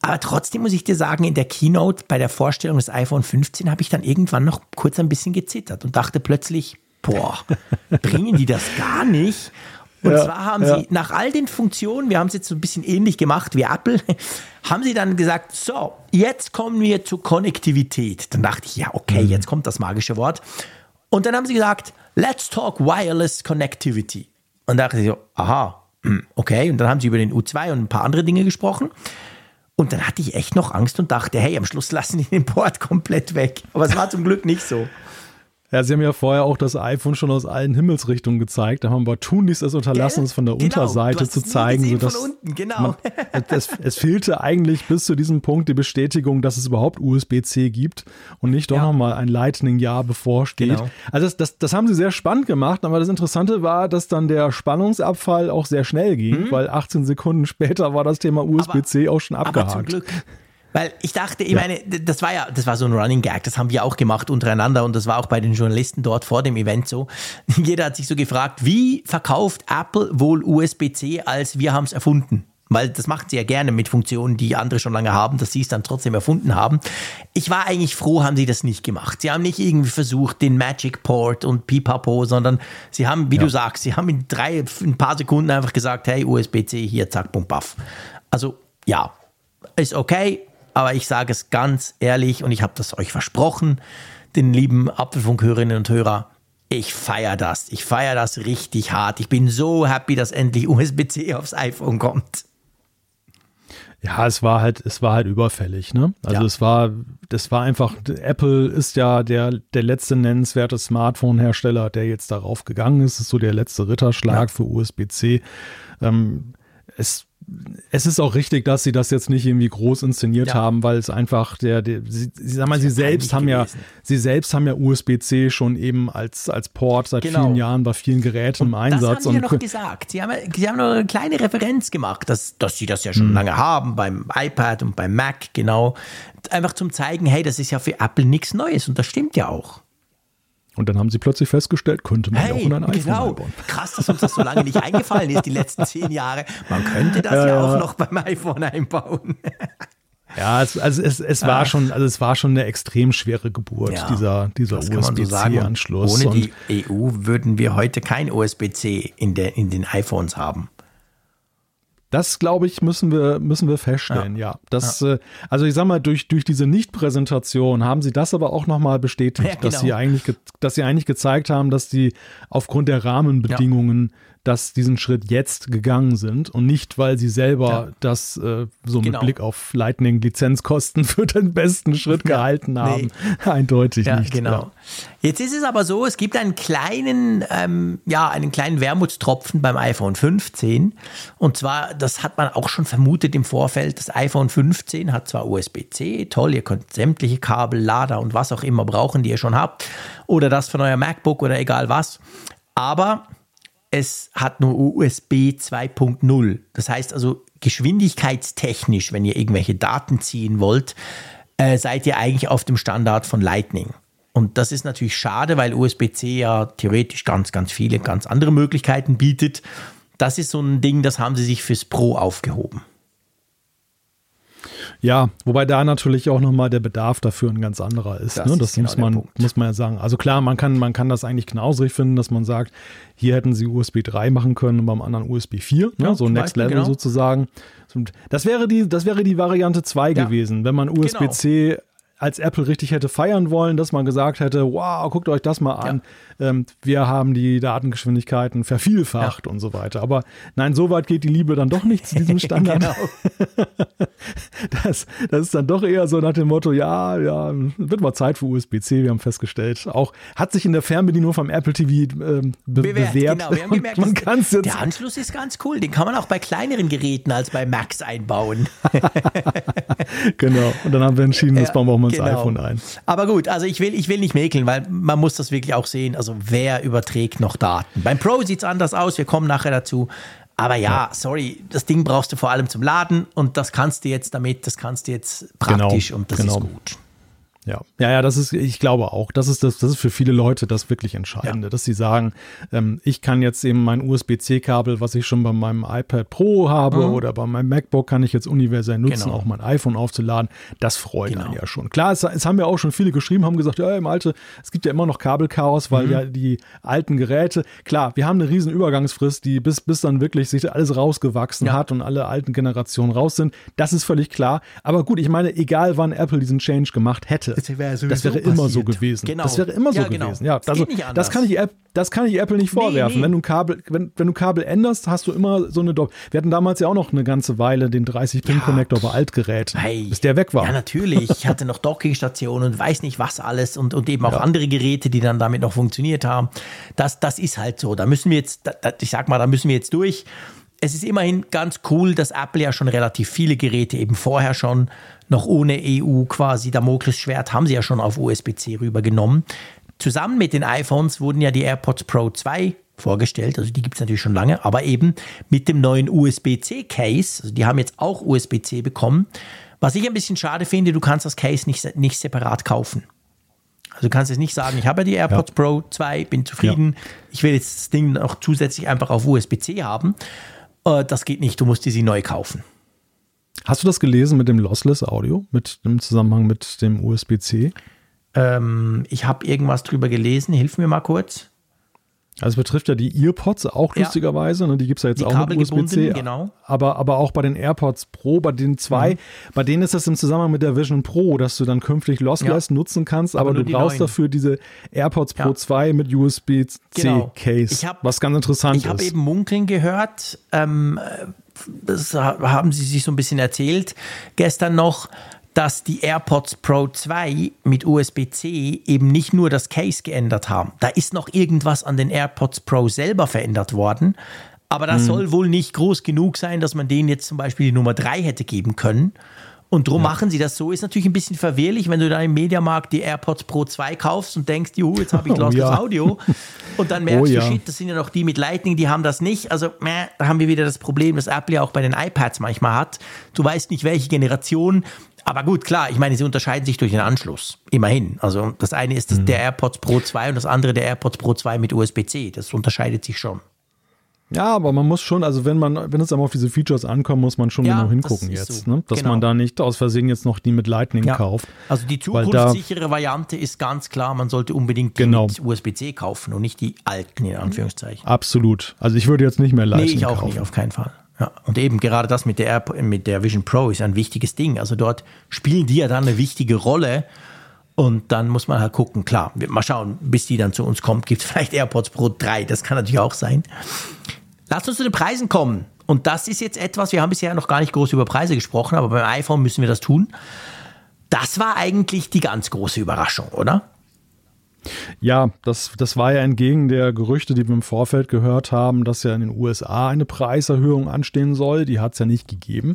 Aber trotzdem muss ich dir sagen, in der Keynote bei der Vorstellung des iPhone 15 habe ich dann irgendwann noch kurz ein bisschen gezittert und dachte plötzlich, bringen die das gar nicht? Und zwar haben sie nach all den Funktionen, wir haben es jetzt so ein bisschen ähnlich gemacht wie Apple, haben sie dann gesagt, so, jetzt kommen wir zur Konnektivität. Dann dachte ich, ja okay, jetzt kommt das magische Wort. Und dann haben sie gesagt, let's talk wireless connectivity. Und da dachte ich so, aha, okay, und dann haben sie über den U2 und ein paar andere Dinge gesprochen. Und dann hatte ich echt noch Angst und dachte, hey, am Schluss lassen die den Port komplett weg. Aber es war zum Glück nicht so. Ja, sie haben ja vorher auch das iPhone schon aus allen Himmelsrichtungen gezeigt. Da haben wir tunlichst es unterlassen, es von der Unterseite zu zeigen. Sodass von unten, genau. Es fehlte eigentlich bis zu diesem Punkt die Bestätigung, dass es überhaupt USB-C gibt und nicht doch nochmal ein Lightning-Jahr bevorsteht. Genau. Also das haben sie sehr spannend gemacht, aber das Interessante war, dass dann der Spannungsabfall auch sehr schnell ging, weil 18 Sekunden später war das Thema USB-C auch schon abgehakt. Aber zum Glück. Weil ich dachte, ich meine, das war so ein Running Gag, das haben wir auch gemacht untereinander und das war auch bei den Journalisten dort vor dem Event so. Jeder hat sich so gefragt, wie verkauft Apple wohl USB-C als wir haben es erfunden? Weil das machen sie ja gerne mit Funktionen, die andere schon lange haben, dass sie es dann trotzdem erfunden haben. Ich war eigentlich froh, haben sie das nicht gemacht. Sie haben nicht irgendwie versucht, den Magic Port und Pipapo, sondern sie haben, wie du sagst, sie haben in ein paar Sekunden einfach gesagt, hey, USB-C, hier, zack, bum, baff. Also, ja, ist okay. Aber ich sage es ganz ehrlich und ich habe das euch versprochen, den lieben Apfelfunk-Hörerinnen und Hörer, ich feiere das. Ich feiere das richtig hart. Ich bin so happy, dass endlich USB-C aufs iPhone kommt. Ja, es war halt überfällig, ne? Also das war einfach, Apple ist ja der letzte nennenswerte Smartphone-Hersteller, der jetzt darauf gegangen ist. Das ist so der letzte Ritterschlag für USB-C. Es ist auch richtig, dass sie das jetzt nicht irgendwie groß inszeniert haben, weil es einfach sie selbst haben ja USB-C schon eben als Port seit vielen Jahren bei vielen Geräten im Einsatz. Das haben sie ja noch gesagt. Sie haben noch eine kleine Referenz gemacht, dass sie das ja schon lange haben beim iPad und beim Mac, genau. Einfach zum zeigen, hey, das ist ja für Apple nichts Neues und das stimmt ja auch. Und dann haben sie plötzlich festgestellt, könnte man auch in ein iPhone einbauen. Krass, dass uns das so lange nicht eingefallen ist, die letzten 10 Jahre. Man könnte das auch noch beim iPhone einbauen. Ja, es war schon eine extrem schwere Geburt, dieser USB-C-Anschluss. So ohne die EU würden wir heute kein USB-C in den iPhones haben. Das, glaube ich, müssen wir feststellen, ja. Das, also ich sag mal, durch diese Nichtpräsentation haben sie das aber auch nochmal bestätigt, dass sie eigentlich gezeigt haben, dass sie aufgrund der Rahmenbedingungen diesen Schritt jetzt gegangen sind und nicht, weil sie selber das mit Blick auf Lightning-Lizenzkosten für den besten Schritt gehalten haben. Nee. Eindeutig nicht. Genau. Ja. Jetzt ist es aber so, es gibt einen kleinen Wermutstropfen beim iPhone 15 und zwar, das hat man auch schon vermutet im Vorfeld, das iPhone 15 hat zwar USB-C, toll, ihr könnt sämtliche Kabel, Lader und was auch immer brauchen, die ihr schon habt oder das von euer MacBook oder egal was, aber es hat nur USB 2.0. Das heißt also, geschwindigkeitstechnisch, wenn ihr irgendwelche Daten ziehen wollt, seid ihr eigentlich auf dem Standard von Lightning. Und das ist natürlich schade, weil USB-C ja theoretisch ganz, ganz viele, ganz andere Möglichkeiten bietet. Das ist so ein Ding, das haben sie sich fürs Pro aufgehoben. Ja, wobei da natürlich auch nochmal der Bedarf dafür ein ganz anderer ist. Das, ne? Das ist genau muss man ja sagen. Also klar, man kann das eigentlich knausrig finden, dass man sagt, hier hätten sie USB 3 machen können und beim anderen USB 4, ja, ne? So Next Level sozusagen. Das wäre die Variante 2 gewesen, wenn man USB-C als Apple richtig hätte feiern wollen, dass man gesagt hätte, wow, guckt euch das mal an, wir haben die Datengeschwindigkeiten vervielfacht und so weiter. Aber nein, so weit geht die Liebe dann doch nicht zu diesem Standard. Das ist dann doch eher so nach dem Motto, wird mal Zeit für USB-C, wir haben festgestellt. Auch hat sich in der Fernbedienung vom Apple TV bewährt. Genau, wir haben gemerkt, der Anschluss ist ganz cool, den kann man auch bei kleineren Geräten als bei Macs einbauen. Genau, und dann haben wir entschieden, das bauen wir auch mal ins iPhone ein. Aber gut, also ich will nicht mäkeln, weil man muss das wirklich auch sehen, also wer überträgt noch Daten? Beim Pro sieht es anders aus, wir kommen nachher dazu. Aber das Ding brauchst du vor allem zum Laden und das kannst du jetzt praktisch und das ist gut. Ja, das ist, ich glaube auch, das ist für viele Leute das wirklich Entscheidende, dass sie sagen, ich kann jetzt eben mein USB-C-Kabel, was ich schon bei meinem iPad Pro habe oder bei meinem MacBook, kann ich jetzt universell nutzen, auch mein iPhone aufzuladen. Das freut einen ja schon. Klar, es haben ja auch schon viele geschrieben, haben gesagt, es gibt ja immer noch Kabelchaos, weil ja die alten Geräte, klar, wir haben eine riesen Übergangsfrist, die bis dann wirklich sich alles rausgewachsen hat und alle alten Generationen raus sind. Das ist völlig klar. Aber gut, ich meine, egal wann Apple diesen Change gemacht hätte, hätte. Das wäre immer so gewesen. Genau. Das wäre immer so gewesen. Ja, das geht nicht anders. Das kann ich Apple nicht vorwerfen. Nee. Wenn du Kabel änderst, hast du immer so eine Wir hatten damals ja auch noch eine ganze Weile den 30-Pin-Connector bei Altgeräten, bis der weg war. Ja, natürlich. Ich hatte noch Docking-Stationen und weiß nicht was alles und eben auch andere Geräte, die dann damit noch funktioniert haben. Das ist halt so. Da müssen wir jetzt, da müssen wir jetzt durch. Es ist immerhin ganz cool, dass Apple ja schon relativ viele Geräte eben vorher schon noch ohne EU quasi Damoklesschwert haben sie ja schon auf USB-C rübergenommen. Zusammen mit den iPhones wurden ja die AirPods Pro 2 vorgestellt, also die gibt es natürlich schon lange, aber eben mit dem neuen USB-C-Case, also die haben jetzt auch USB-C bekommen. Was ich ein bisschen schade finde, du kannst das Case nicht separat kaufen. Also du kannst jetzt nicht sagen, ich habe ja die AirPods Pro 2, bin zufrieden, ich will jetzt das Ding noch zusätzlich einfach auf USB-C haben. Das geht nicht, du musst sie neu kaufen. Hast du das gelesen mit dem Lossless Audio, mit dem Zusammenhang mit dem USB-C? Ich habe irgendwas drüber gelesen, hilf mir mal kurz. Also es betrifft ja die EarPods auch lustigerweise, ne? Die gibt es ja jetzt die auch mit USB-C, genau. aber auch bei den AirPods Pro, bei den 2, bei denen ist das im Zusammenhang mit der Vision Pro, dass du dann künftig Lossless nutzen kannst, aber du brauchst dafür diese AirPods Pro 2 mit USB-C Case, was ganz interessant ist. Ich habe eben munkeln gehört, das haben sie sich so ein bisschen erzählt, gestern noch, dass die AirPods Pro 2 mit USB-C eben nicht nur das Case geändert haben. Da ist noch irgendwas an den AirPods Pro selber verändert worden. Aber das soll wohl nicht groß genug sein, dass man denen jetzt zum Beispiel die Nummer 3 hätte geben können. Und drum machen sie das so. Ist natürlich ein bisschen verwirrlich, wenn du dann im Mediamarkt die AirPods Pro 2 kaufst und denkst, juhu, jetzt habe ich lossless Audio. Und dann merkst du, shit, das sind ja noch die mit Lightning, die haben das nicht. Also da haben wir wieder das Problem, das Apple ja auch bei den iPads manchmal hat. Du weißt nicht, welche Generation. Aber gut, klar, ich meine, sie unterscheiden sich durch den Anschluss. Immerhin. Also das eine ist der AirPods Pro 2 und das andere der AirPods Pro 2 mit USB-C. Das unterscheidet sich schon. Ja, aber man muss schon, also wenn es einmal auf diese Features ankommt, muss man schon genau hingucken jetzt. So. Ne? Dass man da nicht aus Versehen jetzt noch die mit Lightning kauft. Also die zukunftssichere Variante ist ganz klar, man sollte unbedingt die mit USB-C kaufen und nicht die alten, in Anführungszeichen. Absolut. Also ich würde jetzt nicht mehr Lightning kaufen. Nee, ich auch nicht, auf keinen Fall. Ja, und eben gerade das mit der Vision Pro ist ein wichtiges Ding. Also dort spielen die ja dann eine wichtige Rolle und dann muss man halt gucken, klar, mal schauen, bis die dann zu uns kommt, gibt es vielleicht AirPods Pro 3, das kann natürlich auch sein. Lasst uns zu den Preisen kommen und das ist jetzt etwas, wir haben bisher noch gar nicht groß über Preise gesprochen, aber beim iPhone müssen wir das tun. Das war eigentlich die ganz große Überraschung, oder? Ja, das war ja entgegen der Gerüchte, die wir im Vorfeld gehört haben, dass ja in den USA eine Preiserhöhung anstehen soll. Die hat es ja nicht gegeben.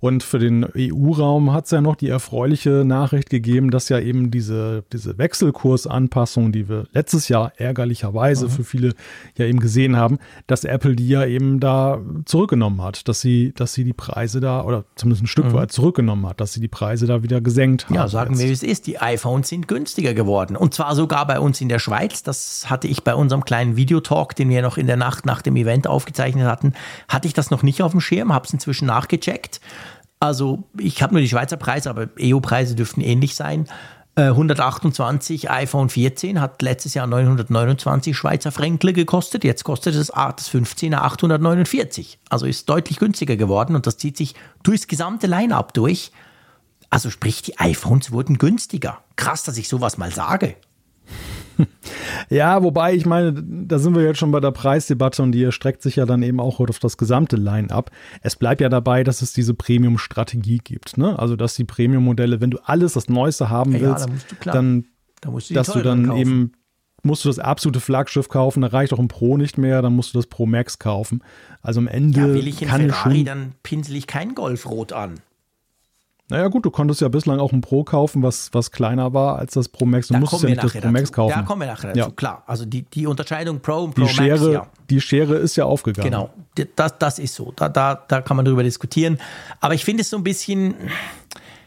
Und für den EU-Raum hat es ja noch die erfreuliche Nachricht gegeben, dass ja eben diese Wechselkursanpassung, die wir letztes Jahr ärgerlicherweise für viele ja eben gesehen haben, dass Apple die ja eben da zurückgenommen hat, dass sie die Preise da, oder zumindest ein Stück weit zurückgenommen hat, dass sie die Preise da wieder gesenkt haben. Ja, sagen wir, wie es ist. Die iPhones sind günstiger geworden. Und zwar sogar bei uns in der Schweiz, das hatte ich bei unserem kleinen Videotalk, den wir noch in der Nacht nach dem Event aufgezeichnet hatten, hatte ich das noch nicht auf dem Schirm, habe es inzwischen nachgecheckt. Also ich habe nur die Schweizer Preise, aber EU-Preise dürften ähnlich sein. 128 iPhone 14 hat letztes Jahr 929 Schweizer Fränkle gekostet, jetzt kostet das 15er 849. Also ist deutlich günstiger geworden und das zieht sich durchs gesamte Line-Up durch. Also sprich, die iPhones wurden günstiger. Krass, dass ich sowas mal sage. Ja, wobei, ich meine, da sind wir jetzt schon bei der Preisdebatte und die erstreckt sich ja dann eben auch auf das gesamte Line-Up. Es bleibt ja dabei, dass es diese Premium-Strategie gibt, ne? Also, dass die Premium-Modelle, wenn du alles, das Neueste haben willst, musst du das absolute Flaggschiff kaufen, da reicht auch ein Pro nicht mehr, dann musst du das Pro Max kaufen. Also am Ende will ich in Ferrari, dann pinsel ich kein Golfrot an. Naja gut, du konntest ja bislang auch ein Pro kaufen, was kleiner war als das Pro Max. Du musstest ja nicht das Pro Max kaufen. Da kommen wir nachher dazu, klar. Also die Unterscheidung Pro und Pro Max, Die Schere ist ja aufgegangen. Genau, das ist so. Da kann man drüber diskutieren. Aber ich finde es so ein bisschen,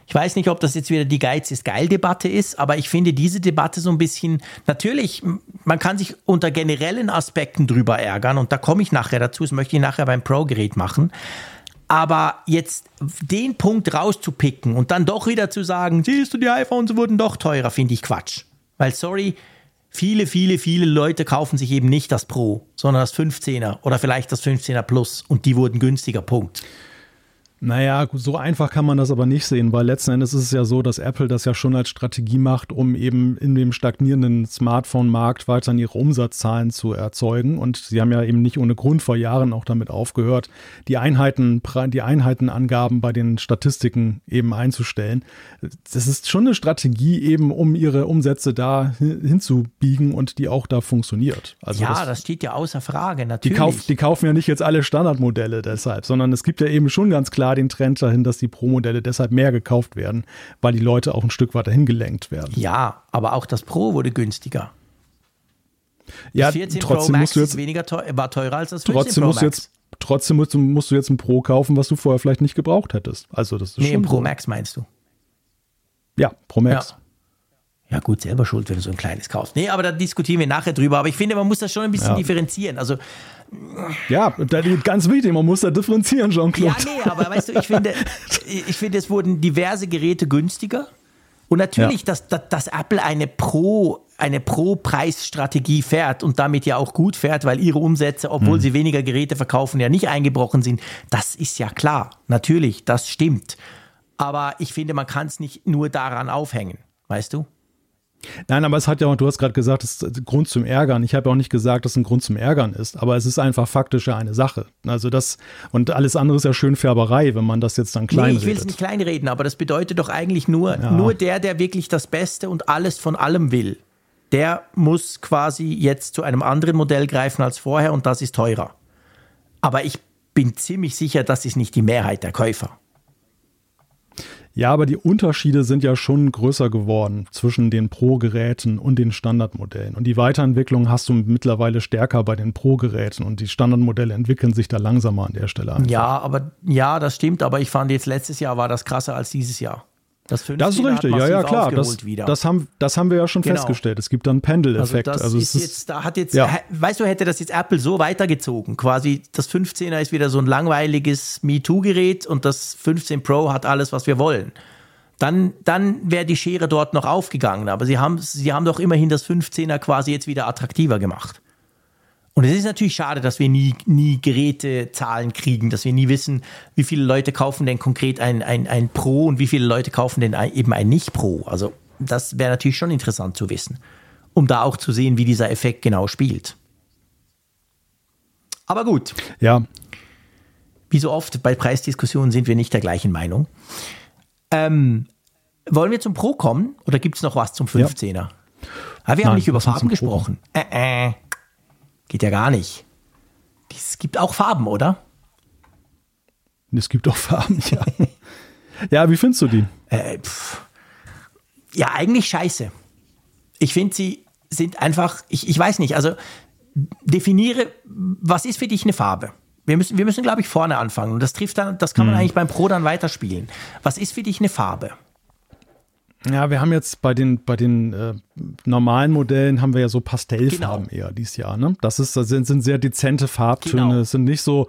ich weiß nicht, ob das jetzt wieder die Geiz ist Geil-Debatte ist, aber ich finde diese Debatte so ein bisschen, natürlich, man kann sich unter generellen Aspekten drüber ärgern und da komme ich nachher dazu, das möchte ich nachher beim Pro-Gerät machen. Aber jetzt den Punkt rauszupicken und dann doch wieder zu sagen, siehst du, die iPhones wurden doch teurer, finde ich Quatsch. Weil, sorry, viele, viele, viele Leute kaufen sich eben nicht das Pro, sondern das 15er oder vielleicht das 15er Plus und die wurden günstiger, Punkt. Naja, so einfach kann man das aber nicht sehen, weil letzten Endes ist es ja so, dass Apple das ja schon als Strategie macht, um eben in dem stagnierenden Smartphone-Markt weiterhin ihre Umsatzzahlen zu erzeugen. Und sie haben ja eben nicht ohne Grund vor Jahren auch damit aufgehört, die Einheitenangaben bei den Statistiken eben einzustellen. Das ist schon eine Strategie eben, um ihre Umsätze da hinzubiegen und die auch da funktioniert. Also ja, das steht ja außer Frage, natürlich. Die kaufen ja nicht jetzt alle Standardmodelle deshalb, sondern es gibt ja eben schon ganz klar den Trend dahin, dass die Pro-Modelle deshalb mehr gekauft werden, weil die Leute auch ein Stück weiter hingelenkt werden. Ja, aber auch das Pro wurde günstiger. Ja, das 14 Pro Max war teurer als das 15 Pro Max. Trotzdem musst du jetzt ein Pro kaufen, was du vorher vielleicht nicht gebraucht hättest. Also das ist schon ein Pro Max meinst du? Ja, Pro Max. Ja, gut, selber schuld, wenn du so ein kleines kaufst. Nee, aber da diskutieren wir nachher drüber. Aber ich finde, man muss das schon ein bisschen differenzieren. Also ja, ganz wichtig, man muss da differenzieren, Jean-Claude. Ja, nee, aber weißt du, ich finde, es wurden diverse Geräte günstiger. Und natürlich, dass Apple eine Pro-Preis-Strategie fährt und damit ja auch gut fährt, weil ihre Umsätze, obwohl sie weniger Geräte verkaufen, ja nicht eingebrochen sind. Das ist ja klar. Natürlich, das stimmt. Aber ich finde, man kann es nicht nur daran aufhängen. Weißt du? Nein, aber es hat ja auch, du hast gerade gesagt, es ist Grund zum Ärgern. Ich habe auch nicht gesagt, dass es ein Grund zum Ärgern ist, aber es ist einfach faktisch ja eine Sache. Also das und alles andere ist ja schön Färberei, wenn man das jetzt dann kleinredet. Nee, ich will es nicht kleinreden, aber das bedeutet doch eigentlich nur der wirklich das Beste und alles von allem will, der muss quasi jetzt zu einem anderen Modell greifen als vorher und das ist teurer. Aber ich bin ziemlich sicher, das ist nicht die Mehrheit der Käufer. Ja, aber die Unterschiede sind ja schon größer geworden zwischen den Pro-Geräten und den Standardmodellen. Und die Weiterentwicklung hast du mittlerweile stärker bei den Pro-Geräten und die Standardmodelle entwickeln sich da langsamer an der Stelle einfach. Ja, aber ja, das stimmt. Aber ich fand jetzt letztes Jahr war das krasser als dieses Jahr. Das 15er das ist richtig, ja klar. Das haben wir ja schon festgestellt. Es gibt dann einen Pendeleffekt. Weißt du, hätte das jetzt Apple so weitergezogen, quasi das 15er ist wieder so ein langweiliges MeToo-Gerät und das 15 Pro hat alles, was wir wollen. Dann wäre die Schere dort noch aufgegangen. Aber sie haben doch immerhin das 15er quasi jetzt wieder attraktiver gemacht. Und es ist natürlich schade, dass wir nie Gerätezahlen kriegen, dass wir nie wissen, wie viele Leute kaufen denn konkret ein Pro und wie viele Leute kaufen denn eben ein Nicht-Pro. Also das wäre natürlich schon interessant zu wissen, um da auch zu sehen, wie dieser Effekt genau spielt. Aber gut. Ja. Wie so oft bei Preisdiskussionen sind wir nicht der gleichen Meinung. Wollen wir zum Pro kommen oder gibt es noch was zum 15er? Ja. Aber wir haben nicht über Farben gesprochen. Geht ja gar nicht. Es gibt auch Farben, oder? Es gibt auch Farben, ja. Ja, wie findest du die? Ja, eigentlich scheiße. Ich finde, sie sind einfach, ich weiß nicht, also definiere, was ist für dich eine Farbe? Wir müssen glaube ich, vorne anfangen. Und das trifft dann, das kann man eigentlich beim Pro dann weiterspielen. Was ist für dich eine Farbe? Ja, wir haben jetzt bei den normalen Modellen haben wir ja so Pastellfarben eher dieses Jahr, ne? Das sind sehr dezente Farbtöne, es sind nicht so,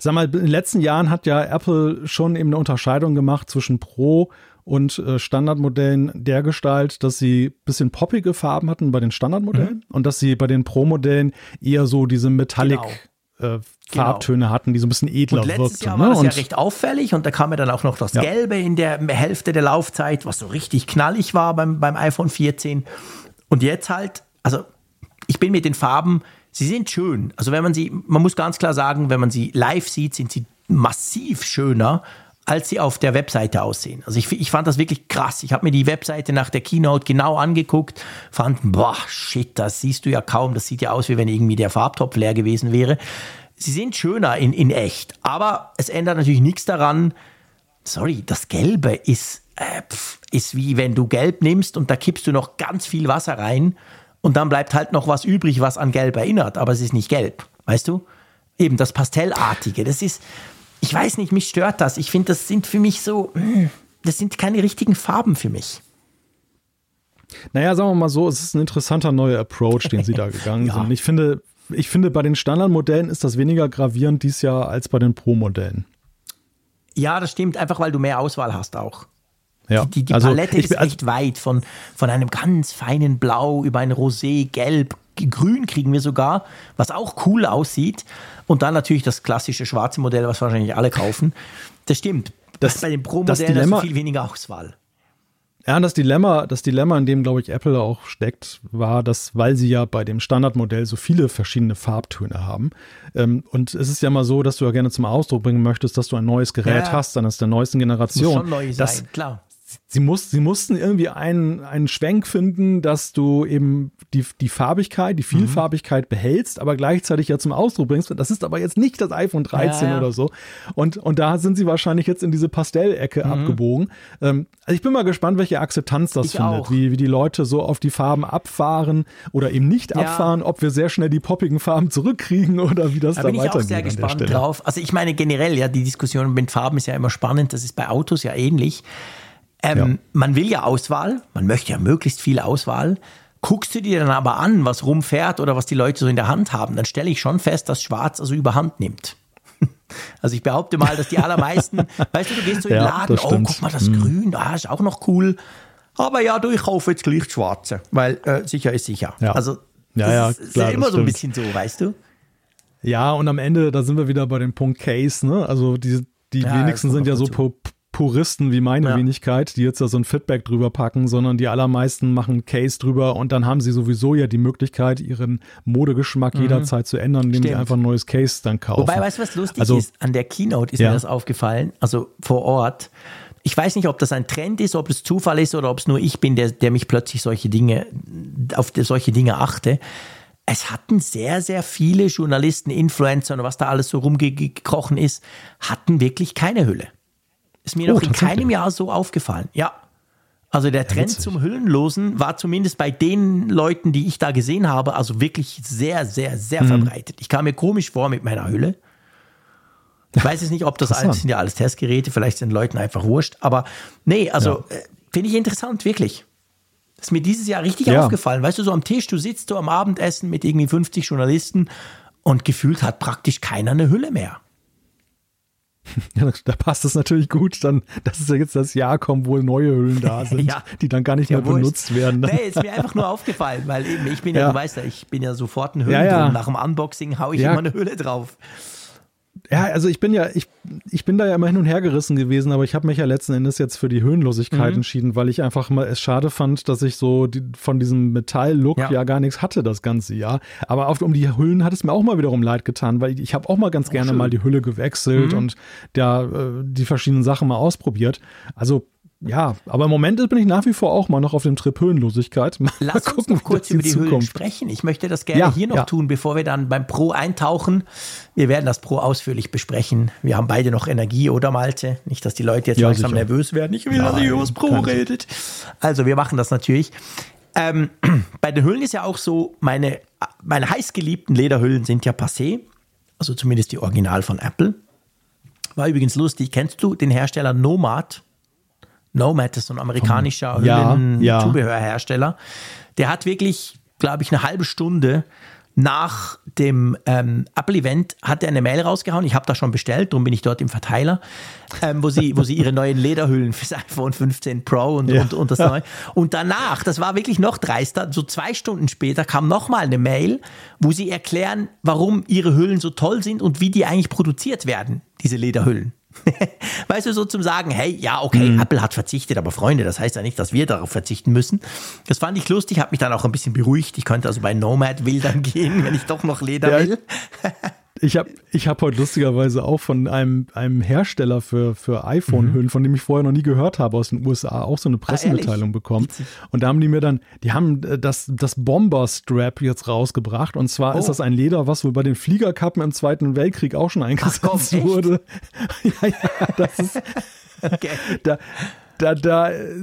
sag mal, in den letzten Jahren hat ja Apple schon eben eine Unterscheidung gemacht zwischen Pro und Standardmodellen der Gestalt, dass sie ein bisschen poppige Farben hatten bei den Standardmodellen und dass sie bei den Pro-Modellen eher so diese Metallic Farbtöne hatten, die so ein bisschen edler wirkten. Und letztes Jahr war das ja recht auffällig und da kam ja dann auch noch das Gelbe in der Hälfte der Laufzeit, was so richtig knallig war beim iPhone 14. Und jetzt halt, also ich bin mit den Farben, sie sind schön. Also man muss ganz klar sagen, wenn man sie live sieht, sind sie massiv schöner, als sie auf der Webseite aussehen. Also ich fand das wirklich krass. Ich habe mir die Webseite nach der Keynote genau angeguckt, fand, boah, shit, das siehst du ja kaum. Das sieht ja aus, wie wenn irgendwie der Farbtopf leer gewesen wäre. Sie sind schöner in echt, aber es ändert natürlich nichts daran. Sorry, das Gelbe ist wie wenn du Gelb nimmst und da kippst du noch ganz viel Wasser rein und dann bleibt halt noch was übrig, was an Gelb erinnert, aber es ist nicht Gelb, weißt du? Eben das Pastellartige, das ist... Ich weiß nicht, mich stört das. Ich finde, das sind keine richtigen Farben für mich. Naja, sagen wir mal so, es ist ein interessanter neuer Approach, den sie da gegangen sind. Ich finde, bei den Standardmodellen ist das weniger gravierend dieses Jahr als bei den Pro-Modellen. Ja, das stimmt, einfach weil du mehr Auswahl hast auch. Ja. Die Palette ist echt weit, von einem ganz feinen Blau über ein Rosé, Gelb, Grün kriegen wir sogar, was auch cool aussieht. Und dann natürlich das klassische schwarze Modell, was wahrscheinlich alle kaufen. Das stimmt. Das, bei den Pro-Modellen hast du viel weniger Auswahl. Ja, das Dilemma, in dem, glaube ich, Apple auch steckt, war, dass, weil sie ja bei dem Standardmodell so viele verschiedene Farbtöne haben, und es ist ja mal so, dass du ja gerne zum Ausdruck bringen möchtest, dass du ein neues Gerät hast, dann aus der neuesten Generation. Das muss schon neu sein, klar. Sie mussten irgendwie einen Schwenk finden, dass du eben die Farbigkeit, die Vielfarbigkeit behältst, aber gleichzeitig ja zum Ausdruck bringst. Das ist aber jetzt nicht das iPhone 13 oder so. Und da sind sie wahrscheinlich jetzt in diese Pastellecke abgebogen. Also ich bin mal gespannt, welche Akzeptanz das findet. Wie die Leute so auf die Farben abfahren oder eben nicht abfahren, ob wir sehr schnell die poppigen Farben zurückkriegen oder wie das da weitergeht. Da bin ich auch sehr gespannt drauf. Also ich meine generell, ja, die Diskussion mit Farben ist ja immer spannend. Das ist bei Autos ja ähnlich. Man will ja Auswahl, man möchte ja möglichst viel Auswahl. Guckst du dir dann aber an, was rumfährt oder was die Leute so in der Hand haben, dann stelle ich schon fest, dass Schwarz also überhand nimmt. Also ich behaupte mal, dass die allermeisten, weißt du, du gehst so in den Laden, guck mal, das Grün, ist auch noch cool. Aber ja, ich kaufe jetzt gleich Schwarze, weil sicher ist sicher. Ja. Also das ist klar, immer das so ein bisschen so, weißt du? Ja, und am Ende, da sind wir wieder bei dem Punkt Case, ne? Also die wenigsten sind ja so Puristen wie meine Wenigkeit, die jetzt da so ein Feedback drüber packen, sondern die allermeisten machen Case drüber und dann haben sie sowieso ja die Möglichkeit, ihren Modegeschmack jederzeit zu ändern, indem sie einfach ein neues Case dann kaufen. Wobei, weißt du, was lustig ist? An der Keynote ist mir das aufgefallen, also vor Ort. Ich weiß nicht, ob das ein Trend ist, ob das Zufall ist oder ob es nur ich bin, der mich plötzlich auf solche Dinge achte. Es hatten sehr, sehr viele Journalisten, Influencer und was da alles so rumgekrochen ist, hatten wirklich keine Hülle. Ist mir noch in keinem Jahr so aufgefallen. Ja, also der Trend zum Hüllenlosen war zumindest bei den Leuten, die ich da gesehen habe, also wirklich sehr, sehr, sehr verbreitet. Ich kam mir komisch vor mit meiner Hülle. Ich weiß jetzt nicht, ob das sind ja alles Testgeräte, vielleicht sind Leuten einfach wurscht. Aber nee, also finde ich interessant, wirklich. Das ist mir dieses Jahr richtig aufgefallen. Weißt du, so am Tisch, du sitzt so am Abendessen mit irgendwie 50 Journalisten und gefühlt hat praktisch keiner eine Hülle mehr. Ja, da passt es natürlich gut, dann, dass es ja jetzt das Jahr kommt, wo neue Hüllen da sind, die dann gar nicht mehr benutzt werden. Nee, ist mir einfach nur aufgefallen, weil eben, ich bin du weißt ja, ich bin ja sofort ein Hüllen drin. Nach dem Unboxing haue ich immer eine Hülle drauf. Ja, also ich bin da ja immer hin und her gerissen gewesen, aber ich habe mich ja letzten Endes jetzt für die Höhenlosigkeit entschieden, weil ich einfach mal es schade fand, dass ich so von diesem Metall-Look gar nichts hatte das ganze Jahr. Aber oft um die Hüllen hat es mir auch mal wiederum leid getan, weil ich habe auch mal ganz gerne mal die Hülle gewechselt und da die verschiedenen Sachen mal ausprobiert. Also ja, aber im Moment bin ich nach wie vor auch mal noch auf dem Trip Höhenlosigkeit. Mal lass gucken, uns noch kurz über die Höhen sprechen. Ich möchte das gerne hier noch tun, bevor wir dann beim Pro eintauchen. Wir werden das Pro ausführlich besprechen. Wir haben beide noch Energie, oder Malte? Nicht, dass die Leute jetzt langsam nervös werden. Ich will, dass ihr über das Pro redet. Also wir machen das natürlich. Bei den Höhlen ist ja auch so, meine heißgeliebten Lederhüllen sind ja passé. Also zumindest die Original von Apple. War übrigens lustig. Kennst du den Hersteller Nomad? Nomad ist so ein amerikanischer Zubehörhersteller. Der hat wirklich, glaube ich, eine halbe Stunde nach dem Apple-Event hat er eine Mail rausgehauen. Ich habe das schon bestellt, darum bin ich dort im Verteiler, wo sie ihre neuen Lederhüllen fürs iPhone 15 Pro und das Neue. Und danach, das war wirklich noch dreister, so 2 Stunden später kam nochmal eine Mail, wo sie erklären, warum ihre Hüllen so toll sind und wie die eigentlich produziert werden, diese Lederhüllen. Weißt du, so zum Sagen, hey, ja, okay, Apple hat verzichtet, aber Freunde, das heißt ja nicht, dass wir darauf verzichten müssen. Das fand ich lustig, habe mich dann auch ein bisschen beruhigt. Ich könnte also bei Nomad wildern gehen, wenn ich doch noch Leder will. Ich hab heute lustigerweise auch von einem Hersteller für iPhone-Hüllen, von dem ich vorher noch nie gehört habe, aus den USA auch so eine Pressemitteilung bekommen. Witzig. Und da haben die mir dann, die haben das Bomber-Strap jetzt rausgebracht. Und zwar ist das ein Leder, was wohl bei den Fliegerkappen im Zweiten Weltkrieg auch schon eingesetzt wurde. Ja, das ist... okay.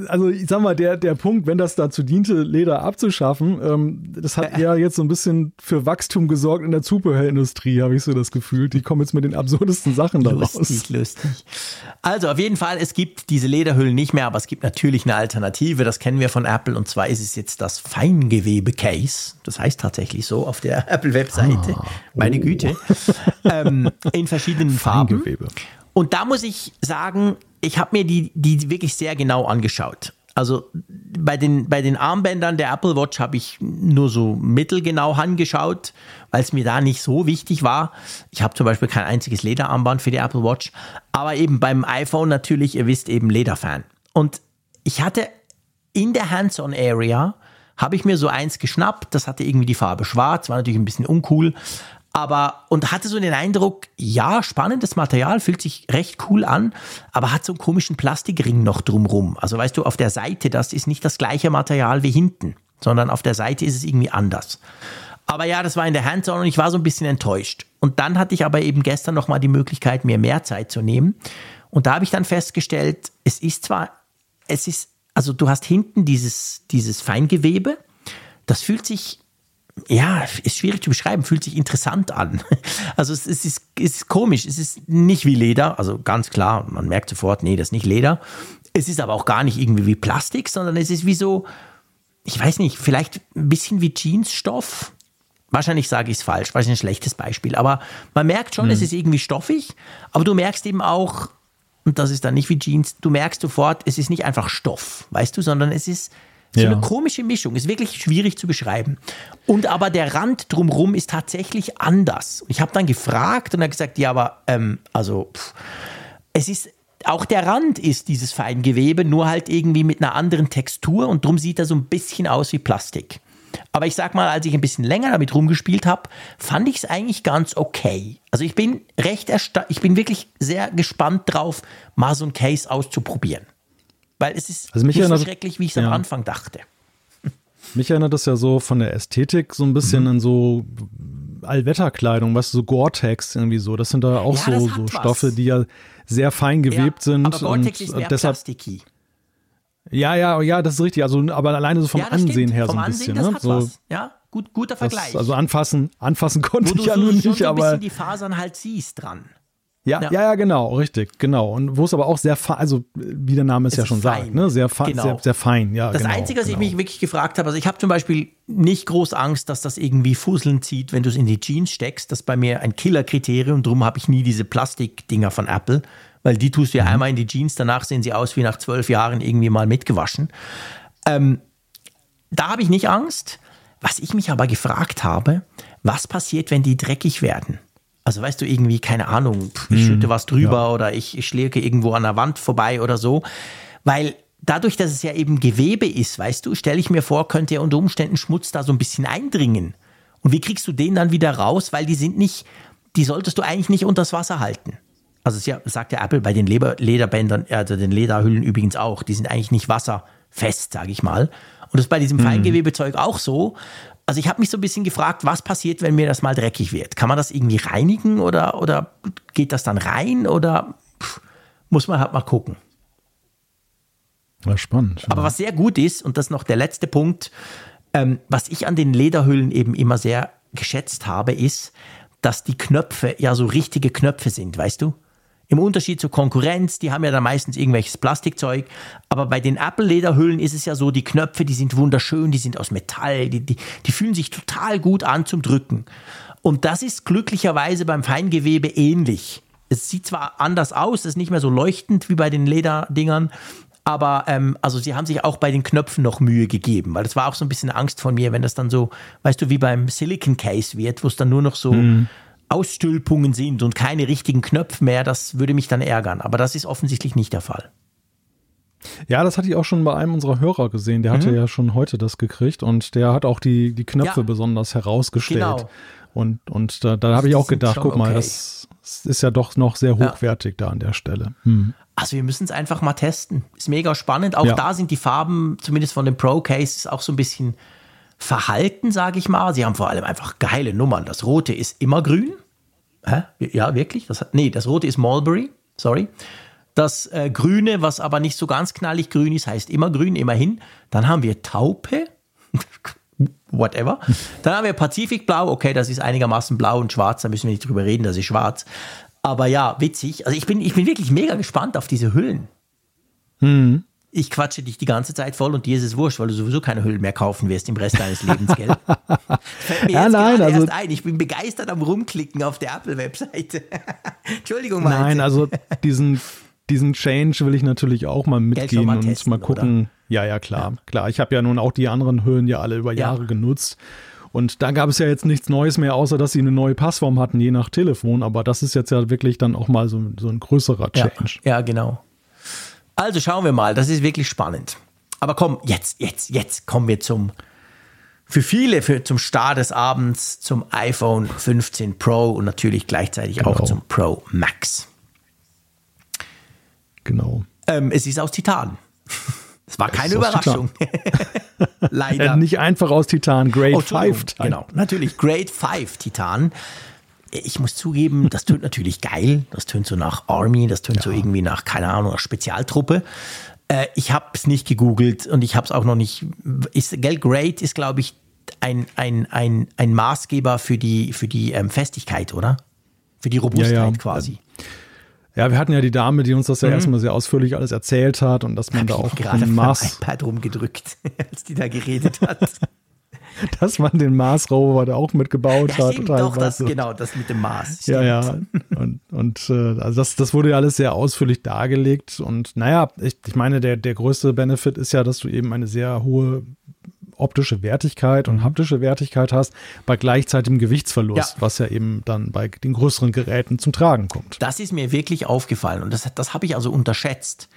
Also ich sag mal, der Punkt, wenn das dazu diente, Leder abzuschaffen, das hat ja jetzt so ein bisschen für Wachstum gesorgt in der Zubehörindustrie, habe ich so das Gefühl. Die kommen jetzt mit den absurdesten Sachen da raus. Lustig. Also auf jeden Fall, es gibt diese Lederhüllen nicht mehr, aber es gibt natürlich eine Alternative, das kennen wir von Apple, und zwar ist es jetzt das Feingewebe-Case. Das heißt tatsächlich so auf der Apple-Webseite. Meine Güte. In verschiedenen Farben. Feingewebe. Und da muss ich sagen, ich habe mir die wirklich sehr genau angeschaut. Also bei den Armbändern der Apple Watch habe ich nur so mittelgenau angeschaut, weil es mir da nicht so wichtig war. Ich habe zum Beispiel kein einziges Lederarmband für die Apple Watch, aber eben beim iPhone natürlich, ihr wisst, eben Lederfan. Und ich hatte in der Hands-on-Area, habe ich mir so eins geschnappt, das hatte irgendwie die Farbe schwarz, war natürlich ein bisschen uncool, aber und hatte so den Eindruck, ja, spannendes Material, fühlt sich recht cool an, aber hat so einen komischen Plastikring noch drumrum. Also weißt du, auf der Seite, das ist nicht das gleiche Material wie hinten, sondern auf der Seite ist es irgendwie anders. Aber ja, das war in der Hands-on und ich war so ein bisschen enttäuscht. Und dann hatte ich aber eben gestern nochmal die Möglichkeit, mir mehr Zeit zu nehmen. Und da habe ich dann festgestellt, also du hast hinten dieses Feingewebe, das fühlt sich, ja, ist schwierig zu beschreiben, fühlt sich interessant an. Also es ist komisch, es ist nicht wie Leder, also ganz klar, man merkt sofort, nee, das ist nicht Leder. Es ist aber auch gar nicht irgendwie wie Plastik, sondern es ist wie so, ich weiß nicht, vielleicht ein bisschen wie Jeansstoff. Wahrscheinlich sage ich es falsch, weil es ein schlechtes Beispiel. Aber man merkt schon, es ist irgendwie stoffig, aber du merkst eben auch, und das ist dann nicht wie Jeans, du merkst sofort, es ist nicht einfach Stoff, weißt du, sondern es ist so eine komische Mischung, ist wirklich schwierig zu beschreiben. Und aber der Rand drumherum ist tatsächlich anders. Ich habe dann gefragt und er hat gesagt, ja, aber es ist, auch der Rand ist dieses Feingewebe, nur halt irgendwie mit einer anderen Textur und drum sieht er so ein bisschen aus wie Plastik. Aber ich sag mal, als ich ein bisschen länger damit rumgespielt habe, fand ich es eigentlich ganz okay. Also ich bin ich bin wirklich sehr gespannt drauf, mal so ein Case auszuprobieren. Weil es ist nicht so schrecklich, wie ich es am Anfang dachte. Mich erinnert das ja so von der Ästhetik so ein bisschen an so Allwetterkleidung, weißt du, so Gore-Tex irgendwie so. Das sind da auch so Stoffe, die ja sehr fein gewebt sind. Aber Gore-Tex ist mehr plastiki. Ja, das ist richtig. Also, aber alleine so vom Ansehen her so ein bisschen. Das hat was. Ja, guter Vergleich. Also anfassen konnte ich ja nun nicht, aber. Wo du so ein bisschen die Fasern halt siehst dran. Ja, genau, richtig, genau. Und wo es aber auch sehr fein, also wie der Name es ja schon sagt, ne? Sehr fein. Ja, das Einzige, was ich mich wirklich gefragt habe, also ich habe zum Beispiel nicht groß Angst, dass das irgendwie Fusseln zieht, wenn du es in die Jeans steckst. Das ist bei mir ein Killerkriterium, drum habe ich nie diese Plastikdinger von Apple, weil die tust du ja einmal in die Jeans, danach sehen sie aus wie nach 12 Jahren irgendwie mal mitgewaschen. Da habe ich nicht Angst. Was ich mich aber gefragt habe, was passiert, wenn die dreckig werden? Also weißt du, irgendwie, keine Ahnung, ich schütte was drüber oder ich schläge irgendwo an der Wand vorbei oder so. Weil dadurch, dass es ja eben Gewebe ist, weißt du, stelle ich mir vor, könnte ja unter Umständen Schmutz da so ein bisschen eindringen. Und wie kriegst du den dann wieder raus? Weil die solltest du eigentlich nicht unters Wasser halten. Also das sagt ja Apple bei den Lederbändern, also den Lederhüllen übrigens auch, die sind eigentlich nicht wasserfest, sage ich mal. Und das ist bei diesem Feingewebezeug auch so. Also ich habe mich so ein bisschen gefragt, was passiert, wenn mir das mal dreckig wird? Kann man das irgendwie reinigen oder geht das dann rein oder muss man halt mal gucken. Ja, spannend. Aber was sehr gut ist, und das ist noch der letzte Punkt, was ich an den Lederhüllen eben immer sehr geschätzt habe, ist, dass die Knöpfe ja so richtige Knöpfe sind, weißt du? Im Unterschied zur Konkurrenz, die haben ja dann meistens irgendwelches Plastikzeug, aber bei den Apple-Lederhüllen ist es ja so, die Knöpfe, die sind wunderschön, die sind aus Metall, die fühlen sich total gut an zum Drücken. Und das ist glücklicherweise beim Feingewebe ähnlich. Es sieht zwar anders aus, es ist nicht mehr so leuchtend wie bei den Lederdingern, aber also sie haben sich auch bei den Knöpfen noch Mühe gegeben, weil das war auch so ein bisschen Angst von mir, wenn das dann so, weißt du, wie beim Silicon Case wird, wo es dann nur noch so Ausstülpungen sind und keine richtigen Knöpfe mehr, das würde mich dann ärgern. Aber das ist offensichtlich nicht der Fall. Ja, das hatte ich auch schon bei einem unserer Hörer gesehen. Der hatte ja schon heute das gekriegt und der hat auch die Knöpfe besonders herausgestellt. Genau. Und da habe ich auch gedacht, guck mal, das ist ja doch noch sehr hochwertig da an der Stelle. Also wir müssen es einfach mal testen. Ist mega spannend. Auch da sind die Farben, zumindest von den Pro-Cases, auch so ein bisschen verhalten, sage ich mal. Sie haben vor allem einfach geile Nummern. Das Rote ist immer grün. Hä? Ja, wirklich? Das Rote ist Mulberry. Sorry. Das Grüne, was aber nicht so ganz knallig grün ist, heißt immer grün, immerhin. Dann haben wir Taupe. Whatever. Dann haben wir Pazifikblau. Okay, das ist einigermaßen blau und schwarz. Da müssen wir nicht drüber reden, das ist schwarz. Aber ja, witzig. Also ich bin wirklich mega gespannt auf diese Hüllen. Ich quatsche dich die ganze Zeit voll und dir ist es wurscht, weil du sowieso keine Hüllen mehr kaufen wirst im Rest deines Lebens, gell? Fällt mir erst ein. Ich bin begeistert am Rumklicken auf der Apple-Webseite. Entschuldigung, Malte. Nein, also diesen Change will ich natürlich auch mal mitgehen mal testen, und mal gucken. Oder? Ja, klar. Ja. Klar, ich habe ja nun auch die anderen Höhen ja alle über Jahre genutzt. Und da gab es ja jetzt nichts Neues mehr, außer dass sie eine neue Passform hatten, je nach Telefon. Aber das ist jetzt ja wirklich dann auch mal so ein größerer Change. Ja, genau. Also schauen wir mal, das ist wirklich spannend. Aber komm, jetzt kommen wir zum Start des Abends, zum iPhone 15 Pro und natürlich gleichzeitig auch zum Pro Max. Genau. Es ist aus Titan. Es war keine Überraschung. Leider. Nicht einfach aus Titan, Grade 5 Titan. Genau, natürlich Grade 5 Titan. Ich muss zugeben, das tönt natürlich geil. Das tönt so nach Army, das tönt so irgendwie nach, keine Ahnung, nach Spezialtruppe. Ich habe es nicht gegoogelt und ich habe es auch noch nicht. Grade ist, glaube ich, ein Maßgeber für die Festigkeit, oder? Für die Robustheit quasi. Ja, wir hatten ja die Dame, die uns das ja erstmal sehr ausführlich alles erzählt hat und dass man da auch den Mars iPad rumgedrückt, als die da geredet hat. Dass man den Mars-Rover da auch mitgebaut hat. Stimmt doch, das mit dem Mars. Stimmt. Ja. Und also das wurde ja alles sehr ausführlich dargelegt. Und naja, ich meine, der größte Benefit ist ja, dass du eben eine sehr hohe optische Wertigkeit und haptische Wertigkeit hast, bei gleichzeitigem Gewichtsverlust, was ja eben dann bei den größeren Geräten zum Tragen kommt. Das ist mir wirklich aufgefallen und das habe ich also unterschätzt.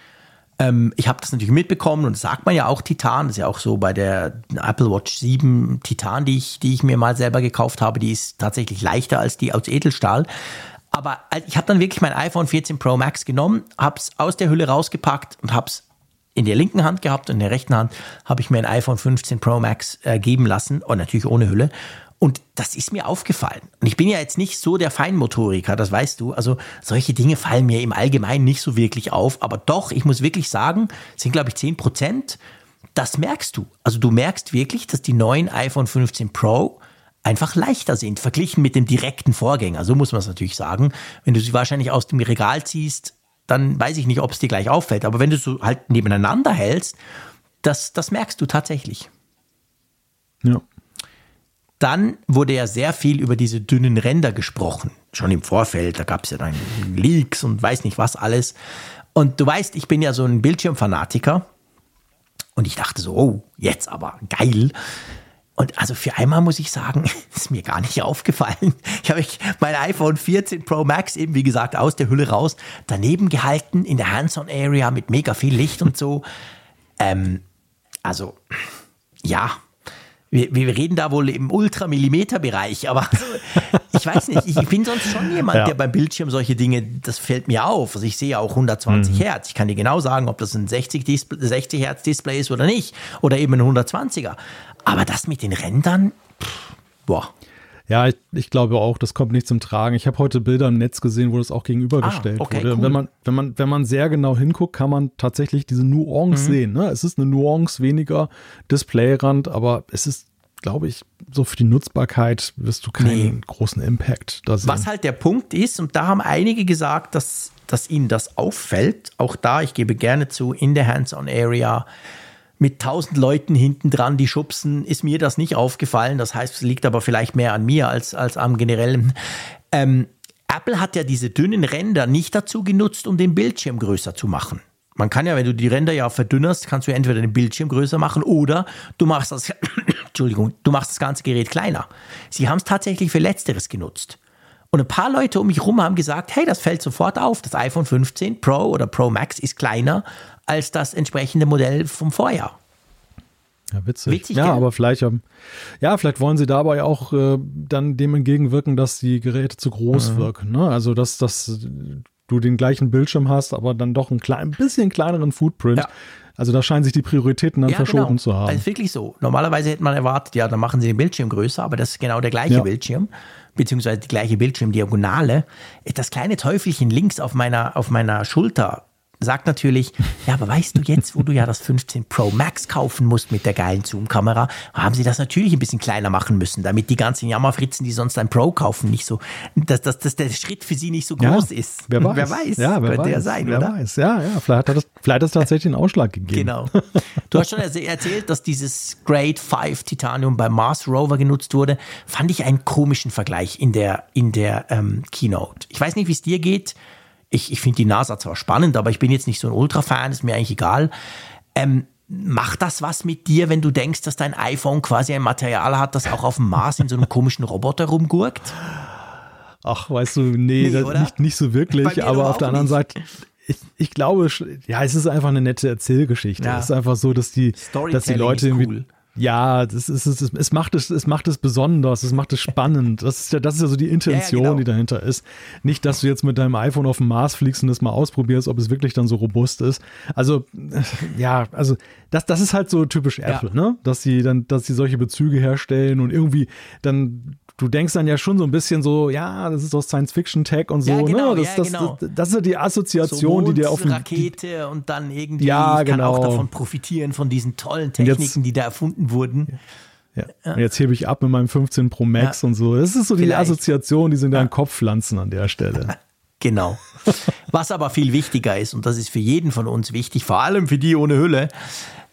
Ich habe das natürlich mitbekommen und das sagt man ja auch Titan, das ist ja auch so bei der Apple Watch 7 Titan, die ich mir mal selber gekauft habe, die ist tatsächlich leichter als die aus Edelstahl. Aber ich habe dann wirklich mein iPhone 14 Pro Max genommen, habe es aus der Hülle rausgepackt und habe es in der linken Hand gehabt und in der rechten Hand habe ich mir ein iPhone 15 Pro Max geben lassen und natürlich ohne Hülle. Und das ist mir aufgefallen. Und ich bin ja jetzt nicht so der Feinmotoriker, das weißt du. Also solche Dinge fallen mir im Allgemeinen nicht so wirklich auf. Aber doch, ich muss wirklich sagen, es sind, glaube ich, 10%. Das merkst du. Also du merkst wirklich, dass die neuen iPhone 15 Pro einfach leichter sind, verglichen mit dem direkten Vorgänger. So muss man es natürlich sagen. Wenn du sie wahrscheinlich aus dem Regal ziehst, dann weiß ich nicht, ob es dir gleich auffällt. Aber wenn du so halt nebeneinander hältst, das merkst du tatsächlich. Ja. Dann wurde ja sehr viel über diese dünnen Ränder gesprochen. Schon im Vorfeld, da gab es ja dann Leaks und weiß nicht was alles. Und du weißt, ich bin ja so ein Bildschirmfanatiker. Und ich dachte so, oh, jetzt aber geil. Und also für einmal muss ich sagen, ist mir gar nicht aufgefallen. Ich habe mein iPhone 14 Pro Max eben, wie gesagt, aus der Hülle raus, daneben gehalten, in der Hands-on-Area mit mega viel Licht und so. Also, ja. Wir reden da wohl im Ultramillimeter-Bereich, aber ich weiß nicht, ich bin sonst schon jemand, der beim Bildschirm solche Dinge, das fällt mir auf. Also ich sehe auch 120 Hertz. Ich kann dir genau sagen, ob das ein 60 Hertz Display ist oder nicht. Oder eben ein 120er. Aber das mit den Rändern, boah. Ja, ich glaube auch, das kommt nicht zum Tragen. Ich habe heute Bilder im Netz gesehen, wo das auch gegenübergestellt wurde. Cool. Und wenn man sehr genau hinguckt, kann man tatsächlich diese Nuance sehen. Ne? Es ist eine Nuance weniger Displayrand, aber es ist, glaube ich, so für die Nutzbarkeit wirst du keinen großen Impact da sehen. Was halt der Punkt ist, und da haben einige gesagt, dass ihnen das auffällt, auch da, ich gebe gerne zu, in der Hands-on-Area, mit 1000 Leuten hinten dran, die schubsen, ist mir das nicht aufgefallen. Das heißt, es liegt aber vielleicht mehr an mir als am generellen. Apple hat ja diese dünnen Ränder nicht dazu genutzt, um den Bildschirm größer zu machen. Man kann ja, wenn du die Ränder ja verdünnerst, kannst du entweder den Bildschirm größer machen oder du machst das, du machst das ganze Gerät kleiner. Sie haben es tatsächlich für Letzteres genutzt. Und ein paar Leute um mich rum haben gesagt, hey, das fällt sofort auf. Das iPhone 15 Pro oder Pro Max ist kleiner als das entsprechende Modell vom Vorjahr. Ja, witzig ja, gell? Aber vielleicht wollen sie dabei auch dann dem entgegenwirken, dass die Geräte zu groß wirken. Ne? Also, dass du den gleichen Bildschirm hast, aber dann doch ein bisschen kleineren Footprint. Ja. Also da scheinen sich die Prioritäten dann verschoben zu haben. Das ist wirklich so. Normalerweise hätte man erwartet, ja, dann machen sie den Bildschirm größer, aber das ist genau der gleiche Bildschirm, beziehungsweise die gleiche Bildschirmdiagonale. Das kleine Teufelchen links auf meiner Schulter sagt natürlich, ja, aber weißt du jetzt, wo du ja das 15 Pro Max kaufen musst mit der geilen Zoom-Kamera, haben sie das natürlich ein bisschen kleiner machen müssen, damit die ganzen Jammerfritzen, die sonst ein Pro kaufen, nicht so, dass der Schritt für sie nicht so groß ist. Wer weiß. Wer weiß, könnte ja sein, oder? Ja, vielleicht hat das tatsächlich einen Ausschlag gegeben. Genau. Du hast schon erzählt, dass dieses Grade 5 Titanium beim Mars Rover genutzt wurde. Fand ich einen komischen Vergleich in der Keynote. Ich weiß nicht, wie es dir geht. Ich finde die NASA zwar spannend, aber ich bin jetzt nicht so ein Ultra-Fan, ist mir eigentlich egal. Macht das was mit dir, wenn du denkst, dass dein iPhone quasi ein Material hat, das auch auf dem Mars in so einem komischen Roboter rumgurkt? Ach, weißt du, nee, nicht so wirklich, aber auf der anderen Seite, ich glaube, ja, es ist einfach eine nette Erzählgeschichte. Ja. Es ist einfach so, dass die Leute irgendwie... Cool. Ja, es macht es besonders, es macht es spannend. Das ist ja so die Intention, ja, genau, die dahinter ist. Nicht, dass du jetzt mit deinem iPhone auf den Mars fliegst und das mal ausprobierst, ob es wirklich dann so robust ist. Also, ja, also das ist halt so typisch Apple, ja, ne? Dass sie solche Bezüge herstellen und irgendwie dann, du denkst dann ja schon so ein bisschen so, ja, das ist doch Science-Fiction-Tech und so. Ja, genau, ne? Das ist ja die Assoziation, so die dir auf die Rakete und dann irgendwie, ja, genau, kann auch davon profitieren, von diesen tollen Techniken, die da erfunden wurden. Ja. Ja. Und jetzt hebe ich ab mit meinem 15 Pro Max, ja, und so. Das ist so die Assoziation, die sie in deinen Kopf pflanzen an der Stelle. Genau. Was aber viel wichtiger ist, und das ist für jeden von uns wichtig, vor allem für die ohne Hülle,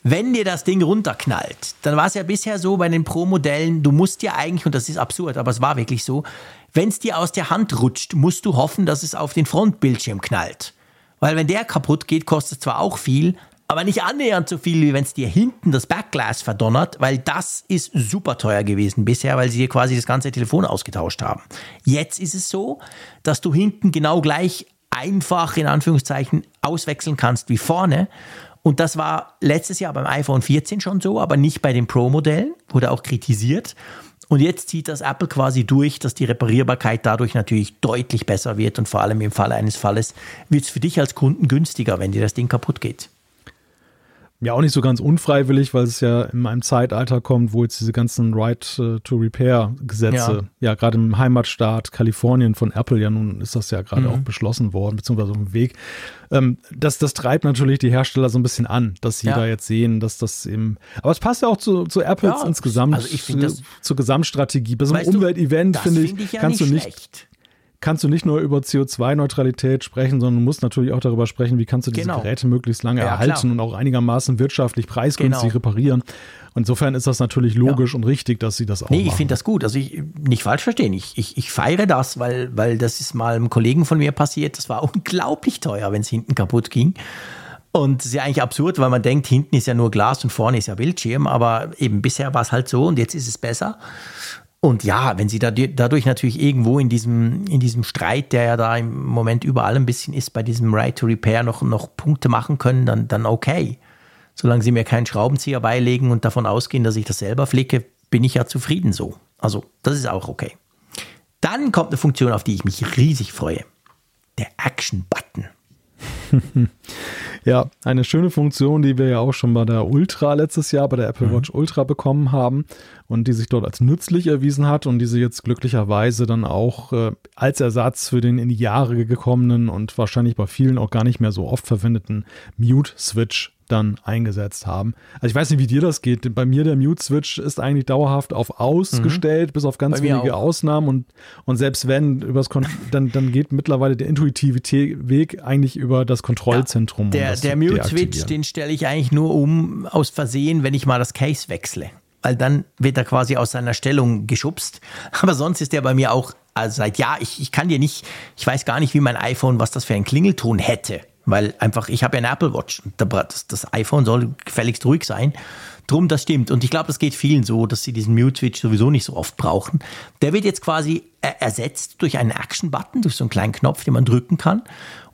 wenn dir das Ding runterknallt, dann war es ja bisher so bei den Pro-Modellen, du musst ja eigentlich, und das ist absurd, aber es war wirklich so, wenn es dir aus der Hand rutscht, musst du hoffen, dass es auf den Frontbildschirm knallt. Weil wenn der kaputt geht, kostet es zwar auch viel, aber nicht annähernd so viel, wie wenn es dir hinten das Backglas verdonnert, weil das ist super teuer gewesen bisher, weil sie dir quasi das ganze Telefon ausgetauscht haben. Jetzt ist es so, dass du hinten genau gleich einfach, in Anführungszeichen, auswechseln kannst wie vorne. Und das war letztes Jahr beim iPhone 14 schon so, aber nicht bei den Pro-Modellen, wurde auch kritisiert. Und jetzt zieht das Apple quasi durch, dass die Reparierbarkeit dadurch natürlich deutlich besser wird. Und vor allem im Falle eines Falles wird es für dich als Kunden günstiger, wenn dir das Ding kaputt geht. Ja, auch nicht so ganz unfreiwillig, weil es ja in einem Zeitalter kommt, wo jetzt diese ganzen Right-to-Repair-Gesetze, ja, gerade im Heimatstaat Kalifornien von Apple, ja, nun ist das ja gerade auch beschlossen worden, beziehungsweise auf dem Weg. Das treibt natürlich die Hersteller so ein bisschen an, dass sie da jetzt sehen, dass das eben, aber es passt ja auch zu Apples insgesamt, also ich find das, zur Gesamtstrategie. Bei so einem Umweltevent, finde ich ja kannst nicht schlecht. Kannst du nicht nur über CO2-Neutralität sprechen, sondern du musst natürlich auch darüber sprechen, wie kannst du diese Geräte möglichst lange erhalten und auch einigermaßen wirtschaftlich preisgünstig reparieren. Insofern ist das natürlich logisch und richtig, dass sie das auch machen. Ich finde das gut. Also ich, nicht falsch verstehen. Ich feiere das, weil das ist mal einem Kollegen von mir passiert. Das war unglaublich teuer, wenn es hinten kaputt ging. Und es ist ja eigentlich absurd, weil man denkt, hinten ist ja nur Glas und vorne ist ja Bildschirm. Aber eben bisher war es halt so und jetzt ist es besser. Und ja, wenn sie dadurch natürlich irgendwo in diesem Streit, der ja da im Moment überall ein bisschen ist, bei diesem Right to Repair noch Punkte machen können, dann okay. Solange sie mir keinen Schraubenzieher beilegen und davon ausgehen, dass ich das selber flicke, bin ich ja zufrieden so. Also das ist auch okay. Dann kommt eine Funktion, auf die ich mich riesig freue. Der Action-Button. Ja, eine schöne Funktion, die wir ja auch schon bei der Ultra letztes Jahr, bei der Apple Watch Ultra bekommen haben und die sich dort als nützlich erwiesen hat und die sie jetzt glücklicherweise dann auch als Ersatz für den in die Jahre gekommenen und wahrscheinlich bei vielen auch gar nicht mehr so oft verwendeten Mute-Switch dann eingesetzt haben. Also ich weiß nicht, wie dir das geht. Bei mir der Mute-Switch ist eigentlich dauerhaft auf ausgestellt, bis auf ganz wenige Ausnahmen. Und selbst wenn, dann geht mittlerweile der intuitive Weg eigentlich über das Kontrollzentrum. Ja, der Mute-Switch, den stelle ich eigentlich nur um aus Versehen, wenn ich mal das Case wechsle. Weil dann wird er quasi aus seiner Stellung geschubst. Aber sonst ist der bei mir auch, also seit Jahr, ich kann dir nicht, ich weiß gar nicht, wie mein iPhone, was das für einen Klingelton hätte. Weil einfach, ich habe ja eine Apple Watch. Das iPhone soll gefälligst ruhig sein. Drum, das stimmt. Und ich glaube, das geht vielen so, dass sie diesen Mute-Switch sowieso nicht so oft brauchen. Der wird jetzt quasi ersetzt durch einen Action-Button, durch so einen kleinen Knopf, den man drücken kann.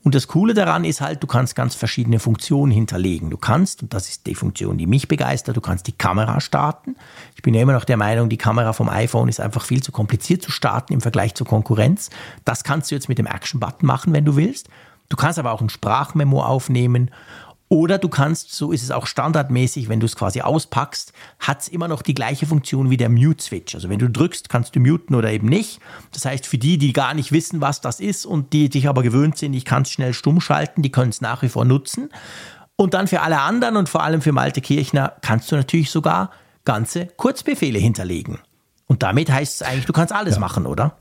Und das Coole daran ist halt, du kannst ganz verschiedene Funktionen hinterlegen. Du kannst, und das ist die Funktion, die mich begeistert, du kannst die Kamera starten. Ich bin ja immer noch der Meinung, die Kamera vom iPhone ist einfach viel zu kompliziert zu starten im Vergleich zur Konkurrenz. Das kannst du jetzt mit dem Action-Button machen, wenn du willst. Du kannst aber auch ein Sprachmemo aufnehmen oder du kannst, so ist es auch standardmäßig, wenn du es quasi auspackst, hat es immer noch die gleiche Funktion wie der Mute-Switch. Also wenn du drückst, kannst du muten oder eben nicht. Das heißt, für die, die gar nicht wissen, was das ist und die sich aber gewöhnt sind, ich kann es schnell stumm schalten, die können es nach wie vor nutzen. Und dann für alle anderen und vor allem für Malte Kirchner kannst du natürlich sogar ganze Kurzbefehle hinterlegen. Und damit heißt es eigentlich, du kannst alles machen, oder?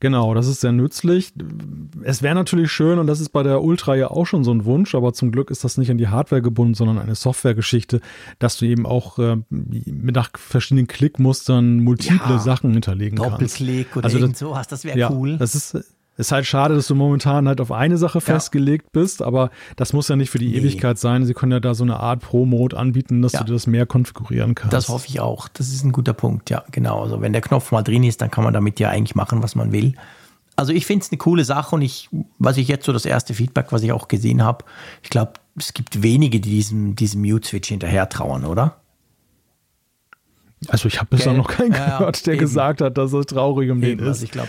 Genau, das ist sehr nützlich. Es wäre natürlich schön, und das ist bei der Ultra ja auch schon so ein Wunsch, aber zum Glück ist das nicht an die Hardware gebunden, sondern eine Softwaregeschichte, dass du eben auch nach verschiedenen Klickmustern multiple Sachen hinterlegen kannst. Doppelklick oder also irgend sowas, das wäre cool. Das ist Ist halt schade, dass du momentan halt auf eine Sache festgelegt bist, aber das muss ja nicht für die Ewigkeit sein. Sie können ja da so eine Art Pro-Mode anbieten, dass du das mehr konfigurieren kannst. Das hoffe ich auch. Das ist ein guter Punkt, ja, genau. Also wenn der Knopf mal drin ist, dann kann man damit ja eigentlich machen, was man will. Also ich finde es eine coole Sache und was ich jetzt so das erste Feedback, was ich auch gesehen habe, ich glaube, es gibt wenige, die diesem Mute-Switch hinterher trauern, oder? Also ich habe bisher noch keinen gehört, der gesagt hat, dass es traurig um den ist. Also ich glaub,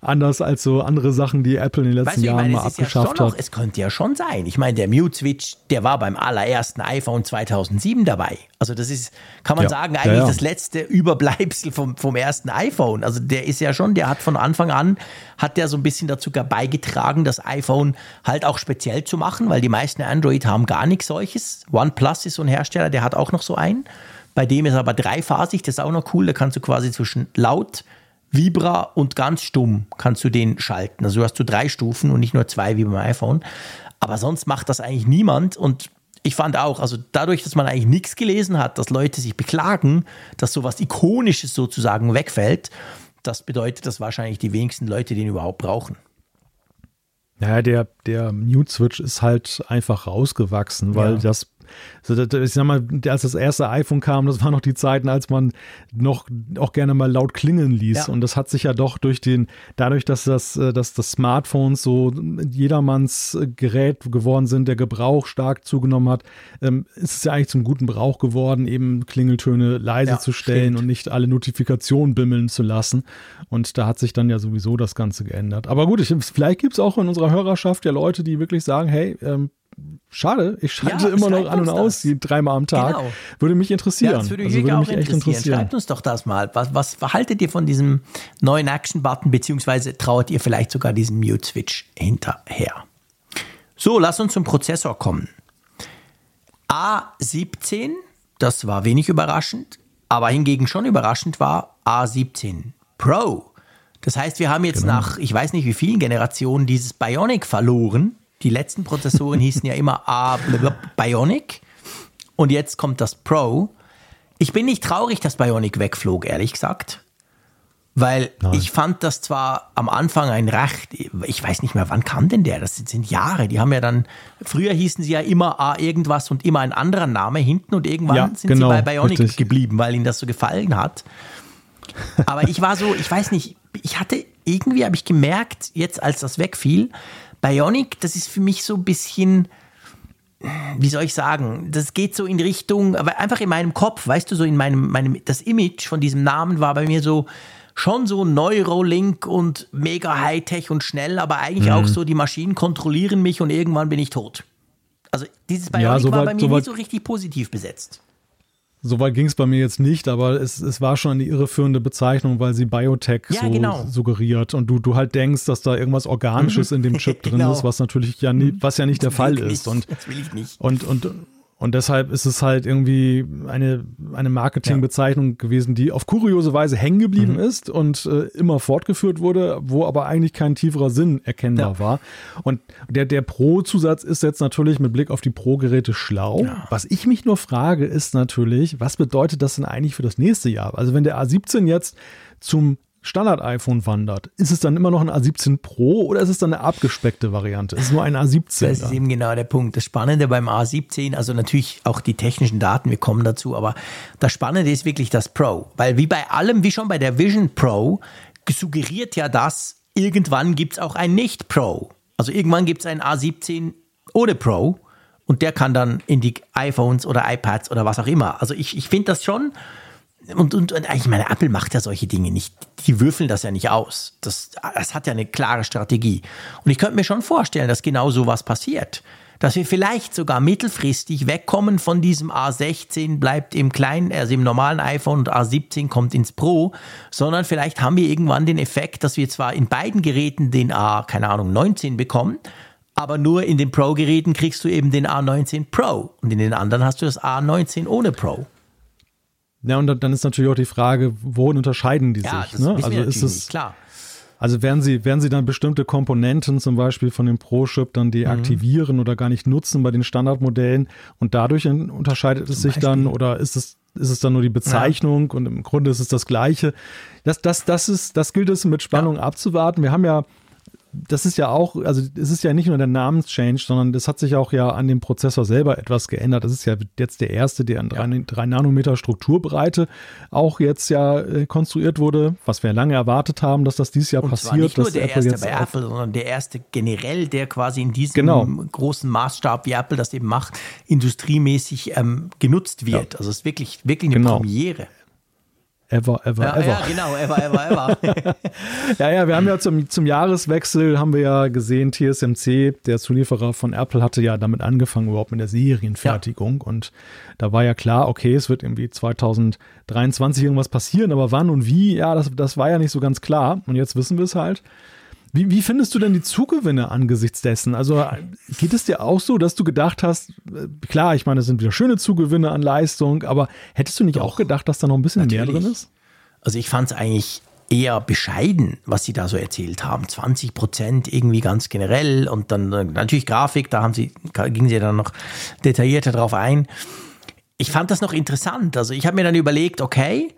anders als so andere Sachen, die Apple in den letzten Jahren mal abgeschafft hat. Es könnte ja schon sein. Ich meine, der Mute-Switch, der war beim allerersten iPhone 2007 dabei. Also das ist, kann man sagen, eigentlich das letzte Überbleibsel vom ersten iPhone. Also der ist ja schon, der hat von Anfang an, hat der so ein bisschen dazu beigetragen, das iPhone halt auch speziell zu machen, weil die meisten Android haben gar nichts solches. OnePlus ist so ein Hersteller, der hat auch noch so einen. Bei dem ist aber dreiphasig, das ist auch noch cool, da kannst du quasi zwischen laut, Vibra und ganz stumm kannst du den schalten. Also hast du 3 Stufen und nicht nur 2 wie beim iPhone. Aber sonst macht das eigentlich niemand und ich fand auch, also dadurch, dass man eigentlich nichts gelesen hat, dass Leute sich beklagen, dass sowas Ikonisches sozusagen wegfällt, das bedeutet, dass wahrscheinlich die wenigsten Leute den überhaupt brauchen. Naja, der Mute-Switch ist halt einfach rausgewachsen, weil das, ich sag mal, als das erste iPhone kam, das waren noch die Zeiten, als man noch auch gerne mal laut klingeln ließ. Ja. Und das hat sich ja doch dadurch, dass das Smartphones so jedermanns Gerät geworden sind, der Gebrauch stark zugenommen hat, ist es ja eigentlich zum guten Brauch geworden, eben Klingeltöne leise zu stellen und nicht alle Notifikationen bimmeln zu lassen. Und da hat sich dann ja sowieso das Ganze geändert. Aber gut, vielleicht gibt es auch in unserer Hörerschaft ja Leute, die wirklich sagen, hey, schade, ich schalte immer noch an und aus, dreimal am Tag. Genau. Würde mich interessieren. Ja, das würde mich echt interessieren. Schreibt uns doch das mal. Was haltet ihr von diesem neuen Action-Button, beziehungsweise trauert ihr vielleicht sogar diesem Mute-Switch hinterher? So, lass uns zum Prozessor kommen. A17, das war wenig überraschend, aber hingegen schon überraschend war A17 Pro. Das heißt, wir haben jetzt nach, ich weiß nicht wie vielen Generationen, dieses Bionic verloren. Die letzten Prozessoren hießen ja immer Bionic und jetzt kommt das Pro. Ich bin nicht traurig, dass Bionic wegflog, ehrlich gesagt, weil ich fand das zwar am Anfang ich weiß nicht mehr, wann kam denn der? Das sind Jahre, die haben ja dann, früher hießen sie ja immer A irgendwas und immer ein anderer Name hinten und irgendwann sind sie bei Bionic geblieben, weil ihnen das so gefallen hat. Aber ich war so, ich weiß nicht, habe ich gemerkt, jetzt als das wegfiel, Bionic, das ist für mich so ein bisschen, wie soll ich sagen, das geht so in Richtung, aber einfach in meinem Kopf, weißt du, so in meinem das Image von diesem Namen war bei mir so, schon so Neurolink und mega Hightech und schnell, aber eigentlich auch so, die Maschinen kontrollieren mich und irgendwann bin ich tot. Also dieses Bionic war bei mir nie so richtig positiv besetzt. Soweit ging es bei mir jetzt nicht, aber es war schon eine irreführende Bezeichnung, weil sie Biotech suggeriert und du halt denkst, dass da irgendwas Organisches in dem Chip drin ist, was natürlich ja nicht der Fall ist. Und das will ich nicht. Und deshalb ist es halt irgendwie eine Marketingbezeichnung gewesen, die auf kuriose Weise hängen geblieben ist und immer fortgeführt wurde, wo aber eigentlich kein tieferer Sinn erkennbar war. Und der Pro-Zusatz ist jetzt natürlich mit Blick auf die Pro-Geräte schlau. Ja. Was ich mich nur frage, ist natürlich, was bedeutet das denn eigentlich für das nächste Jahr? Also wenn der A17 jetzt zum Standard-iPhone wandert, ist es dann immer noch ein A17 Pro oder ist es dann eine abgespeckte Variante? Ist es nur ein A17? Das ist eben genau der Punkt. Das Spannende beim A17, also natürlich auch die technischen Daten, wir kommen dazu, aber das Spannende ist wirklich das Pro. Weil wie bei allem, wie schon bei der Vision Pro, suggeriert ja das, irgendwann gibt es auch ein Nicht-Pro. Also irgendwann gibt es ein A17 ohne Pro und der kann dann in die iPhones oder iPads oder was auch immer. Also ich finde das schon... Und ich meine, Apple macht ja solche Dinge nicht. Die würfeln das ja nicht aus. Das hat ja eine klare Strategie. Und ich könnte mir schon vorstellen, dass genau so was passiert. Dass wir vielleicht sogar mittelfristig wegkommen von diesem A16, bleibt im kleinen, also im normalen iPhone und A17 kommt ins Pro, sondern vielleicht haben wir irgendwann den Effekt, dass wir zwar in beiden Geräten den A19 bekommen, aber nur in den Pro-Geräten kriegst du eben den A19 Pro und in den anderen hast du das A19 ohne Pro. Ja, und dann ist natürlich auch die Frage, worin unterscheiden die sich? Ne? Also ist es klar. Also werden sie dann bestimmte Komponenten zum Beispiel von dem Pro-Chip dann deaktivieren oder gar nicht nutzen bei den Standardmodellen und dadurch unterscheidet es sich dann oder ist es dann nur die Bezeichnung und im Grunde ist es das Gleiche. Das gilt es mit Spannung abzuwarten. Wir haben ja das ist ja auch, also es ist ja nicht nur der Namenschange, sondern das hat sich auch ja an dem Prozessor selber etwas geändert. Das ist ja jetzt der erste, der an 3 Nanometer Strukturbreite auch jetzt ja konstruiert wurde, was wir lange erwartet haben, dass das dieses Jahr und passiert. Und zwar nicht nur der Apple erste bei Apple, sondern der erste generell, der quasi in diesem großen Maßstab, wie Apple das eben macht, industriemäßig genutzt wird. Ja. Also es ist wirklich eine Premiere. Ever. Ja, genau, ever. ja, wir haben ja zum Jahreswechsel, haben wir ja gesehen, TSMC, der Zulieferer von Apple, hatte ja damit angefangen, überhaupt mit der Serienfertigung. Ja. Und da war ja klar, okay, es wird irgendwie 2023 irgendwas passieren, aber wann und wie, ja, das war ja nicht so ganz klar. Und jetzt wissen wir es halt. Wie findest du denn die Zugewinne angesichts dessen? Also geht es dir auch so, dass du gedacht hast, klar, ich meine, es sind wieder schöne Zugewinne an Leistung, aber hättest du nicht auch gedacht, dass da noch ein bisschen mehr drin ist? Also ich fand es eigentlich eher bescheiden, was sie da so erzählt haben. 20% irgendwie ganz generell und dann natürlich Grafik, da gingen sie dann noch detaillierter drauf ein. Ich fand das noch interessant. Also ich habe mir dann überlegt, okay,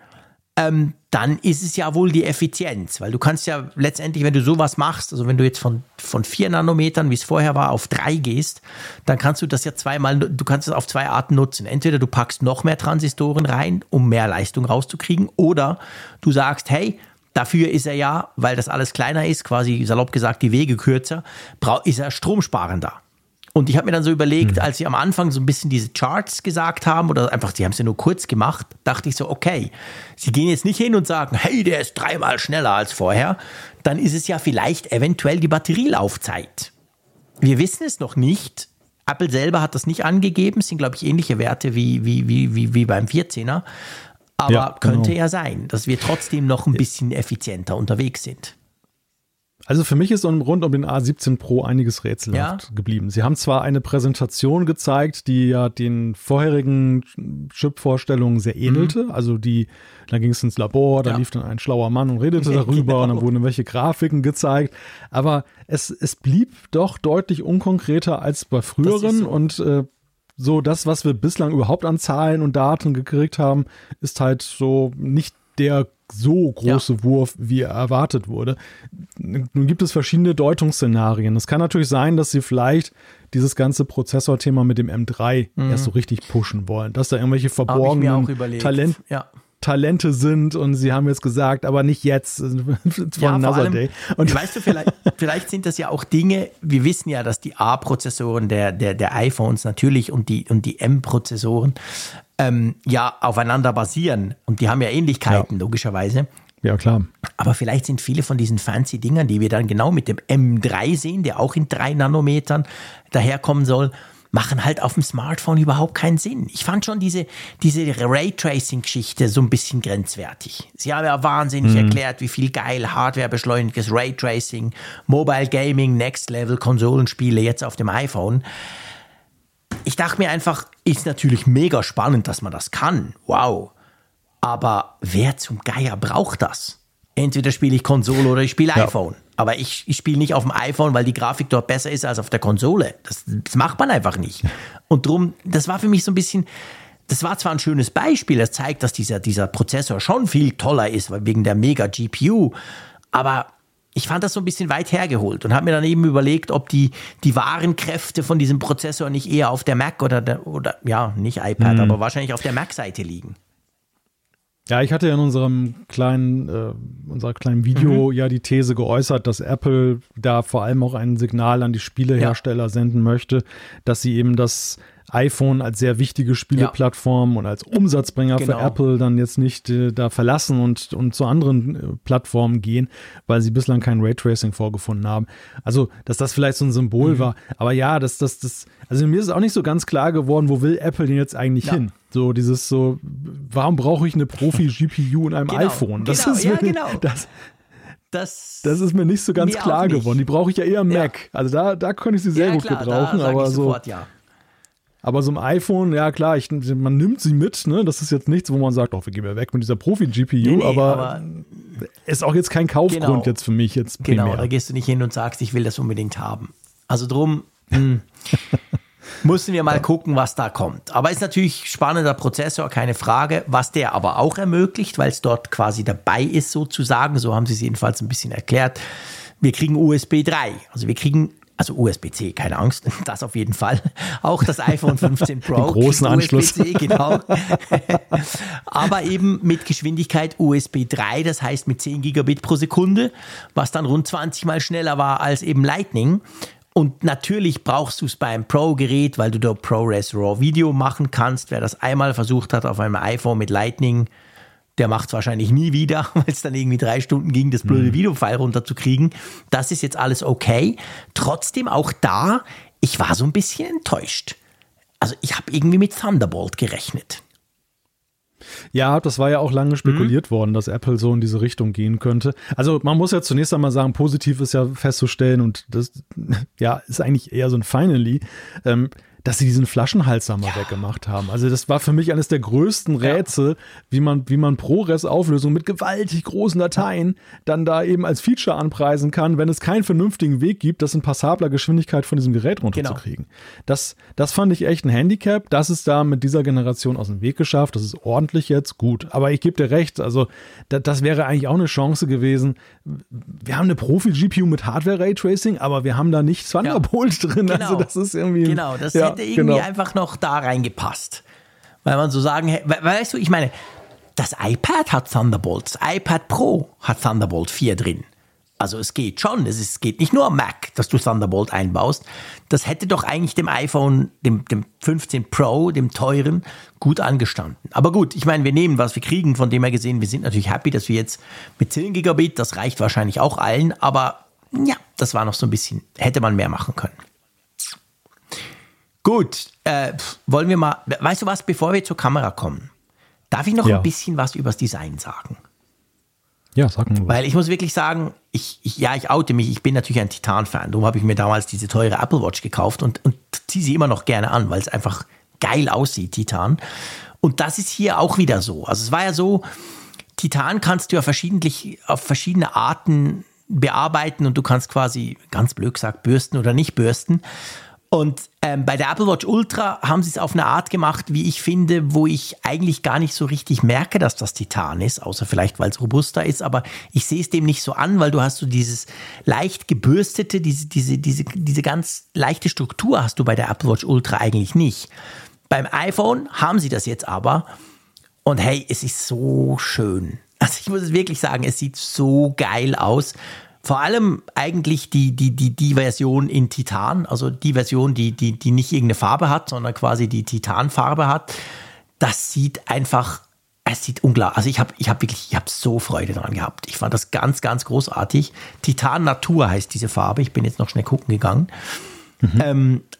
dann ist es ja wohl die Effizienz, weil du kannst ja letztendlich, wenn du sowas machst, also wenn du jetzt von 4 Nanometern, wie es vorher war, auf 3 gehst, dann kannst du das ja du kannst es auf 2 Arten nutzen. Entweder du packst noch mehr Transistoren rein, um mehr Leistung rauszukriegen, oder du sagst, hey, dafür ist er ja, weil das alles kleiner ist, quasi salopp gesagt die Wege kürzer, ist er stromsparender. Und ich habe mir dann so überlegt, als sie am Anfang so ein bisschen diese Charts gesagt haben oder einfach, sie haben es ja nur kurz gemacht, dachte ich so, okay, sie gehen jetzt nicht hin und sagen, hey, der ist 3-mal schneller als vorher, dann ist es ja vielleicht eventuell die Batterielaufzeit. Wir wissen es noch nicht. Apple selber hat das nicht angegeben. Es sind, glaube ich, ähnliche Werte wie beim 14er. Aber ja, könnte ja sein, dass wir trotzdem noch ein bisschen effizienter unterwegs sind. Also für mich ist rund um den A17 Pro einiges rätselhaft geblieben. Sie haben zwar eine Präsentation gezeigt, die ja den vorherigen Chip-Vorstellungen sehr ähnelte. Also da ging es ins Labor, da lief dann ein schlauer Mann und redete darüber und dann wurden irgendwelche Grafiken gezeigt. Aber es blieb doch deutlich unkonkreter als bei früheren und so das, was wir bislang überhaupt an Zahlen und Daten gekriegt haben, ist halt so nicht der so große Wurf, wie er erwartet wurde. Nun gibt es verschiedene Deutungsszenarien. Es kann natürlich sein, dass sie vielleicht dieses ganze Prozessorthema mit dem M3 erst so richtig pushen wollen, dass da irgendwelche verborgenen Talente sind und sie haben jetzt gesagt, aber nicht jetzt, it's for another day. Und weißt du, vielleicht sind das ja auch Dinge, wir wissen ja, dass die A-Prozessoren der iPhones natürlich und die M-Prozessoren aufeinander basieren und die haben ja Ähnlichkeiten logischerweise. Ja, klar. Aber vielleicht sind viele von diesen fancy Dingern, die wir dann genau mit dem M3 sehen, der auch in 3 Nanometern daherkommen soll, machen halt auf dem Smartphone überhaupt keinen Sinn. Ich fand schon diese Raytracing-Geschichte so ein bisschen grenzwertig. Sie haben ja wahnsinnig erklärt, wie viel geil hardwarebeschleunigtes Raytracing, Mobile Gaming, Next Level, Konsolenspiele jetzt auf dem iPhone. Ich dachte mir einfach, ist natürlich mega spannend, dass man das kann. Wow. Aber wer zum Geier braucht das? Entweder spiele ich Konsole oder ich spiele iPhone. Aber ich spiele nicht auf dem iPhone, weil die Grafik dort besser ist als auf der Konsole. Das macht man einfach nicht. Und drum, das war für mich so ein bisschen, das war zwar ein schönes Beispiel, das zeigt, dass dieser Prozessor schon viel toller ist, wegen der Mega-GPU, aber ich fand das so ein bisschen weit hergeholt und habe mir dann eben überlegt, ob die wahren Kräfte von diesem Prozessor nicht eher auf der Mac oder nicht iPad, aber wahrscheinlich auf der Mac-Seite liegen. Ja, ich hatte ja in unserer kleinen Video ja die These geäußert, dass Apple da vor allem auch ein Signal an die Spielehersteller senden möchte, dass sie eben das iPhone als sehr wichtige Spieleplattform und als Umsatzbringer für Apple dann jetzt nicht da verlassen und zu anderen Plattformen gehen, weil sie bislang kein Raytracing vorgefunden haben. Also, dass das vielleicht so ein Symbol war. Aber ja, also mir ist auch nicht so ganz klar geworden, wo will Apple denn jetzt eigentlich hin? So dieses warum brauche ich eine Profi-GPU in einem iPhone? Das ist mir nicht so ganz klar geworden. Die brauche ich ja eher am Mac. Also da könnte ich sie sehr gut gebrauchen. Aber so ein iPhone, ja klar, man nimmt sie mit, ne? Das ist jetzt nichts, wo man sagt, wir gehen ja weg mit dieser Profi-GPU, aber ist auch jetzt kein Kaufgrund jetzt für mich jetzt primär. Genau, da gehst du nicht hin und sagst, ich will das unbedingt haben. Also drum müssen wir mal gucken, was da kommt. Aber ist natürlich spannender Prozessor, keine Frage, was der aber auch ermöglicht, weil es dort quasi dabei ist sozusagen, so haben sie es jedenfalls ein bisschen erklärt, wir kriegen USB 3. Also wir kriegen, also USB-C, keine Angst, das auf jeden Fall. Auch das iPhone 15 Pro. Den großen Anschluss. USB-C, genau. Aber eben mit Geschwindigkeit USB 3, das heißt mit 10 Gigabit pro Sekunde, was dann rund 20 Mal schneller war als eben Lightning. Und natürlich brauchst du es beim Pro-Gerät, weil du da ProRes RAW Video machen kannst. Wer das einmal versucht hat auf einem iPhone mit Lightning, der macht es wahrscheinlich nie wieder, weil es dann irgendwie 3 Stunden ging, das blöde Videofile runterzukriegen. Das ist jetzt alles okay. Trotzdem auch da, ich war so ein bisschen enttäuscht. Also ich habe irgendwie mit Thunderbolt gerechnet. Ja, das war ja auch lange spekuliert worden, dass Apple so in diese Richtung gehen könnte. Also man muss ja zunächst einmal sagen, positiv ist ja festzustellen, und das ja ist eigentlich eher so ein Finally, dass sie diesen Flaschenhals da mal weggemacht haben. Also das war für mich eines der größten Rätsel, wie man ProRes-Auflösung mit gewaltig großen Dateien dann da eben als Feature anpreisen kann, wenn es keinen vernünftigen Weg gibt, das in passabler Geschwindigkeit von diesem Gerät runterzukriegen. Genau. Das fand ich echt ein Handicap. Das ist da mit dieser Generation aus dem Weg geschafft. Das ist ordentlich jetzt, gut. Aber ich gebe dir recht, also das wäre eigentlich auch eine Chance gewesen. Wir haben eine Profi-GPU mit Hardware-Raytracing, aber wir haben da nicht Thunderbolt drin. Genau. Also das ist irgendwie... Genau, das hätte irgendwie einfach noch da reingepasst. Weil man so sagen, weißt du, ich meine, das iPad hat Thunderbolt, das iPad Pro hat Thunderbolt 4 drin. Also es geht schon, es geht nicht nur am Mac, dass du Thunderbolt einbaust. Das hätte doch eigentlich dem iPhone, dem 15 Pro, dem teuren, gut angestanden. Aber gut, ich meine, wir nehmen, was wir kriegen, von dem her gesehen, wir sind natürlich happy, dass wir jetzt mit 10 Gigabit, das reicht wahrscheinlich auch allen, aber ja, das war noch so ein bisschen, hätte man mehr machen können. Gut, wollen wir mal, weißt du was, bevor wir zur Kamera kommen, darf ich noch ein bisschen was übers Design sagen? Ja, sag mal. Weil ich muss wirklich sagen, ich oute mich, ich bin natürlich ein Titan-Fan, darum habe ich mir damals diese teure Apple Watch gekauft und ziehe sie immer noch gerne an, weil es einfach geil aussieht, Titan. Und das ist hier auch wieder so. Also es war ja so, Titan kannst du ja auf verschiedene Arten bearbeiten und du kannst quasi, ganz blöd gesagt, bürsten oder nicht bürsten. Und bei der Apple Watch Ultra haben sie es auf eine Art gemacht, wie ich finde, wo ich eigentlich gar nicht so richtig merke, dass das Titan ist, außer vielleicht, weil es robuster ist, aber ich sehe es dem nicht so an, weil du hast so dieses leicht gebürstete, diese ganz leichte Struktur hast du bei der Apple Watch Ultra eigentlich nicht. Beim iPhone haben sie das jetzt aber und hey, es ist so schön. Also ich muss es wirklich sagen, es sieht so geil aus. Vor allem eigentlich die Version in Titan, also die Version, die nicht irgendeine Farbe hat, sondern quasi die Titanfarbe hat. Das sieht einfach, es sieht unglaublich. Also ich habe so Freude daran gehabt. Ich fand das ganz, ganz großartig. Titan Natur heißt diese Farbe. Ich bin jetzt noch schnell gucken gegangen.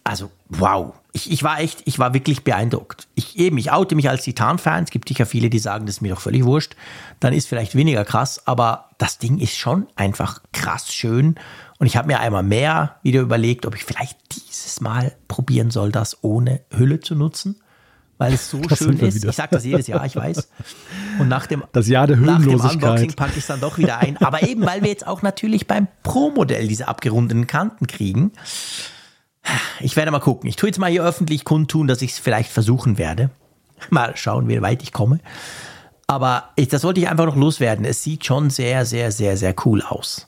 Also wow. Ich war wirklich beeindruckt. Ich oute mich als Titan-Fan. Es gibt sicher viele, die sagen, das ist mir doch völlig wurscht. Dann ist vielleicht weniger krass, aber das Ding ist schon einfach krass schön. Und ich habe mir einmal mehr wieder überlegt, ob ich vielleicht dieses Mal probieren soll, das ohne Hülle zu nutzen, weil es so schön ist. Ich sage das jedes Jahr, ich weiß. Und nach dem Unboxing packe ich es dann doch wieder ein. Aber eben, weil wir jetzt auch natürlich beim Pro-Modell diese abgerundeten Kanten kriegen. Ich werde mal gucken. Ich tue jetzt mal hier öffentlich kundtun, dass ich es vielleicht versuchen werde. Mal schauen, wie weit ich komme. Aber das wollte ich einfach noch loswerden. Es sieht schon sehr, sehr, sehr, sehr cool aus.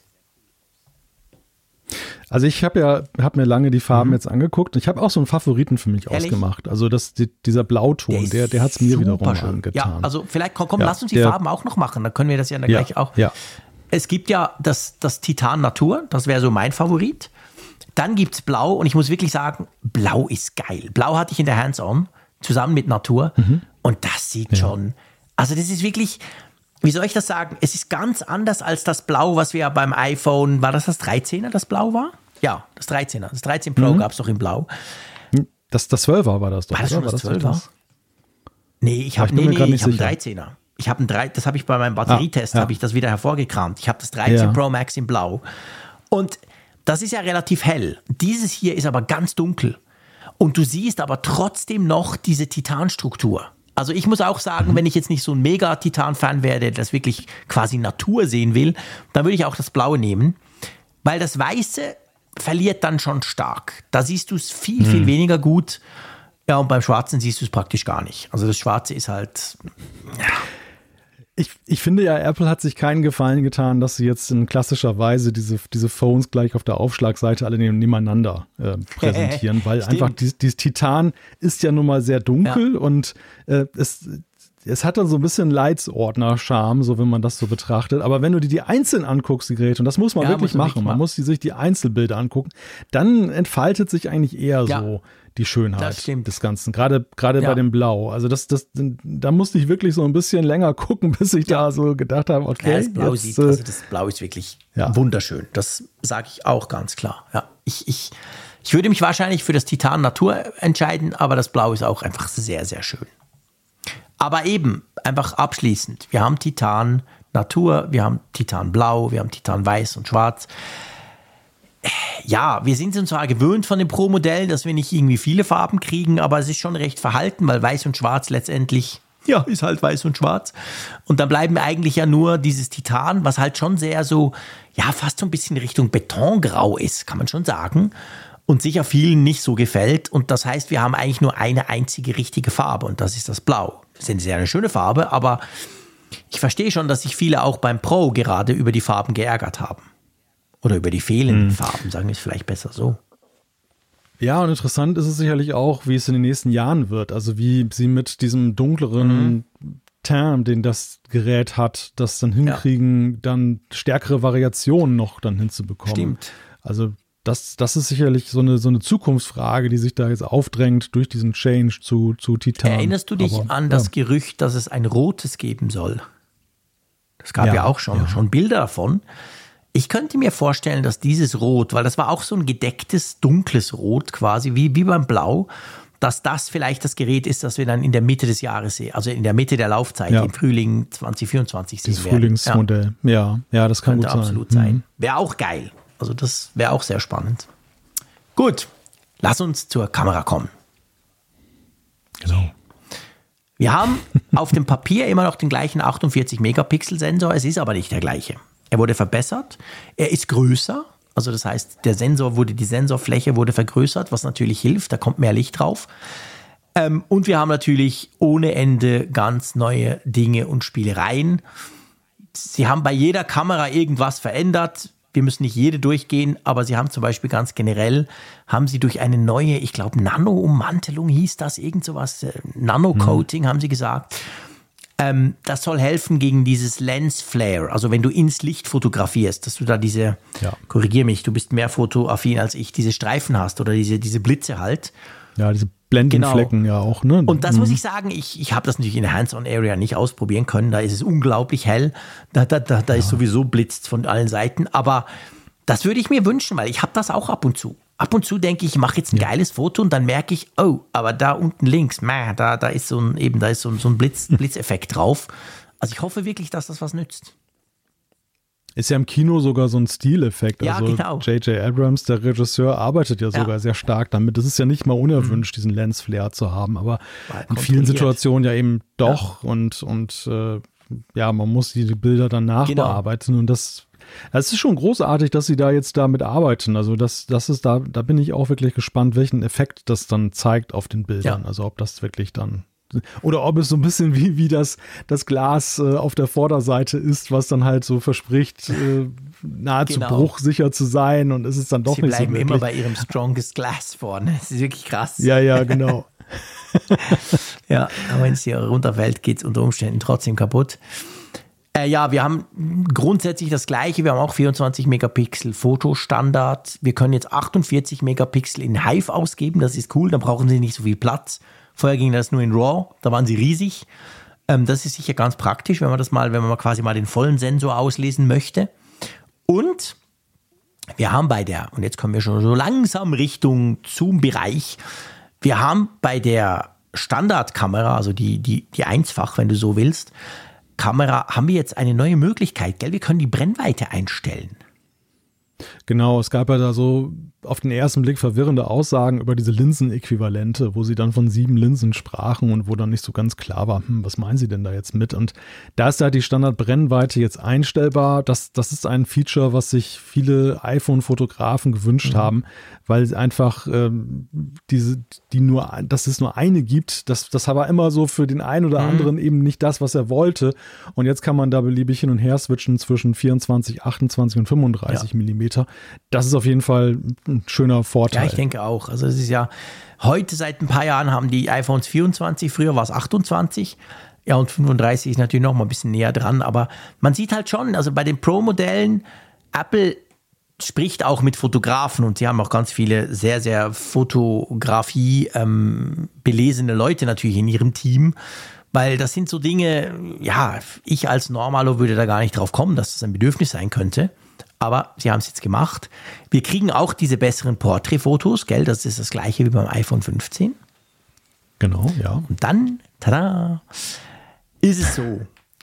Also ich habe mir lange die Farben jetzt angeguckt. Ich habe auch so einen Favoriten für mich ausgemacht. Also dieser Blauton, der hat es mir wiederum angetan. Ja, also vielleicht, komm, lass uns die Farben auch noch machen. Dann können wir das ja dann gleich auch. Ja. Es gibt ja das Titan Natur. Das wäre so mein Favorit. Dann gibt es Blau und ich muss wirklich sagen, Blau ist geil. Blau hatte ich in der Hands-On, zusammen mit Natur und das sieht schon, also das ist wirklich, wie soll ich das sagen, es ist ganz anders als das Blau, was wir beim iPhone, war das 13er, das Blau war? Ja, das 13er, das 13 Pro gab es doch in Blau. Das 12er war das doch, war das schon das 12er? Nee, ich habe einen 13er. Das habe ich bei meinem Batterietest, habe ich das wieder hervorgekramt. Ich habe das 13 Pro Max in Blau und das ist ja relativ hell. Dieses hier ist aber ganz dunkel. Und du siehst aber trotzdem noch diese Titanstruktur. Also ich muss auch sagen, wenn ich jetzt nicht so ein Mega-Titan-Fan wäre, der das wirklich quasi Natur sehen will, dann würde ich auch das Blaue nehmen. Weil das Weiße verliert dann schon stark. Da siehst du es viel, viel weniger gut. Ja, und beim Schwarzen siehst du es praktisch gar nicht. Also das Schwarze ist halt... Ja. Ich finde ja, Apple hat sich keinen Gefallen getan, dass sie jetzt in klassischer Weise diese Phones gleich auf der Aufschlagseite alle nebeneinander präsentieren, weil einfach dieses Titan ist ja nun mal sehr dunkel und es hat dann so ein bisschen Leitsordner-Charme, so wenn man das so betrachtet. Aber wenn du dir die einzeln anguckst, die Geräte, und das muss man wirklich machen, man muss sich die Einzelbilder angucken, dann entfaltet sich eigentlich eher so die Schönheit des Ganzen, gerade bei dem Blau. Also da musste ich wirklich so ein bisschen länger gucken, bis ich da so gedacht habe, okay. Ja, das Blau ist wirklich wunderschön. Das sage ich auch ganz klar. Ja, ich würde mich wahrscheinlich für das Titan Natur entscheiden, aber das Blau ist auch einfach sehr, sehr schön. Aber eben, einfach abschließend, wir haben Titan Natur, wir haben Titan Blau, wir haben Titan Weiß und Schwarz. Ja, wir sind uns zwar gewöhnt von den Pro-Modellen, dass wir nicht irgendwie viele Farben kriegen, aber es ist schon recht verhalten, weil Weiß und Schwarz letztendlich, ja, ist halt Weiß und Schwarz. Und dann bleiben eigentlich ja nur dieses Titan, was halt schon sehr so, ja, fast so ein bisschen Richtung Betongrau ist, kann man schon sagen. Und sicher vielen nicht so gefällt. Und das heißt, wir haben eigentlich nur eine einzige richtige Farbe und das ist das Blau. Das ist eine schöne Farbe, aber ich verstehe schon, dass sich viele auch beim Pro gerade über die Farben geärgert haben. Oder über die fehlenden Farben, sagen wir es vielleicht besser so. Ja, und interessant ist es sicherlich auch, wie es in den nächsten Jahren wird. Also wie sie mit diesem dunkleren Term, den das Gerät hat, das dann hinkriegen, dann stärkere Variationen noch dann hinzubekommen. Stimmt. Also das ist sicherlich so eine Zukunftsfrage, die sich da jetzt aufdrängt durch diesen Change zu Titan. Erinnerst du dich an das Gerücht, dass es ein rotes geben soll? Das gab ja auch schon Bilder davon. Ich könnte mir vorstellen, dass dieses Rot, weil das war auch so ein gedecktes, dunkles Rot quasi, wie beim Blau, dass das vielleicht das Gerät ist, das wir dann in der Mitte des Jahres sehen, also in der Mitte der Laufzeit, im Frühling 2024 sehen werden. Das Frühlingsmodell, ja, das kann könnte gut absolut sein. Wäre auch geil. Also das wäre auch sehr spannend. Gut, lass uns zur Kamera kommen. Genau. Wir haben auf dem Papier immer noch den gleichen 48-Megapixel-Sensor. Es ist aber nicht der gleiche. Er wurde verbessert. Er ist größer. Also das heißt, die Sensorfläche wurde vergrößert, was natürlich hilft. Da kommt mehr Licht drauf. Und wir haben natürlich ohne Ende ganz neue Dinge und Spielereien. Sie haben bei jeder Kamera irgendwas verändert. Wir müssen nicht jede durchgehen, aber sie haben zum Beispiel ganz generell, durch eine neue, ich glaube, Nano-Ummantelung hieß das, irgend sowas, Nano-Coating, haben sie gesagt. Das soll helfen gegen dieses Lens-Flare, also wenn du ins Licht fotografierst, dass du da diese, korrigier mich, du bist mehr fotoaffin als ich, diese Streifen hast oder diese Blitze halt. Ja, diese Blendenflecken auch. Ne? Und das muss ich sagen, ich habe das natürlich in der Hands-on-Area nicht ausprobieren können. Da ist es unglaublich hell. Da ist sowieso blitzt von allen Seiten. Aber das würde ich mir wünschen, weil ich habe das auch ab und zu. Ab und zu denke ich, ich mache jetzt ein geiles Foto und dann merke ich, oh, aber da unten links, da ist so ein Blitzeffekt drauf. Also ich hoffe wirklich, dass das was nützt. Ist ja im Kino sogar so ein Stileffekt. Ja, also genau. J.J. Abrams, der Regisseur, arbeitet ja sogar sehr stark damit. Das ist ja nicht mal unerwünscht, diesen Lensflare zu haben, aber in vielen Situationen ja eben doch. Und man muss die Bilder dann nachbearbeiten und das ist schon großartig, dass sie da jetzt damit arbeiten. Also das ist da bin ich auch wirklich gespannt, welchen Effekt das dann zeigt auf den Bildern. Ja. Also ob das wirklich dann oder ob es so ein bisschen wie das Glas auf der Vorderseite ist, was dann halt so verspricht, nahezu bruchsicher zu sein und es ist dann doch nicht so möglich. Sie bleiben immer bei ihrem Strongest Glass vorne. Das ist wirklich krass. Ja, genau. Ja, aber wenn es hier runterfällt, geht es unter Umständen trotzdem kaputt. Wir haben grundsätzlich das Gleiche. Wir haben auch 24 Megapixel Fotostandard. Wir können jetzt 48 Megapixel in HEIF ausgeben. Das ist cool, dann brauchen sie nicht so viel Platz. Vorher ging das nur in RAW, da waren sie riesig. Das ist sicher ganz praktisch, wenn man quasi mal den vollen Sensor auslesen möchte. Und wir haben und jetzt kommen wir schon so langsam Richtung Zoom-Bereich, wir haben bei der Standardkamera, also die Einfach, wenn du so willst, Kamera, haben wir jetzt eine neue Möglichkeit, gell? Wir können die Brennweite einstellen. Genau, es gab ja da so auf den ersten Blick verwirrende Aussagen über diese Linsenäquivalente, wo sie dann von 7 Linsen sprachen und wo dann nicht so ganz klar war, was meinen sie denn da jetzt mit? Und da ist halt die Standardbrennweite jetzt einstellbar. Das ist ein Feature, was sich viele iPhone-Fotografen gewünscht haben, weil einfach dass es nur eine gibt, das war immer so für den einen oder anderen eben nicht das, was er wollte. Und jetzt kann man da beliebig hin und her switchen zwischen 24, 28 und 35 Millimeter. Das ist auf jeden Fall ein schöner Vorteil. Ja, ich denke auch. Also es ist ja, heute seit ein paar Jahren haben die iPhones 24, früher war es 28. Ja, und 35 ist natürlich noch mal ein bisschen näher dran. Aber man sieht halt schon, also bei den Pro-Modellen, Apple spricht auch mit Fotografen und sie haben auch ganz viele sehr, sehr Fotografie belesene Leute natürlich in ihrem Team. Weil das sind so Dinge, ja, ich als Normalo würde da gar nicht drauf kommen, dass das ein Bedürfnis sein könnte. Aber sie haben es jetzt gemacht. Wir kriegen auch diese besseren Porträtfotos, gell? Das ist das gleiche wie beim iPhone 15. Genau, ja. Und dann, tada, ist es so.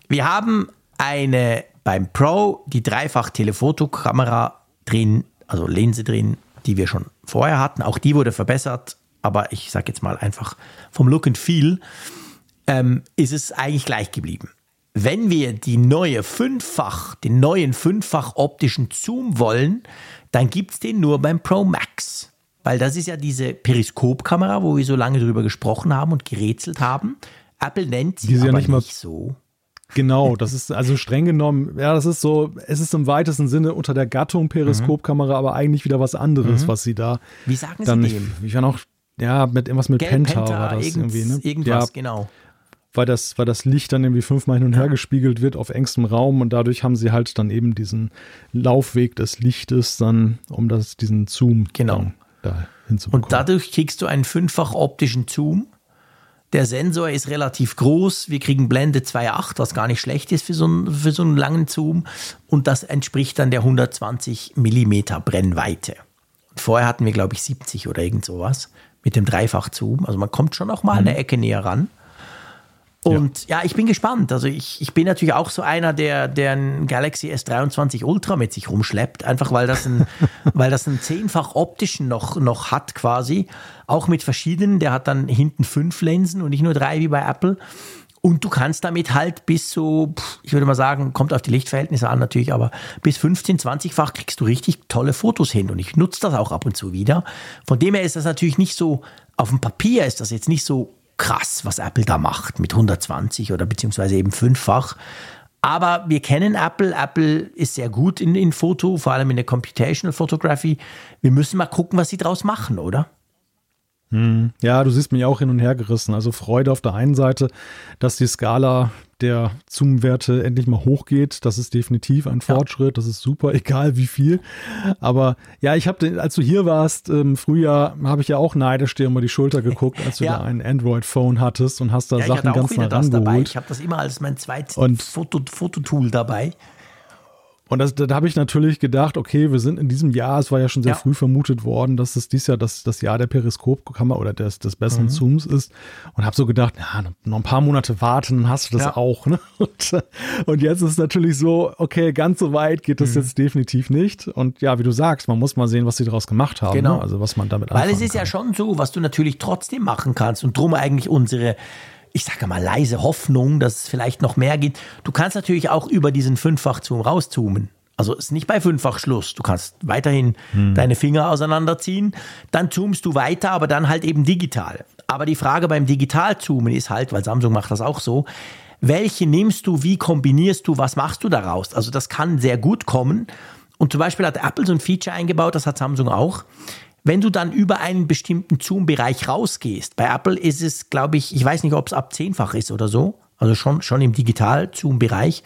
Wir haben beim Pro die Dreifach-Telefotokamera drin, also Linse drin, die wir schon vorher hatten. Auch die wurde verbessert, aber ich sage jetzt mal einfach vom Look and Feel ist es eigentlich gleich geblieben. Wenn wir den neuen 5-fach optischen Zoom wollen, dann gibt es den nur beim Pro Max. Weil das ist ja diese Periskopkamera, wo wir so lange drüber gesprochen haben und gerätselt haben. Apple nennt sie aber nicht so. Genau, das ist also streng genommen, ja, das ist so, es ist im weitesten Sinne unter der Gattung Periskopkamera, aber eigentlich wieder was anderes, was sie da. Wie sagen dann, sie dem? Ich war noch, ja, mit irgendwas mit Penta war das irgendwie, ne? Irgendwas, ja, genau. Weil das Licht dann irgendwie 5-mal hin und her gespiegelt wird auf engstem Raum und dadurch haben sie halt dann eben diesen Laufweg des Lichtes dann, um diesen Zoom da hinzubekommen. Und dadurch kriegst du einen 5-fach optischen Zoom. Der Sensor ist relativ groß. Wir kriegen Blende 2.8, was gar nicht schlecht ist für so einen langen Zoom. Und das entspricht dann der 120 mm Brennweite. Und vorher hatten wir, glaube ich, 70 oder irgend sowas mit dem Dreifach-Zoom. Also man kommt schon auch mal eine Ecke näher ran. Und ja, ich bin gespannt. Also ich bin natürlich auch so einer, der einen Galaxy S23 Ultra mit sich rumschleppt, einfach weil das einen 10-fach optischen noch hat quasi, auch mit verschiedenen. Der hat dann hinten 5 Linsen und nicht nur 3 wie bei Apple. Und du kannst damit halt bis so, ich würde mal sagen, kommt auf die Lichtverhältnisse an natürlich, aber bis 15, 20-fach kriegst du richtig tolle Fotos hin. Und ich nutze das auch ab und zu wieder. Von dem her ist das natürlich nicht so, auf dem Papier ist das jetzt nicht so krass, was Apple da macht mit 120 oder beziehungsweise eben 5-fach. Aber wir kennen Apple. Apple ist sehr gut in Foto, vor allem in der Computational Photography. Wir müssen mal gucken, was sie draus machen, oder? Ja, du siehst mich auch hin und her gerissen. Also Freude auf der einen Seite, dass die Skala der Zoom-Werte endlich mal hochgeht. Das ist definitiv ein Fortschritt. Das ist super, egal wie viel. Aber ja, ich habe, als du hier warst im Frühjahr, habe ich ja auch neidisch dir immer die Schulter geguckt, als du da ein Android-Phone hattest und hast da Sachen ganz nah rangeholt. Ich habe das immer als mein zweites Fototool dabei. Und da habe ich natürlich gedacht, okay, wir sind in diesem Jahr, es war ja schon sehr früh vermutet worden, dass es dieses Jahr das Jahr der Periskopkamera oder des besseren Zooms ist. Und habe so gedacht, na, noch ein paar Monate warten, dann hast du das auch. Ne? Und jetzt ist es natürlich so, okay, ganz so weit geht das jetzt definitiv nicht. Und ja, wie du sagst, man muss mal sehen, was sie daraus gemacht haben. Genau. Ne? Also was man damit anfangen kann. Weil es ist ja schon so, was du natürlich trotzdem machen kannst und drum eigentlich unsere, ich sage mal, leise Hoffnung, dass es vielleicht noch mehr gibt. Du kannst natürlich auch über diesen 5-fach-Zoom rauszoomen. Also ist nicht bei 5-fach Schluss. Du kannst weiterhin deine Finger auseinanderziehen. Dann zoomst du weiter, aber dann halt eben digital. Aber die Frage beim Digital-Zoomen ist halt, weil Samsung macht das auch so, welche nimmst du, wie kombinierst du, was machst du daraus? Also das kann sehr gut kommen. Und zum Beispiel hat Apple so ein Feature eingebaut, das hat Samsung auch. Wenn du dann über einen bestimmten Zoom-Bereich rausgehst, bei Apple ist es, glaube ich, ich weiß nicht, ob es ab 10-fach ist oder so, also schon im Digital-Zoom-Bereich,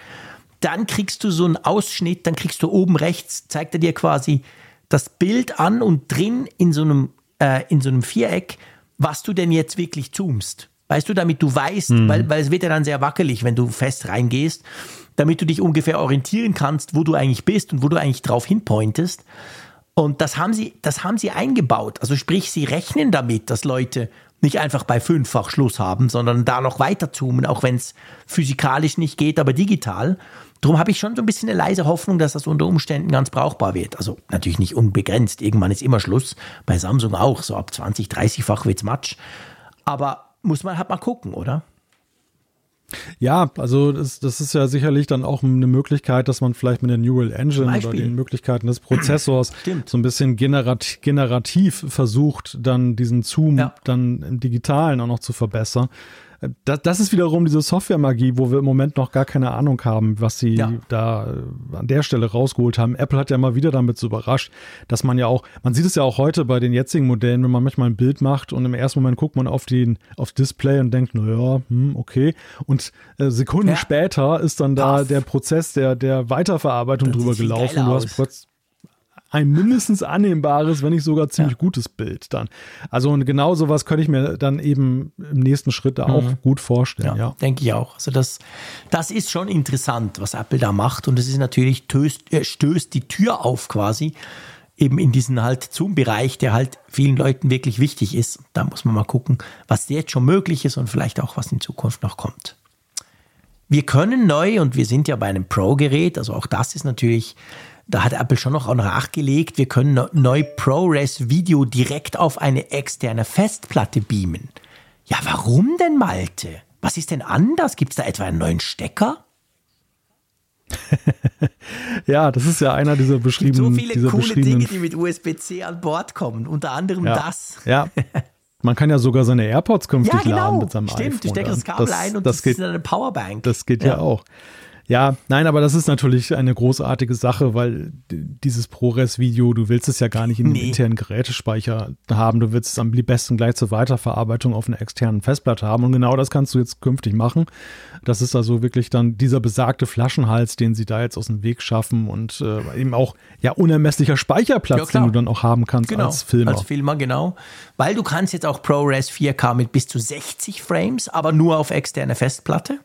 dann kriegst du so einen Ausschnitt, dann kriegst du oben rechts, zeigt er dir quasi das Bild an und drin in so einem Viereck, was du denn jetzt wirklich zoomst. Weißt du, damit du weißt, weil es wird ja dann sehr wackelig, wenn du fest reingehst, damit du dich ungefähr orientieren kannst, wo du eigentlich bist und wo du eigentlich drauf hinpointest. Und das haben sie eingebaut. Also sprich, sie rechnen damit, dass Leute nicht einfach bei 5-fach Schluss haben, sondern da noch weiter zoomen, auch wenn es physikalisch nicht geht, aber digital. Darum habe ich schon so ein bisschen eine leise Hoffnung, dass das unter Umständen ganz brauchbar wird. Also natürlich nicht unbegrenzt, irgendwann ist immer Schluss, bei Samsung auch, so ab 20-, 30-fach wird's Matsch. Aber muss man halt mal gucken, oder? Ja, also das ist ja sicherlich dann auch eine Möglichkeit, dass man vielleicht mit der Neural Engine oder den Möglichkeiten des Prozessors so ein bisschen generativ versucht, dann diesen Zoom dann im Digitalen auch noch zu verbessern. Das ist wiederum diese Software-Magie, wo wir im Moment noch gar keine Ahnung haben, was sie da an der Stelle rausgeholt haben. Apple hat ja immer wieder damit so überrascht, dass man ja auch, man sieht es ja auch heute bei den jetzigen Modellen, wenn man manchmal ein Bild macht und im ersten Moment guckt man auf aufs Display und denkt, naja, okay. Und Sekunden später ist dann da der Prozess der Weiterverarbeitung drüber gelaufen. Du hast plötzlich ein mindestens annehmbares, wenn nicht sogar ziemlich gutes Bild dann. Also und genau sowas könnte ich mir dann eben im nächsten Schritt da auch gut vorstellen. Ja, denke ich auch. Also das ist schon interessant, was Apple da macht, und es ist natürlich stößt die Tür auf quasi eben in diesen halt Zoom-Bereich, der halt vielen Leuten wirklich wichtig ist. Da muss man mal gucken, was jetzt schon möglich ist und vielleicht auch, was in Zukunft noch kommt. Wir können neu, und wir sind ja bei einem Pro-Gerät, also auch das ist natürlich, da hat Apple schon noch nachgelegt, wir können neu ProRes Video direkt auf eine externe Festplatte beamen. Ja, warum denn, Malte? Was ist denn anders? Gibt es da etwa einen neuen Stecker? Ja, das ist ja einer dieser beschriebenen... So viele coole Dinge, die mit USB-C an Bord kommen. Unter anderem das. Ja. Man kann ja sogar seine AirPods künftig laden mit seinem iPhone. Stimmt, du steckst das Kabel ein und das ist dann eine Powerbank. Das geht ja auch. Ja, nein, aber das ist natürlich eine großartige Sache, weil dieses ProRes-Video, du willst es ja gar nicht in den internen Gerätespeicher haben, du willst es am besten gleich zur Weiterverarbeitung auf einer externen Festplatte haben, und genau das kannst du jetzt künftig machen. Das ist also wirklich dann dieser besagte Flaschenhals, den sie da jetzt aus dem Weg schaffen, und eben auch unermesslicher Speicherplatz, den du dann auch haben kannst als Filmer. Als Filmer, genau, weil du kannst jetzt auch ProRes 4K mit bis zu 60 Frames, aber nur auf externe Festplatte.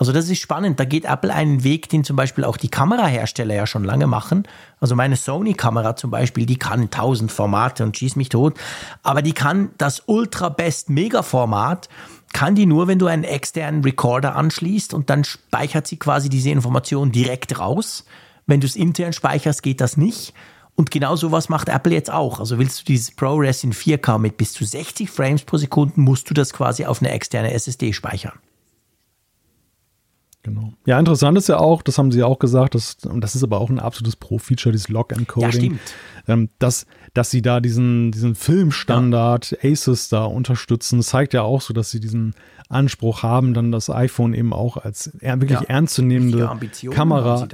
Also das ist spannend, da geht Apple einen Weg, den zum Beispiel auch die Kamerahersteller ja schon lange machen. Also meine Sony-Kamera zum Beispiel, die kann 1000 Formate und schieß mich tot, aber die kann das Ultra-Best-Mega-Format, kann die nur, wenn du einen externen Recorder anschließt, und dann speichert sie quasi diese Information direkt raus. Wenn du es intern speicherst, geht das nicht. Und genau sowas macht Apple jetzt auch. Also willst du dieses ProRes in 4K mit bis zu 60 Frames pro Sekunde, musst du das quasi auf eine externe SSD speichern. Genau. Ja, interessant ist ja auch, das haben sie ja auch gesagt, und das ist aber auch ein absolutes Pro-Feature, dieses Log-Encoding. Ja, stimmt. Dass sie da diesen Filmstandard ACES da unterstützen, zeigt ja auch so, dass sie diesen Anspruch haben, dann das iPhone eben auch als wirklich ernstzunehmende Kamera.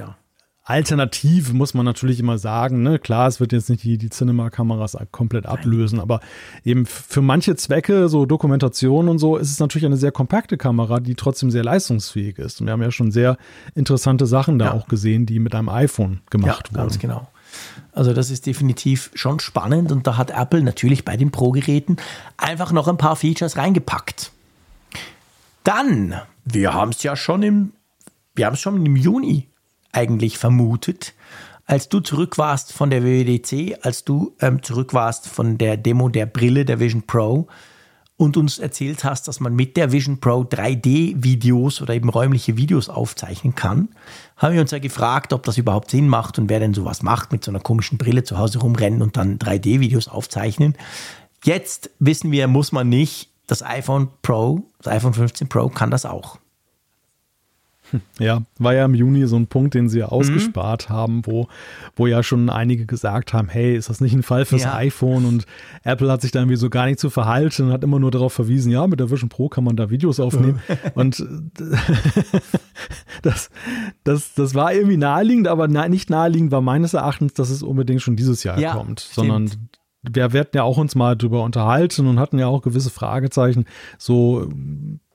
Alternativ muss man natürlich immer sagen, ne? Klar, es wird jetzt nicht die Cinema-Kameras komplett ablösen, aber eben für manche Zwecke, so Dokumentation und so, ist es natürlich eine sehr kompakte Kamera, die trotzdem sehr leistungsfähig ist. Und wir haben ja schon sehr interessante Sachen da auch gesehen, die mit einem iPhone gemacht wurden. Ja, ganz genau. Also das ist definitiv schon spannend, und da hat Apple natürlich bei den Pro-Geräten einfach noch ein paar Features reingepackt. Dann, wir haben es schon im Juni eigentlich vermutet, als du zurück warst von der WWDC, als du zurück warst von der Demo der Brille der Vision Pro und uns erzählt hast, dass man mit der Vision Pro 3D-Videos oder eben räumliche Videos aufzeichnen kann, haben wir uns ja gefragt, ob das überhaupt Sinn macht und wer denn sowas macht, mit so einer komischen Brille zu Hause rumrennen und dann 3D-Videos aufzeichnen. Jetzt wissen wir, muss man nicht. Das iPhone 15 Pro kann das auch. Ja, war ja im Juni so ein Punkt, den sie ja ausgespart haben, wo ja schon einige gesagt haben, hey, ist das nicht ein Fall fürs iPhone? Und Apple hat sich da irgendwie so gar nicht zu verhalten und hat immer nur darauf verwiesen, ja, mit der Vision Pro kann man da Videos aufnehmen. Und das war irgendwie naheliegend, aber nicht naheliegend war meines Erachtens, dass es unbedingt schon dieses Jahr kommt, sondern wir werden ja auch uns mal drüber unterhalten und hatten ja auch gewisse Fragezeichen, so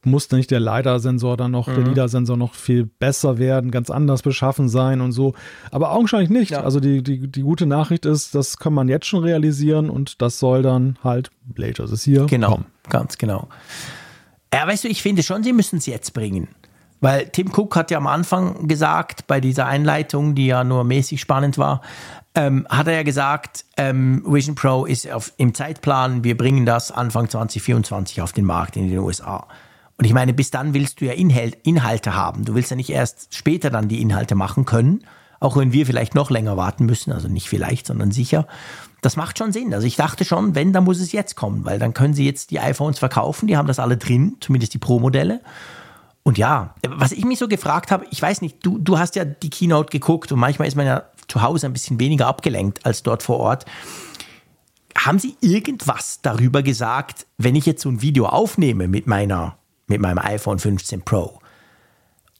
muss nicht der LiDAR-Sensor der LiDAR-Sensor noch viel besser werden, ganz anders beschaffen sein und so. Aber augenscheinlich nicht. Ja. Also die gute Nachricht ist, das kann man jetzt schon realisieren, und das soll dann halt later this year kommen. Ganz genau. Ja, weißt du, ich finde schon, sie müssen es jetzt bringen. Weil Tim Cook hat ja am Anfang gesagt, bei dieser Einleitung, die ja nur mäßig spannend war, hat er ja gesagt, Vision Pro ist im Zeitplan, wir bringen das Anfang 2024 auf den Markt in den USA. Und ich meine, bis dann willst du ja Inhalte haben. Du willst ja nicht erst später dann die Inhalte machen können, auch wenn wir vielleicht noch länger warten müssen, also nicht vielleicht, sondern sicher. Das macht schon Sinn. Also ich dachte schon, wenn, dann muss es jetzt kommen, weil dann können sie jetzt die iPhones verkaufen, die haben das alle drin, zumindest die Pro-Modelle. Und ja, was ich mich so gefragt habe, ich weiß nicht, du hast ja die Keynote geguckt und manchmal ist man ja zu Hause ein bisschen weniger abgelenkt als dort vor Ort. Haben Sie irgendwas darüber gesagt, wenn ich jetzt so ein Video aufnehme mit meinem iPhone 15 Pro?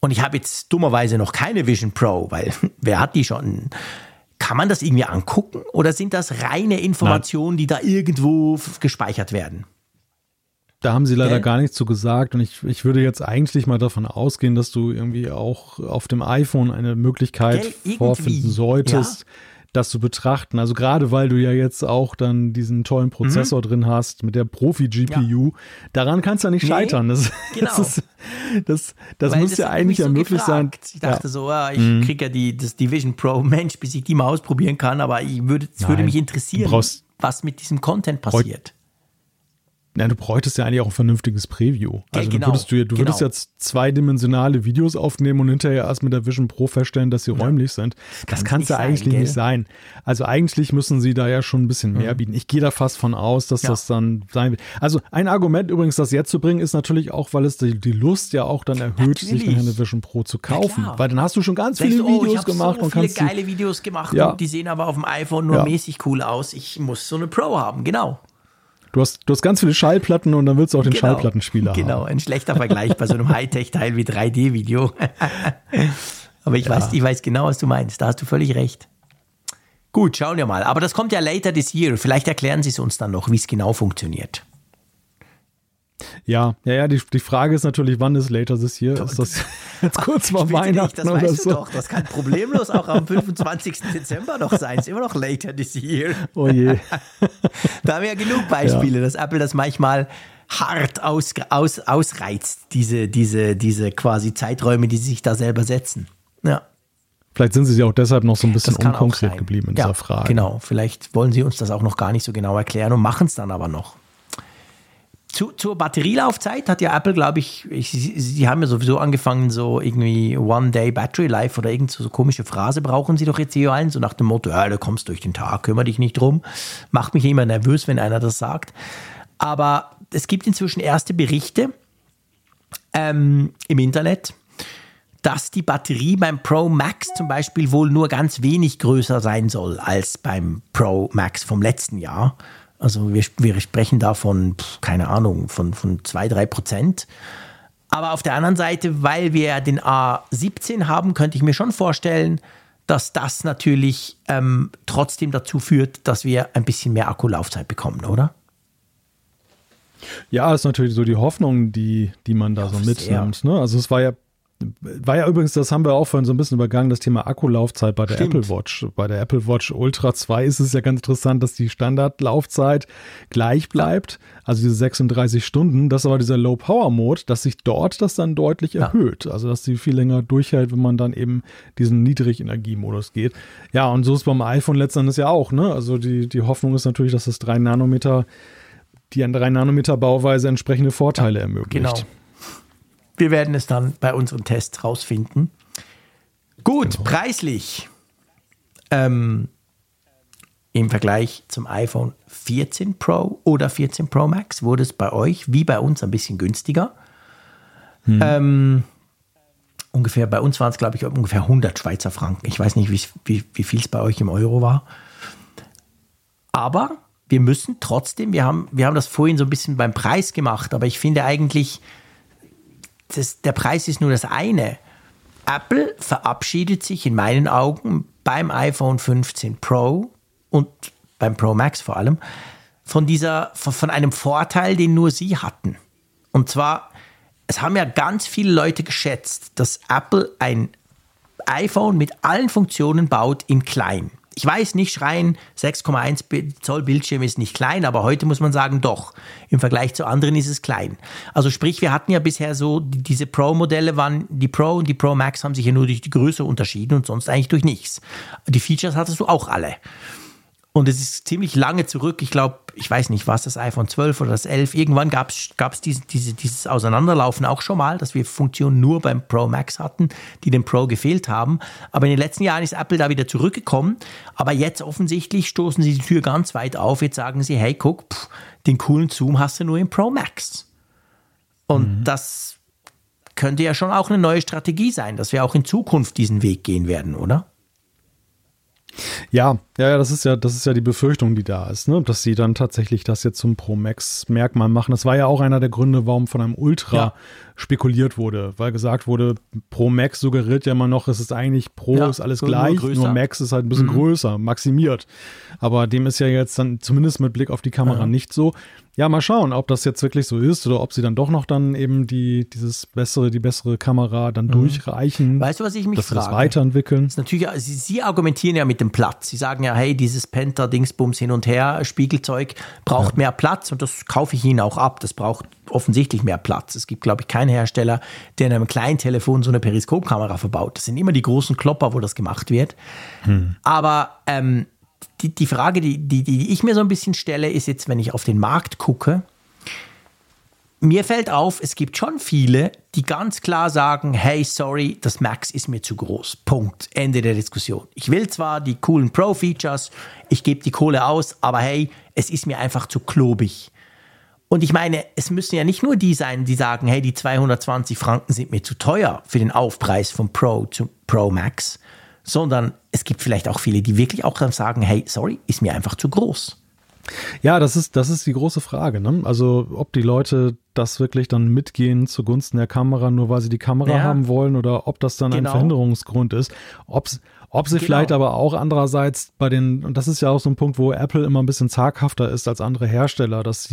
Und ich habe jetzt dummerweise noch keine Vision Pro, weil wer hat die schon? Kann man das irgendwie angucken oder sind das reine Informationen, die da irgendwo gespeichert werden? Da haben sie leider gar nichts zu gesagt und ich würde jetzt eigentlich mal davon ausgehen, dass du irgendwie auch auf dem iPhone eine Möglichkeit vorfinden solltest, das zu betrachten. Also gerade weil du ja jetzt auch dann diesen tollen Prozessor drin hast mit der Profi-GPU, daran kannst du ja nicht scheitern. Das muss ja eigentlich ja möglich sein. Ich dachte ich kriege ja die Vision Pro, Mensch, bis ich die mal ausprobieren kann, aber es würde mich interessieren, was mit diesem Content passiert. Ja, du bräuchtest ja eigentlich auch ein vernünftiges Preview. Also würdest jetzt zweidimensionale Videos aufnehmen und hinterher erst mit der Vision Pro feststellen, dass sie räumlich sind. Das kann es ja eigentlich nicht sein. Also eigentlich müssen sie da ja schon ein bisschen mehr bieten. Ich gehe da fast von aus, dass das dann sein wird. Also ein Argument übrigens, das jetzt zu bringen, ist natürlich auch, weil es die Lust ja auch dann erhöht, sich dann eine Vision Pro zu kaufen. Weil dann hast du schon ganz viele Videos gemacht. Ich habe so viele geile Videos gemacht und die sehen aber auf dem iPhone nur mäßig cool aus. Ich muss so eine Pro haben, genau. Du hast ganz viele Schallplatten und dann willst du auch den Schallplattenspieler haben. Genau, ein schlechter Vergleich bei so einem Hightech-Teil wie 3D-Video. Aber ich weiß genau, was du meinst. Da hast du völlig recht. Gut, schauen wir mal. Aber das kommt ja later this year. Vielleicht erklären sie es uns dann noch, wie es genau funktioniert. Ja, die Frage ist natürlich, wann ist later this year? Ist das jetzt kurz vor Weihnachten oder so? Das weißt du doch, das kann problemlos auch am 25. Dezember noch sein, ist immer noch later this year. Oh je. Da haben wir ja genug Beispiele, dass Apple das manchmal hart ausreizt, diese quasi Zeiträume, die sie sich da selber setzen. Ja. Vielleicht sind sie ja auch deshalb noch so ein bisschen unkonkret geblieben in dieser Frage. Genau, vielleicht wollen sie uns das auch noch gar nicht so genau erklären und machen es dann aber noch. Zur Batterielaufzeit hat ja Apple, glaube ich, sie haben ja sowieso angefangen, so irgendwie One-Day-Battery-Life oder irgend so komische Phrase brauchen sie doch jetzt hier ein, so nach dem Motto, ja, du kommst durch den Tag, kümmere dich nicht drum. Macht mich immer nervös, wenn einer das sagt. Aber es gibt inzwischen erste Berichte im Internet, dass die Batterie beim Pro Max zum Beispiel wohl nur ganz wenig größer sein soll als beim Pro Max vom letzten Jahr. Also wir sprechen da von, keine Ahnung, von 2-3%. Aber auf der anderen Seite, weil wir den A17 haben, könnte ich mir schon vorstellen, dass das natürlich trotzdem dazu führt, dass wir ein bisschen mehr Akkulaufzeit bekommen, oder? Ja, das ist natürlich so die Hoffnung, die man da so mitnimmt. Ne? Also es war ja übrigens, das haben wir auch vorhin so ein bisschen übergangen, das Thema Akkulaufzeit bei der Apple Watch. Bei der Apple Watch Ultra 2 ist es ja ganz interessant, dass die Standardlaufzeit gleich bleibt, also diese 36 Stunden, dass aber dieser Low-Power-Mode, dass sich dort das dann deutlich erhöht, also dass die viel länger durchhält, wenn man dann eben diesen Niedrigenergiemodus geht. Ja, und so ist beim iPhone letztendlich ja auch, ne? Also die Hoffnung ist natürlich, dass das 3-Nanometer, die an 3-Nanometer Bauweise entsprechende Vorteile ermöglicht. Genau. Wir werden es dann bei unseren Tests rausfinden. Gut, genau. Preislich. Im Vergleich zum iPhone 14 Pro oder 14 Pro Max wurde es bei euch wie bei uns ein bisschen günstiger. Ungefähr bei uns waren es, glaube ich, ungefähr 100 Schweizer Franken. Ich weiß nicht, wie viel es bei euch im Euro war. Aber wir müssen trotzdem, wir haben das vorhin so ein bisschen beim Preis gemacht, aber ich finde eigentlich, der Preis ist nur das eine. Apple verabschiedet sich in meinen Augen beim iPhone 15 Pro und beim Pro Max vor allem von einem Vorteil, den nur sie hatten. Und zwar, es haben ja ganz viele Leute geschätzt, dass Apple ein iPhone mit allen Funktionen baut in klein. ich weiß, nicht schreien, 6,1 Zoll Bildschirm ist nicht klein, aber heute muss man sagen, doch. Im Vergleich zu anderen ist es klein. Also sprich, wir hatten ja bisher so, diese Pro-Modelle waren, die Pro und die Pro Max haben sich ja nur durch die Größe unterschieden und sonst eigentlich durch nichts. Die Features hattest du auch alle. Und es ist ziemlich lange zurück, ich glaube, ich weiß nicht, war es das iPhone 12 oder das 11, irgendwann gab es dieses Auseinanderlaufen auch schon mal, dass wir Funktionen nur beim Pro Max hatten, die dem Pro gefehlt haben. Aber in den letzten Jahren ist Apple da wieder zurückgekommen, aber jetzt offensichtlich stoßen sie die Tür ganz weit auf, jetzt sagen sie, hey, guck, den coolen Zoom hast du nur im Pro Max. Und das könnte ja schon auch eine neue Strategie sein, dass wir auch in Zukunft diesen Weg gehen werden, oder? Ja, das ist ja die Befürchtung, die da ist, ne? Dass sie dann tatsächlich das jetzt zum Pro Max-Merkmal machen. Das war ja auch einer der Gründe, warum von einem Ultra spekuliert wurde, weil gesagt wurde, Pro Max suggeriert ja immer noch, es ist eigentlich Pro, ist alles gleich, nur Max ist halt ein bisschen größer, maximiert. Aber dem ist ja jetzt dann zumindest mit Blick auf die Kamera nicht so. Ja, mal schauen, ob das jetzt wirklich so ist oder ob sie dann doch noch dann eben die bessere Kamera dann durchreichen. Weißt du, was ich mich frage? Dass sie das weiterentwickeln. Das ist natürlich, sie argumentieren ja mit dem Platz. Sie sagen ja, hey, dieses Penta-Dingsbums hin und her, Spiegelzeug braucht mehr Platz und das kaufe ich ihnen auch ab. Das braucht offensichtlich mehr Platz. Es gibt, glaube ich, keinen Hersteller, der in einem kleinen Telefon so eine Periskopkamera verbaut. Das sind immer die großen Klopper, wo das gemacht wird. Aber die Frage, die ich mir so ein bisschen stelle, ist jetzt, wenn ich auf den Markt gucke, mir fällt auf, es gibt schon viele, die ganz klar sagen, hey, sorry, das Max ist mir zu groß. Punkt. Ende der Diskussion. Ich will zwar die coolen Pro-Features, ich gebe die Kohle aus, aber hey, es ist mir einfach zu klobig. Und ich meine, es müssen ja nicht nur die sein, die sagen, hey, die 220 Franken sind mir zu teuer für den Aufpreis vom Pro zum Pro Max, sondern es gibt vielleicht auch viele, die wirklich auch dann sagen, hey, sorry, ist mir einfach zu groß. Ja, das ist die große Frage, ne? Also ob die Leute das wirklich dann mitgehen zugunsten der Kamera, nur weil sie die Kamera haben wollen, oder ob das dann ein Verhinderungsgrund ist. Ob sie vielleicht aber auch andererseits bei den, und das ist ja auch so ein Punkt, wo Apple immer ein bisschen zaghafter ist als andere Hersteller, dass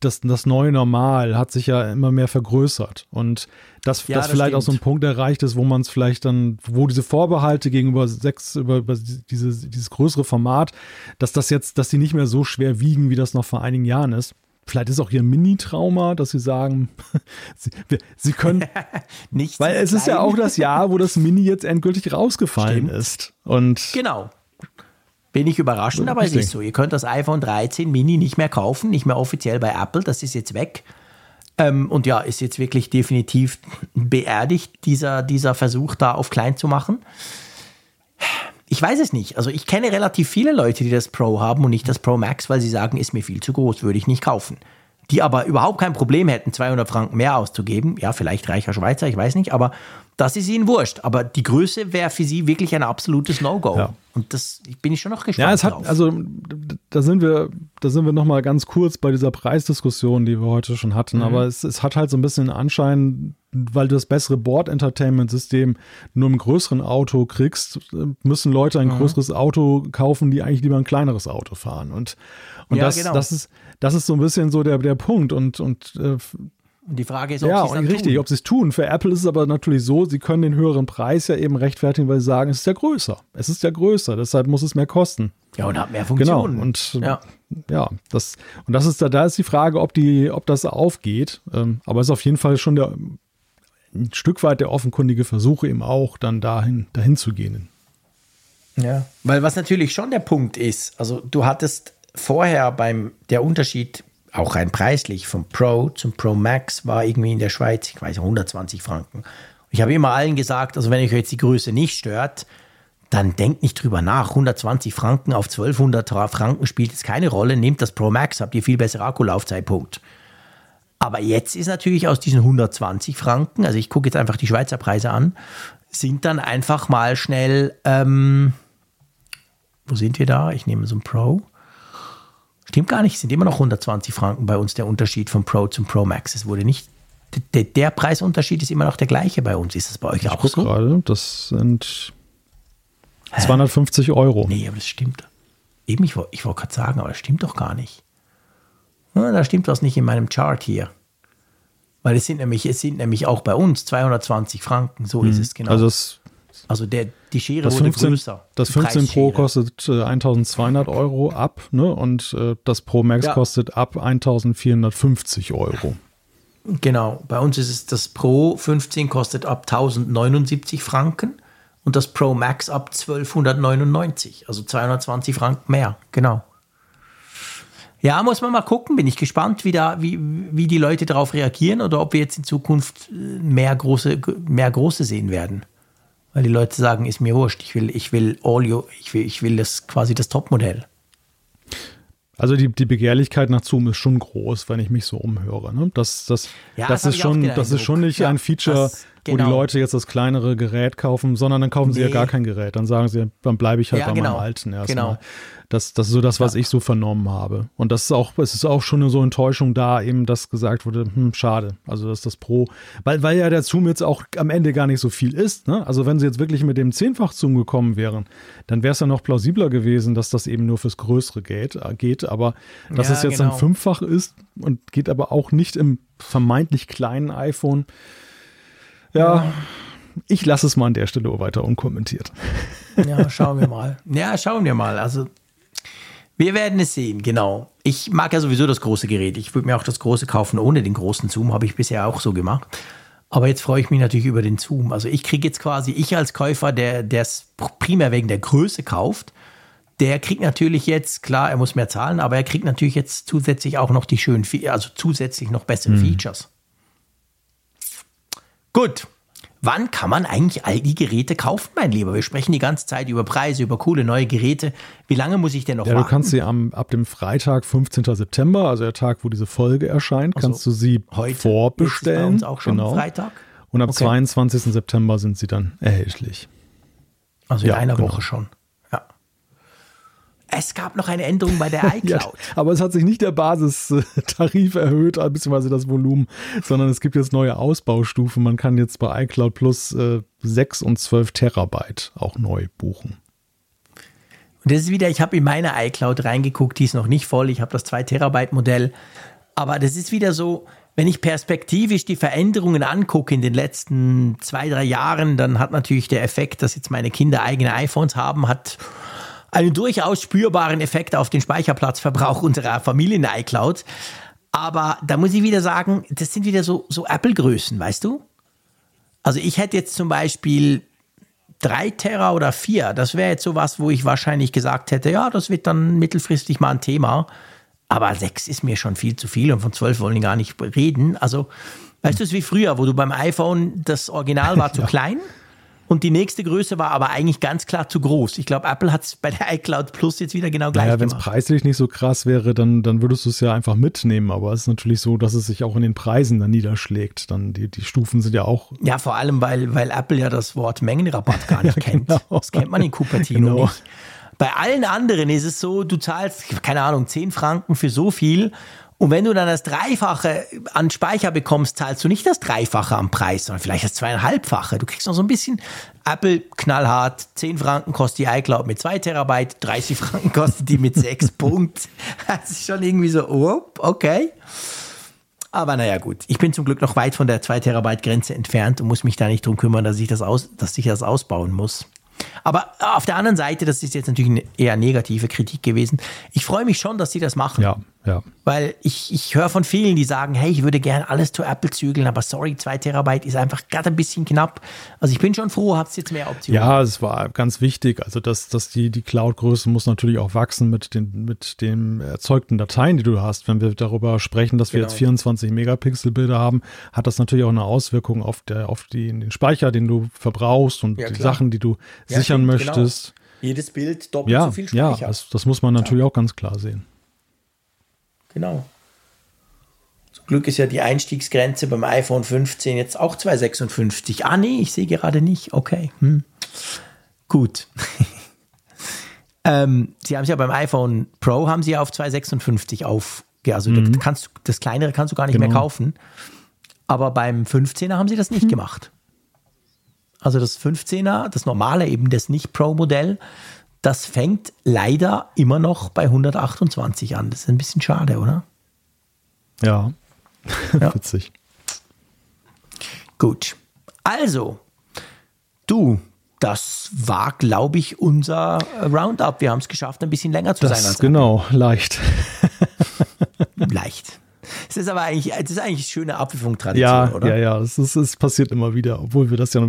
das neue Normal hat sich ja immer mehr vergrößert und das vielleicht stimmt. Auch so ein Punkt erreicht ist, wo man es vielleicht dann, wo diese Vorbehalte gegenüber dieses größere Format, dass die nicht mehr so schwer wiegen, wie das noch vor einigen Jahren ist. Vielleicht ist auch ihr Mini-Trauma, dass sie sagen, sie können nichts. Weil es ist ja auch das Jahr, wo das Mini jetzt endgültig rausgefallen ist. Und bin ich überrascht, aber es ist so. Ihr könnt das iPhone 13 Mini nicht mehr kaufen, nicht mehr offiziell bei Apple. Das ist jetzt weg. Und ja, ist jetzt wirklich definitiv beerdigt, dieser Versuch da auf klein zu machen. Ich weiß es nicht. Also ich kenne relativ viele Leute, die das Pro haben und nicht das Pro Max, weil sie sagen, ist mir viel zu groß, würde ich nicht kaufen. Die aber überhaupt kein Problem hätten, 200 Franken mehr auszugeben. Ja, vielleicht reicher Schweizer, ich weiß nicht, aber das ist ihnen wurscht. Aber die Größe wäre für sie wirklich ein absolutes No-Go. Ja. Und das bin ich schon noch gespannt drauf. Also da sind wir noch mal ganz kurz bei dieser Preisdiskussion, die wir heute schon hatten. Aber es hat halt so ein bisschen den Anschein, weil du das bessere Bord-Entertainment-System nur im größeren Auto kriegst, müssen Leute ein größeres Auto kaufen, die eigentlich lieber ein kleineres Auto fahren. Und das ist so ein bisschen so der Punkt. Und die Frage ist, ob sie es dann richtig tun. Ob sie es tun. Für Apple ist es aber natürlich so, sie können den höheren Preis ja eben rechtfertigen, weil sie sagen, es ist ja größer. Es ist ja größer, deshalb muss es mehr kosten. Ja, und hat mehr Funktionen. Genau, und das ist da ist die Frage, ob das aufgeht. Aber es ist auf jeden Fall schon ein Stück weit der offenkundige Versuch, eben auch dann dahin zu gehen. Ja, weil was natürlich schon der Punkt ist, also du hattest vorher der Unterschied, auch rein preislich, vom Pro zum Pro Max war irgendwie in der Schweiz, ich weiß, 120 Franken. Ich habe immer allen gesagt, also wenn euch jetzt die Größe nicht stört, dann denkt nicht drüber nach. 120 Franken auf 1200 Franken spielt jetzt keine Rolle. Nehmt das Pro Max, habt ihr viel bessere Akkulaufzeit, Punkt. Aber jetzt ist natürlich aus diesen 120 Franken, also ich gucke jetzt einfach die Schweizer Preise an, sind dann einfach mal schnell, wo sind wir da? Ich nehme so ein Pro. Stimmt gar nicht, sind immer noch 120 Franken bei uns der Unterschied vom Pro zum Pro Max. Es wurde nicht, der Preisunterschied ist immer noch der gleiche bei uns. Ist das bei euch auch so? Ich gucke gerade, das sind 250 Euro. Nee, aber das stimmt. Eben, ich wollte gerade sagen, aber das stimmt doch gar nicht. Na, da stimmt was nicht in meinem Chart hier. Weil es sind nämlich auch bei uns 220 Franken, so ist es genau. Also es Also die Schere wurde größer. Das 15 Pro kostet 1.200 Euro ab, ne? Und das Pro Max kostet ab 1.450 Euro. Genau, bei uns ist es das Pro 15 kostet ab 1.079 Franken und das Pro Max ab 1.299, also 220 Franken mehr, genau. Ja, muss man mal gucken, bin ich gespannt, wie die Leute darauf reagieren oder ob wir jetzt in Zukunft mehr große sehen werden. Weil die Leute sagen, ist mir wurscht, ich will das quasi das Topmodell. Also die Begehrlichkeit nach Zoom ist schon groß, wenn ich mich so umhöre. Ne? Das ist schon nicht ein Feature, wo die Leute jetzt das kleinere Gerät kaufen, sondern dann kaufen sie ja gar kein Gerät. Dann sagen sie, dann bleibe ich halt bei meinem alten erstmal. Genau. Das ist so das, was ich so vernommen habe. Und es ist auch schon so eine Enttäuschung da, eben, dass gesagt wurde, schade. Also dass das Pro, weil ja der Zoom jetzt auch am Ende gar nicht so viel ist. Ne? Also wenn sie jetzt wirklich mit dem 10-fach Zoom gekommen wären, dann wäre es ja noch plausibler gewesen, dass das eben nur fürs Größere geht. Aber dass es jetzt ein 5-fach ist und geht aber auch nicht im vermeintlich kleinen iPhone. Ja. Ich lasse es mal an der Stelle weiter unkommentiert. Ja, schauen wir mal. Also wir werden es sehen, genau. Ich mag ja sowieso das große Gerät. Ich würde mir auch das große kaufen ohne den großen Zoom. Habe ich bisher auch so gemacht. Aber jetzt freue ich mich natürlich über den Zoom. Also ich kriege jetzt quasi, ich als Käufer, der es primär wegen der Größe kauft, der kriegt natürlich jetzt, klar, er muss mehr zahlen, aber er kriegt natürlich jetzt zusätzlich auch noch die schönen, also zusätzlich noch bessere Features. Gut. Wann kann man eigentlich all die Geräte kaufen, mein Lieber? Wir sprechen die ganze Zeit über Preise, über coole neue Geräte. Wie lange muss ich denn noch warten? Du kannst sie ab dem Freitag, 15. September, also der Tag, wo diese Folge erscheint, kannst du sie vorbestellen. Ist bei uns auch schon Freitag. Und ab 22. September sind sie dann erhältlich. Also in einer Woche schon. Ja. Es gab noch eine Änderung bei der iCloud. Aber es hat sich nicht der Basistarif erhöht, beziehungsweise das Volumen, sondern es gibt jetzt neue Ausbaustufen. Man kann jetzt bei iCloud Plus 6 und 12 Terabyte auch neu buchen. Und das ist wieder, ich habe in meine iCloud reingeguckt, die ist noch nicht voll. Ich habe das 2 Terabyte Modell. Aber das ist wieder so, wenn ich perspektivisch die Veränderungen angucke in den letzten 2-3 Jahren, dann hat natürlich der Effekt, dass jetzt meine Kinder eigene iPhones haben, hat einen durchaus spürbaren Effekt auf den Speicherplatzverbrauch unserer Familien-iCloud. Aber da muss ich wieder sagen, das sind wieder so Apple-Größen, weißt du? Also ich hätte jetzt zum Beispiel 3 Tera oder 4. Das wäre jetzt sowas, wo ich wahrscheinlich gesagt hätte, ja, das wird dann mittelfristig mal ein Thema. Aber 6 ist mir schon viel zu viel und von 12 wollen die gar nicht reden. Also, weißt du, es ist wie früher, wo du beim iPhone, das Original war zu klein. Und die nächste Größe war aber eigentlich ganz klar zu groß. Ich glaube, Apple hat es bei der iCloud Plus jetzt wieder genau gleich gemacht. Ja, wenn es preislich nicht so krass wäre, dann würdest du es ja einfach mitnehmen. Aber es ist natürlich so, dass es sich auch in den Preisen dann niederschlägt. Dann die Stufen sind ja auch... Ja, vor allem, weil Apple ja das Wort Mengenrabatt gar nicht kennt. Genau. Das kennt man in Cupertino nicht. Bei allen anderen ist es so, du zahlst, keine Ahnung, 10 Franken für so viel... Und wenn du dann das 3-fache an Speicher bekommst, zahlst du nicht das 3-fache am Preis, sondern vielleicht das 2,5-fache. Du kriegst noch so ein bisschen Apple knallhart. 10 Franken kostet die iCloud mit 2 Terabyte, 30 Franken kostet die mit 6 Punkt. Das ist schon irgendwie so, oh, okay. Aber naja, gut. Ich bin zum Glück noch weit von der 2 Terabyte Grenze entfernt und muss mich da nicht drum kümmern, dass ich das ausbauen muss. Aber auf der anderen Seite, das ist jetzt natürlich eine eher negative Kritik gewesen, ich freue mich schon, dass sie das machen. Ja. Weil ich höre von vielen, die sagen, hey, ich würde gerne alles zu Apple zügeln, aber sorry, 2 Terabyte ist einfach gerade ein bisschen knapp. Also ich bin schon froh, habt ihr jetzt mehr Optionen. Ja, es war ganz wichtig, also dass die Cloud-Größe muss natürlich auch wachsen mit den erzeugten Dateien, die du hast. Wenn wir darüber sprechen, dass wir jetzt 24 Megapixel-Bilder haben, hat das natürlich auch eine Auswirkung auf den Speicher, den du verbrauchst und die Sachen, die du sichern möchtest. Genau. Jedes Bild doppelt so viel Speicher. Ja, das muss man natürlich auch ganz klar sehen. Genau. Zum Glück ist ja die Einstiegsgrenze beim iPhone 15 jetzt auch 256. Ah nee, ich sehe gerade nicht. Okay. Gut. Sie haben es ja beim iPhone Pro haben sie auf 256 also das kleinere kannst du gar nicht mehr kaufen. Aber beim 15er haben sie das nicht gemacht. Also das 15er, das normale, eben das Nicht-Pro-Modell, das fängt leider immer noch bei 128 an. Das ist ein bisschen schade, oder? Ja, witzig. Gut. Also, du, Das war, glaube ich, unser Roundup. Wir haben es geschafft, ein bisschen länger zu sein. Genau, leicht. Leicht. Das ist aber eigentlich, eine schöne Apfelfunk-Tradition, oder? Ja, es passiert immer wieder, obwohl wir das ja...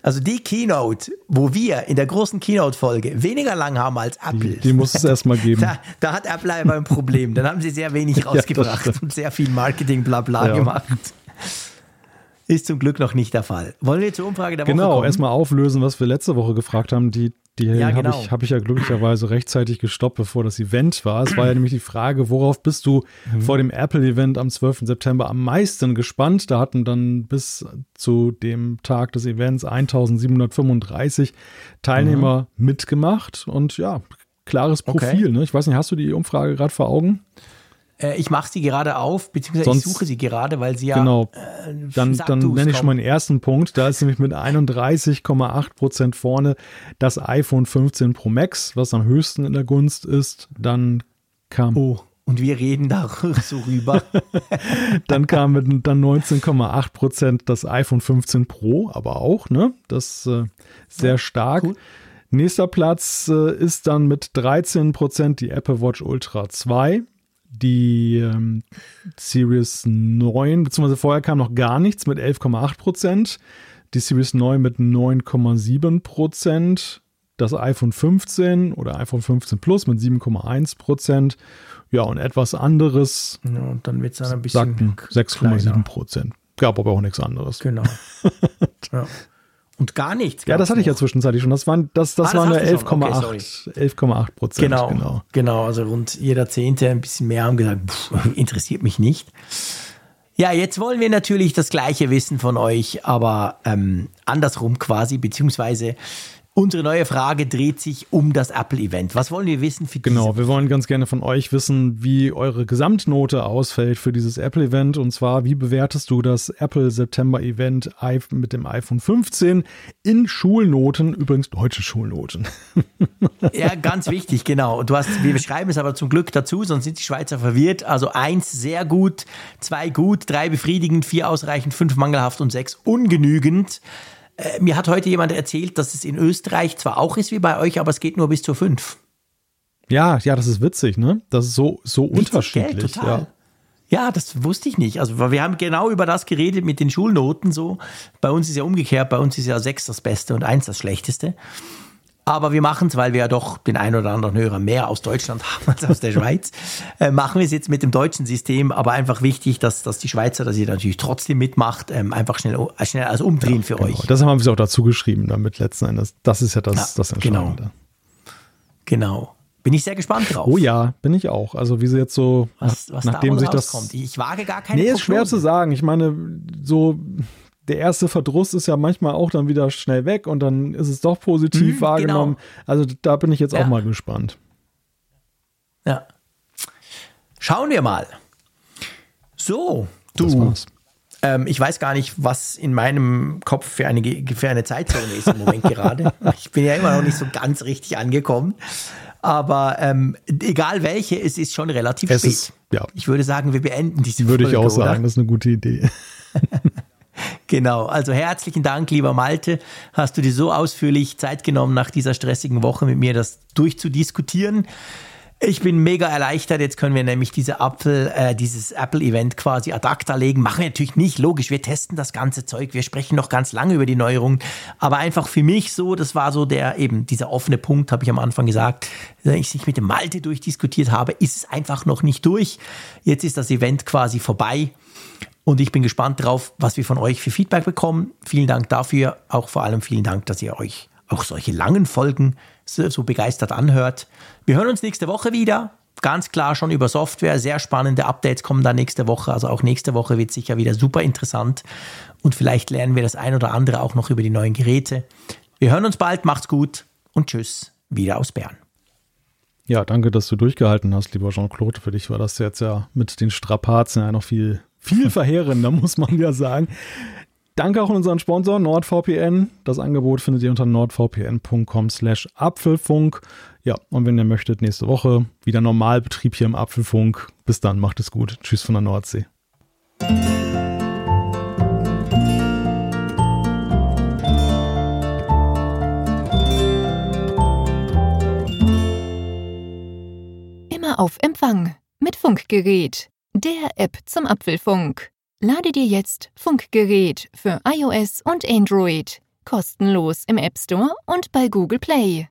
Also die Keynote, wo wir in der großen Keynote-Folge weniger lang haben als Apple. Die muss es erstmal geben. Da hat Apple aber ein Problem. Dann haben sie sehr wenig rausgebracht und sehr viel Marketing blabla gemacht. Ist zum Glück noch nicht der Fall. Wollen wir zur Umfrage der Woche kommen? Genau, erstmal auflösen, was wir letzte Woche gefragt haben. Die habe ich ja glücklicherweise rechtzeitig gestoppt, bevor das Event war. Es war ja nämlich die Frage, worauf bist du vor dem Apple-Event am 12. September am meisten gespannt? Da hatten dann bis zu dem Tag des Events 1735 Teilnehmer mitgemacht. Und ja, klares Profil. Okay. Ne? Ich weiß nicht, hast du die Umfrage gerade vor Augen? Ich mache sie gerade auf, beziehungsweise ich suche sie gerade, weil sie ja... Genau, dann nenne ich schon mal den ersten Punkt. Da ist nämlich mit 31,8% vorne das iPhone 15 Pro Max, was am höchsten in der Gunst ist. Dann kam... Oh, und wir reden da so rüber. Dann kam mit 19,8% das iPhone 15 Pro, aber auch, ne? Das ist sehr stark. Cool. Nächster Platz ist dann mit 13% die Apple Watch Ultra 2. Die Series 9, beziehungsweise vorher kam noch gar nichts mit 11,8%. Die Series 9 mit 9,7%. Das iPhone 15 oder iPhone 15 Plus mit 7,1%. Ja, und etwas anderes. Ja, und dann wird es dann ein bisschen 6,7%. Gab aber auch nichts anderes. Genau. Ja. Und gar nichts. Ja, das hatte ich ja zwischenzeitlich schon. Das waren 11,8%. Genau, also rund jeder Zehnte ein bisschen mehr haben gesagt, interessiert mich nicht. Ja, jetzt wollen wir natürlich das Gleiche wissen von euch, aber andersrum quasi, beziehungsweise unsere neue Frage dreht sich um das Apple-Event. Was wollen wir wissen für diese? Genau, wir wollen ganz gerne von euch wissen, wie eure Gesamtnote ausfällt für dieses Apple-Event. Und zwar, wie bewertest du das Apple-September-Event mit dem iPhone 15 in Schulnoten, übrigens deutsche Schulnoten. Ja, ganz wichtig, genau. Wir schreiben es aber zum Glück dazu, sonst sind die Schweizer verwirrt. Also 1 sehr gut, 2 gut, 3 befriedigend, 4 ausreichend, 5 mangelhaft und 6 ungenügend. Mir hat heute jemand erzählt, dass es in Österreich zwar auch ist wie bei euch, aber es geht nur bis zur 5. Ja, das ist witzig, ne? Das ist so unterschiedlich. Gell? Total. Ja, das wusste ich nicht. Also wir haben genau über das geredet mit den Schulnoten so. Bei uns ist ja umgekehrt, bei uns ist ja 6 das Beste und 1 das Schlechteste. Aber wir machen es, weil wir ja doch den einen oder anderen Hörer mehr aus Deutschland haben als aus der Schweiz, machen wir es jetzt mit dem deutschen System, aber einfach wichtig, dass die Schweizer, dass ihr natürlich trotzdem mitmacht, einfach schnell als umdrehen für euch. Das haben wir auch dazu geschrieben, damit letzten Endes, das ist ja das Entscheidende. Genau. Bin ich sehr gespannt drauf. Oh ja, bin ich auch. Also wie sie jetzt so, was nachdem da sich rauskommt. Ich wage gar keine Prognose. Nee, ist schwer zu sagen. Ich meine, so... Der erste Verdruss ist ja manchmal auch dann wieder schnell weg und dann ist es doch positiv wahrgenommen. Genau. Also da bin ich jetzt auch mal gespannt. Ja. Schauen wir mal. So, du. Ich weiß gar nicht, was in meinem Kopf für eine Zeitzone ist im Moment gerade. Ich bin ja immer noch nicht so ganz richtig angekommen. Aber egal welche, es ist schon relativ spät. Ich würde sagen, wir beenden diese Folge. Würde ich auch sagen, das ist eine gute Idee. Genau, also herzlichen Dank, lieber Malte, hast du dir so ausführlich Zeit genommen, nach dieser stressigen Woche mit mir das durchzudiskutieren. Ich bin mega erleichtert, jetzt können wir nämlich dieses Apple-Event quasi ad acta legen. Machen wir natürlich nicht, logisch, wir testen das ganze Zeug, wir sprechen noch ganz lange über die Neuerungen, aber einfach für mich so, das war so dieser offene Punkt, habe ich am Anfang gesagt, wenn ich es mit dem Malte durchdiskutiert habe, ist es einfach noch nicht durch. Jetzt ist das Event quasi vorbei. Und ich bin gespannt drauf, was wir von euch für Feedback bekommen. Vielen Dank dafür. Auch vor allem vielen Dank, dass ihr euch auch solche langen Folgen so begeistert anhört. Wir hören uns nächste Woche wieder. Ganz klar schon über Software. Sehr spannende Updates kommen dann nächste Woche. Also auch nächste Woche wird sicher wieder super interessant. Und vielleicht lernen wir das ein oder andere auch noch über die neuen Geräte. Wir hören uns bald. Macht's gut und tschüss. Wieder aus Bern. Ja, danke, dass du durchgehalten hast, lieber Jean-Claude. Für dich war das jetzt ja mit den Strapazen ja noch viel verheerender, muss man ja sagen. Danke auch an unseren Sponsor NordVPN. Das Angebot findet ihr unter nordvpn.com/Apfelfunk. Ja, und wenn ihr möchtet, nächste Woche wieder Normalbetrieb hier im Apfelfunk. Bis dann, macht es gut. Tschüss von der Nordsee. immer auf Empfang mit Funkgerät, der App zum Apfelfunk. Lade dir jetzt Funkgerät für iOS und Android kostenlos im App Store und bei Google Play.